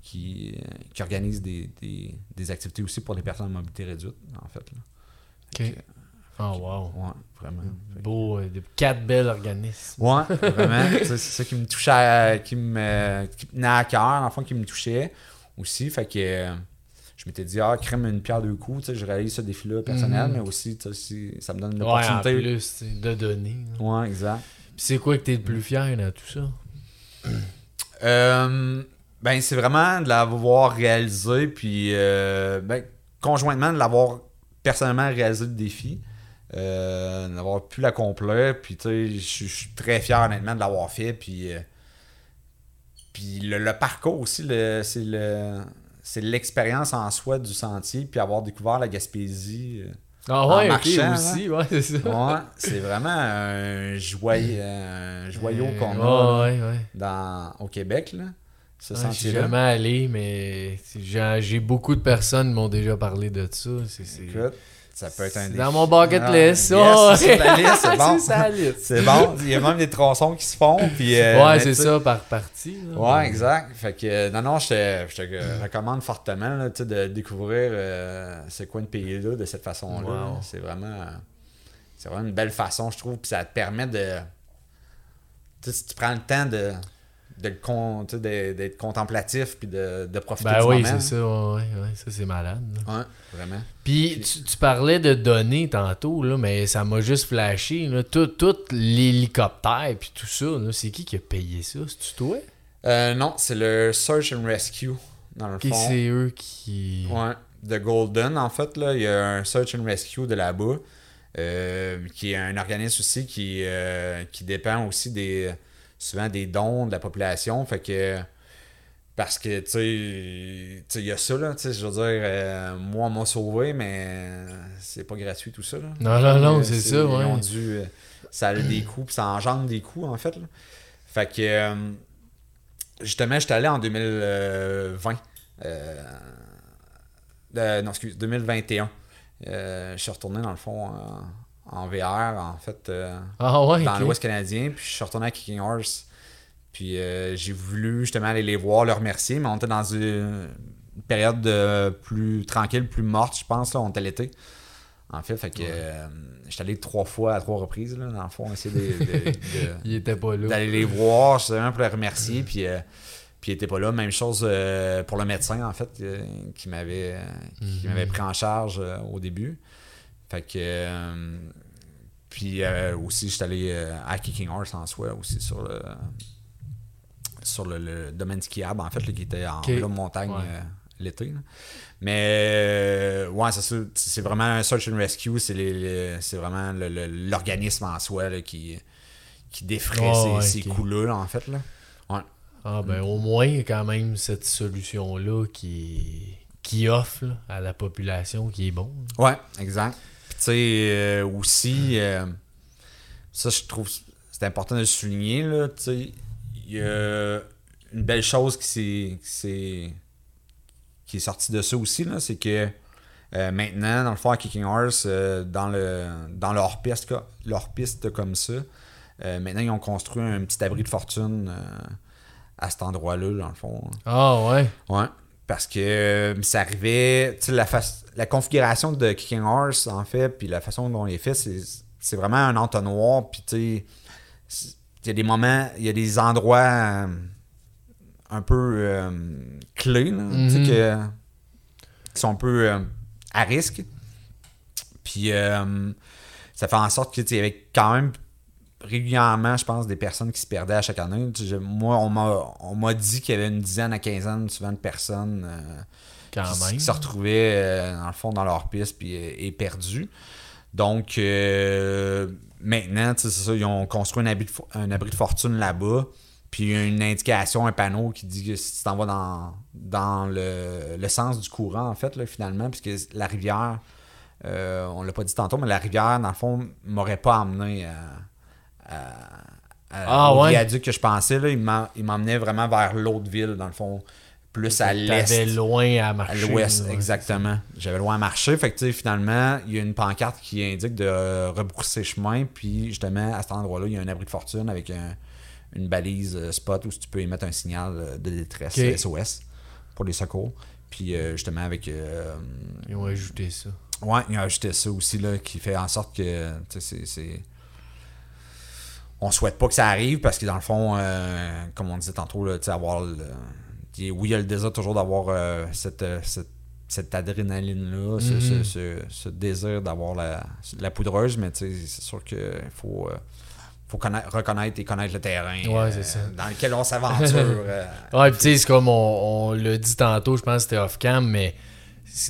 qui, qui organise des, des, des activités aussi pour les personnes à mobilité réduite, en fait. Là. OK. Que, oh, que, wow. Ouais, vraiment. Beau, euh, quatre belles organismes. Ouais, vraiment. c'est, c'est ça qui me touchait, à, qui me tenait à cœur, dans le fond, qui me touchait aussi. Fait que euh, je m'étais dit, ah, crème une pierre deux coups, tu sais, je réalise ce défi-là personnel, mm. mais aussi, si ça me donne l'opportunité. Ouais, en plus, de donner. Là. Ouais, exact. Puis c'est quoi que t'es le plus fier dans tout ça? Euh, ben, c'est vraiment de l'avoir réalisé, puis euh, ben, conjointement, de l'avoir personnellement réalisé le défi, euh, d'avoir pu l'accomplir, puis tu sais, je suis très fier, honnêtement, de l'avoir fait, puis, euh, puis le, le parcours aussi, le, c'est le... c'est l'expérience en soi du sentier, puis avoir découvert la Gaspésie ah ouais, en okay, marchant. Aussi, ouais, c'est ça. Ouais, c'est vraiment un, joyeux, un joyau euh, qu'on a ouais, ouais. Dans, au Québec. Là, ce ouais, sentier-là. Je suis jamais allé, mais j'ai, j'ai beaucoup de personnes qui m'ont déjà parlé de ça. C'est, c'est... Écoute, ça peut être un c'est défi. Dans mon bucket list. Ah, yes, oh, c'est sur la liste, c'est bon. c'est, la liste. c'est bon. Il y a même des tronçons qui se font. Puis, euh, ouais, c'est ça, par partie. Là. Ouais, exact. Fait que, non, non, je te, je te recommande fortement là, de découvrir euh, ce coin de pays-là de cette façon-là. Wow. C'est vraiment, c'est vraiment une belle façon, je trouve. Puis ça te permet de. Tu sais, si tu prends le temps de. De con, de, d'être contemplatif puis de, de profiter ben du oui, moment. Ben oui, c'est ça. Ouais, ouais, ça, c'est malade. Là. Ouais, vraiment. Puis tu, tu parlais de données tantôt, là, mais ça m'a juste flashé. Là, tout, tout l'hélicoptère puis tout ça, là, c'est qui qui a payé ça? C'est-tu toi? Euh, non, c'est le Search and Rescue, dans le okay, fond. C'est eux qui... Ouais, de Golden, en fait. Là, il y a un Search and Rescue de là-bas, euh, qui est un organisme aussi qui, euh, qui dépend aussi des... souvent des dons de la population, fait que parce que tu sais il y a ça là, tu sais je veux dire euh, moi on m'a sauvé mais c'est pas gratuit tout ça là. Non non non, euh, c'est, c'est ça ouais. Ils ont dû, ça a des coûts, puis ça engendre des coûts en fait là. Fait que euh, justement, j'étais allé en deux mille vingt euh, euh, non, excuse, deux mille vingt et un. Euh, je suis retourné dans le fond euh, en V R, en fait, euh, ah ouais, dans okay. l'Ouest canadien. Puis je suis retourné à Kicking Horse. Puis euh, j'ai voulu justement aller les voir, leur remercier. Mais on était dans une période de plus tranquille, plus morte, je pense. Là, on était l'été. En fait, fait que ouais. euh, j'étais allé trois fois à trois reprises, là, dans le fond, essayer de, de, de, il était pas là. D'aller les voir, justement, pour les remercier. Puis, euh, puis il était pas là. Même chose euh, pour le médecin, en fait, euh, qui, m'avait, euh, qui mm-hmm. m'avait pris en charge euh, au début. Fait que euh, puis euh, aussi j'étais allé euh, à Kicking Horse en soi aussi sur le sur le, le domaine skiable en fait là, qui était en okay. là, montagne ouais. euh, l'été là. Mais euh, ouais c'est sûr, c'est vraiment un search and rescue, c'est les, les c'est vraiment le, le, l'organisme en soi là, qui qui défraient oh, ces, ouais, ces okay. coups-là, en fait. Là. Ouais. Ah, ben, mm. au moins, il y a quand même cette solution-là qui, qui offre là, à la population qui est bon. Là. Ouais, exact. Puis, tu sais, euh, aussi, euh, ça, je trouve, c'est important de le souligner, là, tu sais, il y a une belle chose qui s'est, qui s'est, qui est sortie de ça aussi, là, c'est que Euh, maintenant, dans le fond, à Kicking Horse, euh, dans le dans leur piste, leur piste comme ça, euh, maintenant, ils ont construit un petit abri de fortune euh, à cet endroit-là, dans le fond. Ah oh, ouais? Ouais, parce que euh, ça arrivait, tu sais, la, fa- la configuration de Kicking Horse, en fait, puis la façon dont on les fait, c'est, c'est vraiment un entonnoir, puis tu sais, il y a des moments, il y a des endroits euh, un peu euh, clés, là, mm-hmm. tu sais, que, qui sont un peu... Euh, à risque. Puis euh, ça fait en sorte qu'il y avait quand même régulièrement, je pense, des personnes qui se perdaient à chaque année. Je, moi, on m'a, on m'a dit qu'il y avait une dizaine à quinzaine souvent de personnes euh, quand qui, même. qui se retrouvaient euh, dans le fond dans leur piste puis euh, et perdues. Donc euh, maintenant, c'est ça, ils ont construit un abri de, un abri de fortune là-bas. Puis une indication, un panneau qui dit que si tu t'en vas dans, dans le, le sens du courant, en fait, là, finalement, puisque la rivière, euh, on l'a pas dit tantôt, mais la rivière, dans le fond, m'aurait pas emmené à, à, à, ah, au ouais. viaduc que je pensais. Là, il, m'en, il m'emmenait vraiment vers l'autre ville, dans le fond, plus à l'est. J'avais loin à marcher. À l'ouest, ouais, exactement. J'avais loin à marcher. Fait que, tu sais, finalement, il y a une pancarte qui indique de rebrousser chemin. Puis, justement, à cet endroit-là, il y a un abri de fortune avec un. une balise spot où tu peux émettre un signal de détresse okay. S O S pour les secours. Puis euh, justement avec... Euh, ils ont ajouté ça. Ouais, ils ont ajouté ça aussi, là, qui fait en sorte que... C'est, c'est... On souhaite pas que ça arrive parce que dans le fond, euh, comme on disait tantôt, là, avoir le... oui, il y a le désir toujours d'avoir euh, cette, cette, cette adrénaline-là, mm-hmm. ce, ce, ce, ce désir d'avoir la, la poudreuse, mais c'est sûr qu'il faut... Euh, faut conna- reconnaître et connaître le terrain ouais, c'est ça. Euh, dans lequel on s'aventure. Euh, ouais, puis tu sais, c'est comme on, on l'a dit tantôt, je pense que c'était off-cam, mais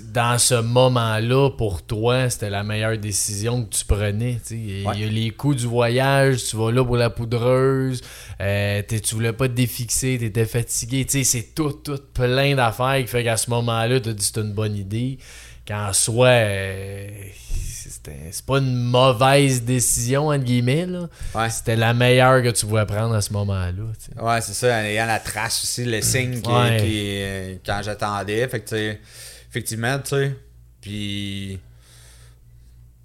dans ce moment-là, pour toi, c'était la meilleure décision que tu prenais. Il ouais. y a les coûts du voyage, tu vas là pour la poudreuse, euh, tu voulais pas te défixer, t'étais fatigué. T'sais, c'est tout, tout plein d'affaires qui fait qu'à ce moment-là, tu as dit c'était une bonne idée. Qu'en soit, euh, c'était, c'est pas une mauvaise décision, entre guillemets. Là. Ouais. C'était la meilleure que tu pouvais prendre à ce moment-là. T'sais. Ouais, c'est ça. En ayant la trace aussi, le signe qui, ouais. qui, euh, quand j'attendais. Fait que, t'sais, effectivement, tu sais. Puis.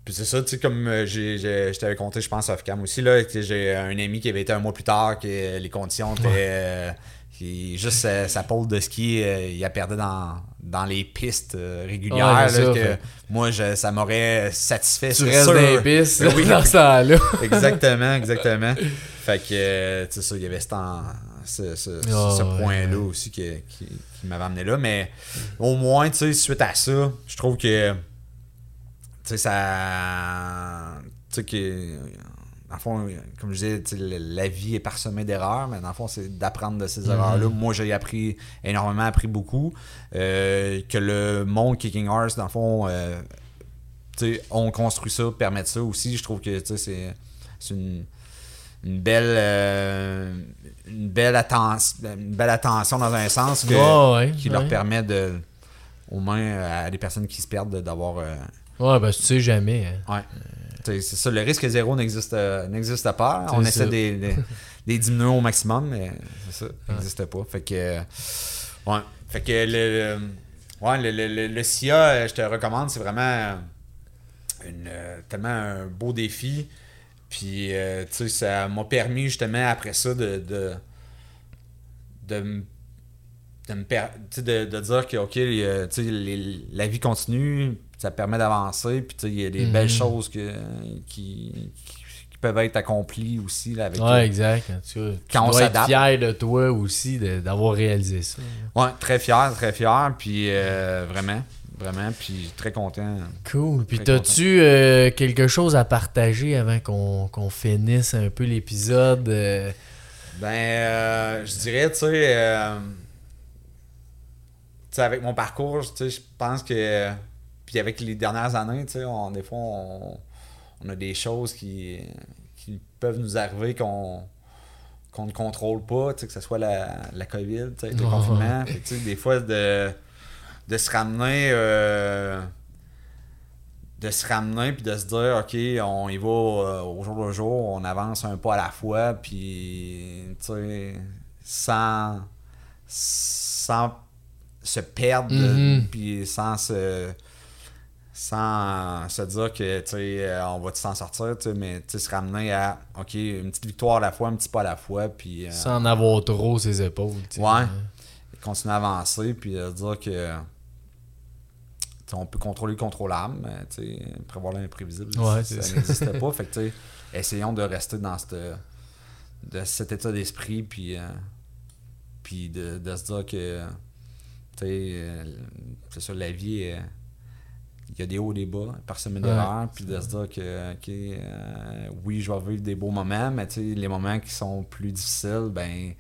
Puis c'est ça, tu sais, comme j'ai, j'ai, je t'avais compté, je pense, off-cam aussi, là. J'ai un ami qui avait été un mois plus tard, que les conditions étaient. Ouais. Euh, Qui, juste sa, sa pole de ski, euh, il la perdait dans, dans les pistes euh, régulières. Ouais, là, sûr, que ouais. Moi, je, ça m'aurait satisfait. Tu restes dans les pistes là, oui, dans ça là. Exactement, exactement. Fait que, euh, tu sais, ça, il y avait cet en, ce, ce, oh, ce point-là ouais. aussi que, qui, qui m'avait amené là. Mais au moins, tu sais, suite à ça, je trouve que, tu sais, ça. Tu sais, que. Dans le fond, comme je disais, la vie est parsemée d'erreurs, mais dans le fond, c'est d'apprendre de ces erreurs-là. Mmh. Moi, j'ai appris énormément, appris beaucoup. Euh, que le monde Kicking Horse, dans le fond, euh, on construit ça, permet ça aussi. Je trouve que c'est, c'est une, une belle euh, une belle, atten- une belle attention dans un sens que, oh, ouais, qui ouais. leur permet de, au moins à des personnes qui se perdent d'avoir... Euh, ouais, ben tu sais jamais. Hein. Ouais. C'est ça, le risque zéro n'existe, n'existe pas. C'est on ça. essaie de, de, de les diminuer au maximum, mais c'est ça, ça n'existe ouais. pas. Fait que, ouais. fait que le, ouais, le, le, le, le S I A, je te recommande, c'est vraiment une, tellement un beau défi. Puis, euh, tu sais, ça m'a permis justement après ça de, de, de me De, me per- de, de dire que ok euh, les, la vie continue, ça permet d'avancer, puis il y a des mm-hmm. belles choses que, qui, qui, qui peuvent être accomplies aussi là, avec ouais, euh, exact. Tu, quand tu on dois s'adapte être fier de toi aussi de, d'avoir réalisé ça. Ouais, très fier, très fier, puis euh, vraiment vraiment puis très content. Cool. Puis t'as-tu euh, quelque chose à partager avant qu'on, qu'on finisse un peu l'épisode? euh... ben euh, je dirais tu sais euh, T'sais, avec mon parcours, je pense que. Puis avec les dernières années, on, des fois, on, on a des choses qui, qui peuvent nous arriver qu'on qu'on ne contrôle pas, que ce soit la, la COVID, le oh, confinement. Ouais. Fait, des fois, de, de se ramener, euh, de se ramener puis de se dire, OK, on y va euh, au jour le jour, on avance un pas à la fois, puis sans, sans se perdre, mm-hmm. puis sans se... sans se dire que tu sais on va s'en sortir, tu sais, mais tu sais se ramener à OK, une petite victoire à la fois, un petit pas à la fois, puis euh, sans en avoir trop ses épaules, tu sais. Ouais. Et continuer à avancer, puis euh, dire que on peut contrôler le contrôlable, mais tu sais prévoir l'imprévisible, ouais, ça, ça n'existe pas. Fait que tu sais essayons de rester dans cette de cet état d'esprit, puis euh, puis de, de se dire que tu sais c'est sûr, la vie est... Il y a des hauts, des bas, parsemés d'erreurs, puis de se dire que, OK, euh, oui, je vais vivre des beaux moments, mais tu sais, les moments qui sont plus difficiles, ben,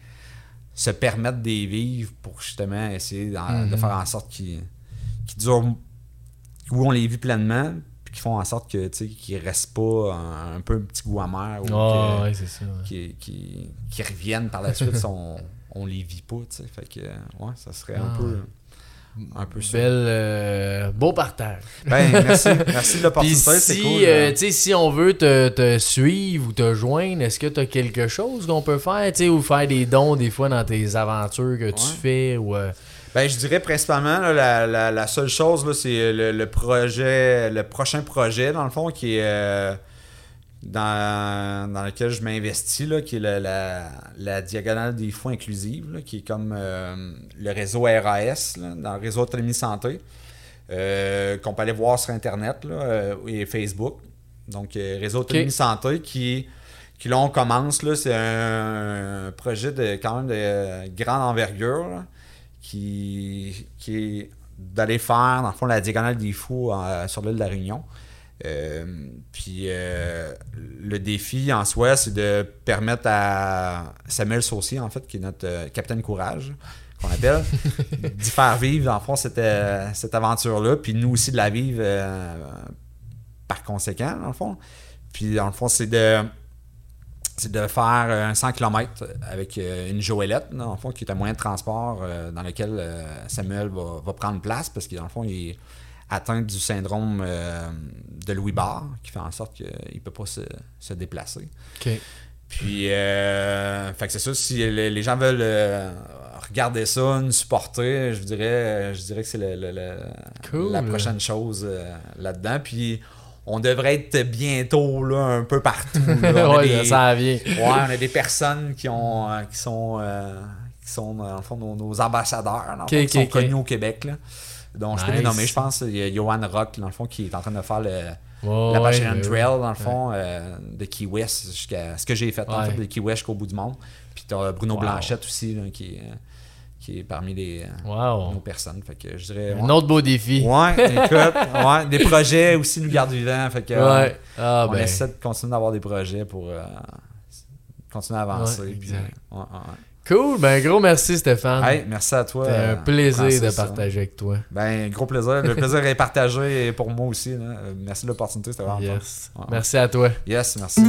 se permettre de les vivre pour justement essayer de, mm-hmm. de faire en sorte qu'ils, qu'ils durent, où on les vit pleinement, puis qu'ils font en sorte que, tu sais, qu'ils restent pas un, un peu un petit goût amer, ou oh, que, ouais, c'est ça, ouais. qu'ils, qu'ils, qu'ils reviennent par la suite si on, on les vit pas, tu sais. Fait que, ouais, ça serait ah, un peu. Ouais. Un peu belle, euh, beau partage. Ben, merci, merci de l'opportunité, si, c'est cool. Euh, tu sais, si on veut te, te suivre ou te joindre, est-ce que tu as quelque chose qu'on peut faire, tu sais, ou faire des dons des fois dans tes aventures que ouais. tu fais ou euh... Ben, je dirais principalement là, la, la, la seule chose là, c'est le, le projet, le prochain projet dans le fond qui est euh, dans, dans lequel je m'investis là, qui est la, la, la Diagonale des Fous Inclusive, là, qui est comme euh, le réseau R A S, là, dans le Réseau Autonomie Santé, euh, qu'on peut aller voir sur Internet là, et Facebook. Donc, euh, Réseau Autonomie okay. Santé, qui, qui là, on commence, là, c'est un, un projet de quand même de grande envergure, là, qui, qui est d'aller faire, dans le fond, la Diagonale des Fous en, sur l'île de la Réunion. Euh, puis euh, le défi en soi, c'est de permettre à Samuel Saucier, en fait, qui est notre euh, capitaine courage, qu'on appelle, d'y faire vivre, dans le fond, cette, euh, cette aventure-là, puis nous aussi de la vivre euh, par conséquent, dans le fond. Puis, dans le fond, c'est de, c'est de faire un cent kilomètres avec euh, une Joëlette, dans le fond, qui est un moyen de transport euh, dans lequel euh, Samuel va, va prendre place, parce que, dans le fond, il est atteint du syndrome euh, de Louis Barre, qui fait en sorte qu'il ne peut pas se, se déplacer. Okay. Puis, euh, fait que c'est ça, si les, les gens veulent euh, regarder ça, nous supporter, je dirais, je dirais que c'est le, le, le, cool. la prochaine chose euh, là-dedans. Puis, on devrait être bientôt là, un peu partout. Oui, des... ça vient. Ouais, on a des personnes qui, ont, euh, qui, sont, euh, qui sont, en fond, nos, nos ambassadeurs, en okay, fond, okay, qui sont okay. connus au Québec, là. Donc, nice. Je peux les nommer, je pense, il y a Johan Rock, dans le fond, qui est en train de faire le, oh, la Passion ouais, Trail, dans le fond, ouais. euh, de Key West, jusqu'à ce que j'ai fait, ouais. en fait, de Key West jusqu'au bout du monde. Puis tu as Bruno wow. Blanchette aussi, là, qui, qui est parmi les, wow. nos personnes. Fait que je dirais, ouais. Un autre beau défi. Ouais, écoute, ouais, des projets aussi nous gardent vivants. Fait que, ouais. Ouais, ah, on ben. essaie de continuer d'avoir des projets pour euh, continuer à avancer. Ouais, puis, ouais, ouais, ouais. Cool, ben gros merci Stéphane. Hey, merci à toi. C'était un plaisir Francis, de partager ça. Avec toi. Ben gros plaisir, le plaisir est partagé pour moi aussi. Là. Merci de l'opportunité, c'était vraiment yes. cool. Merci à toi. Yes, merci.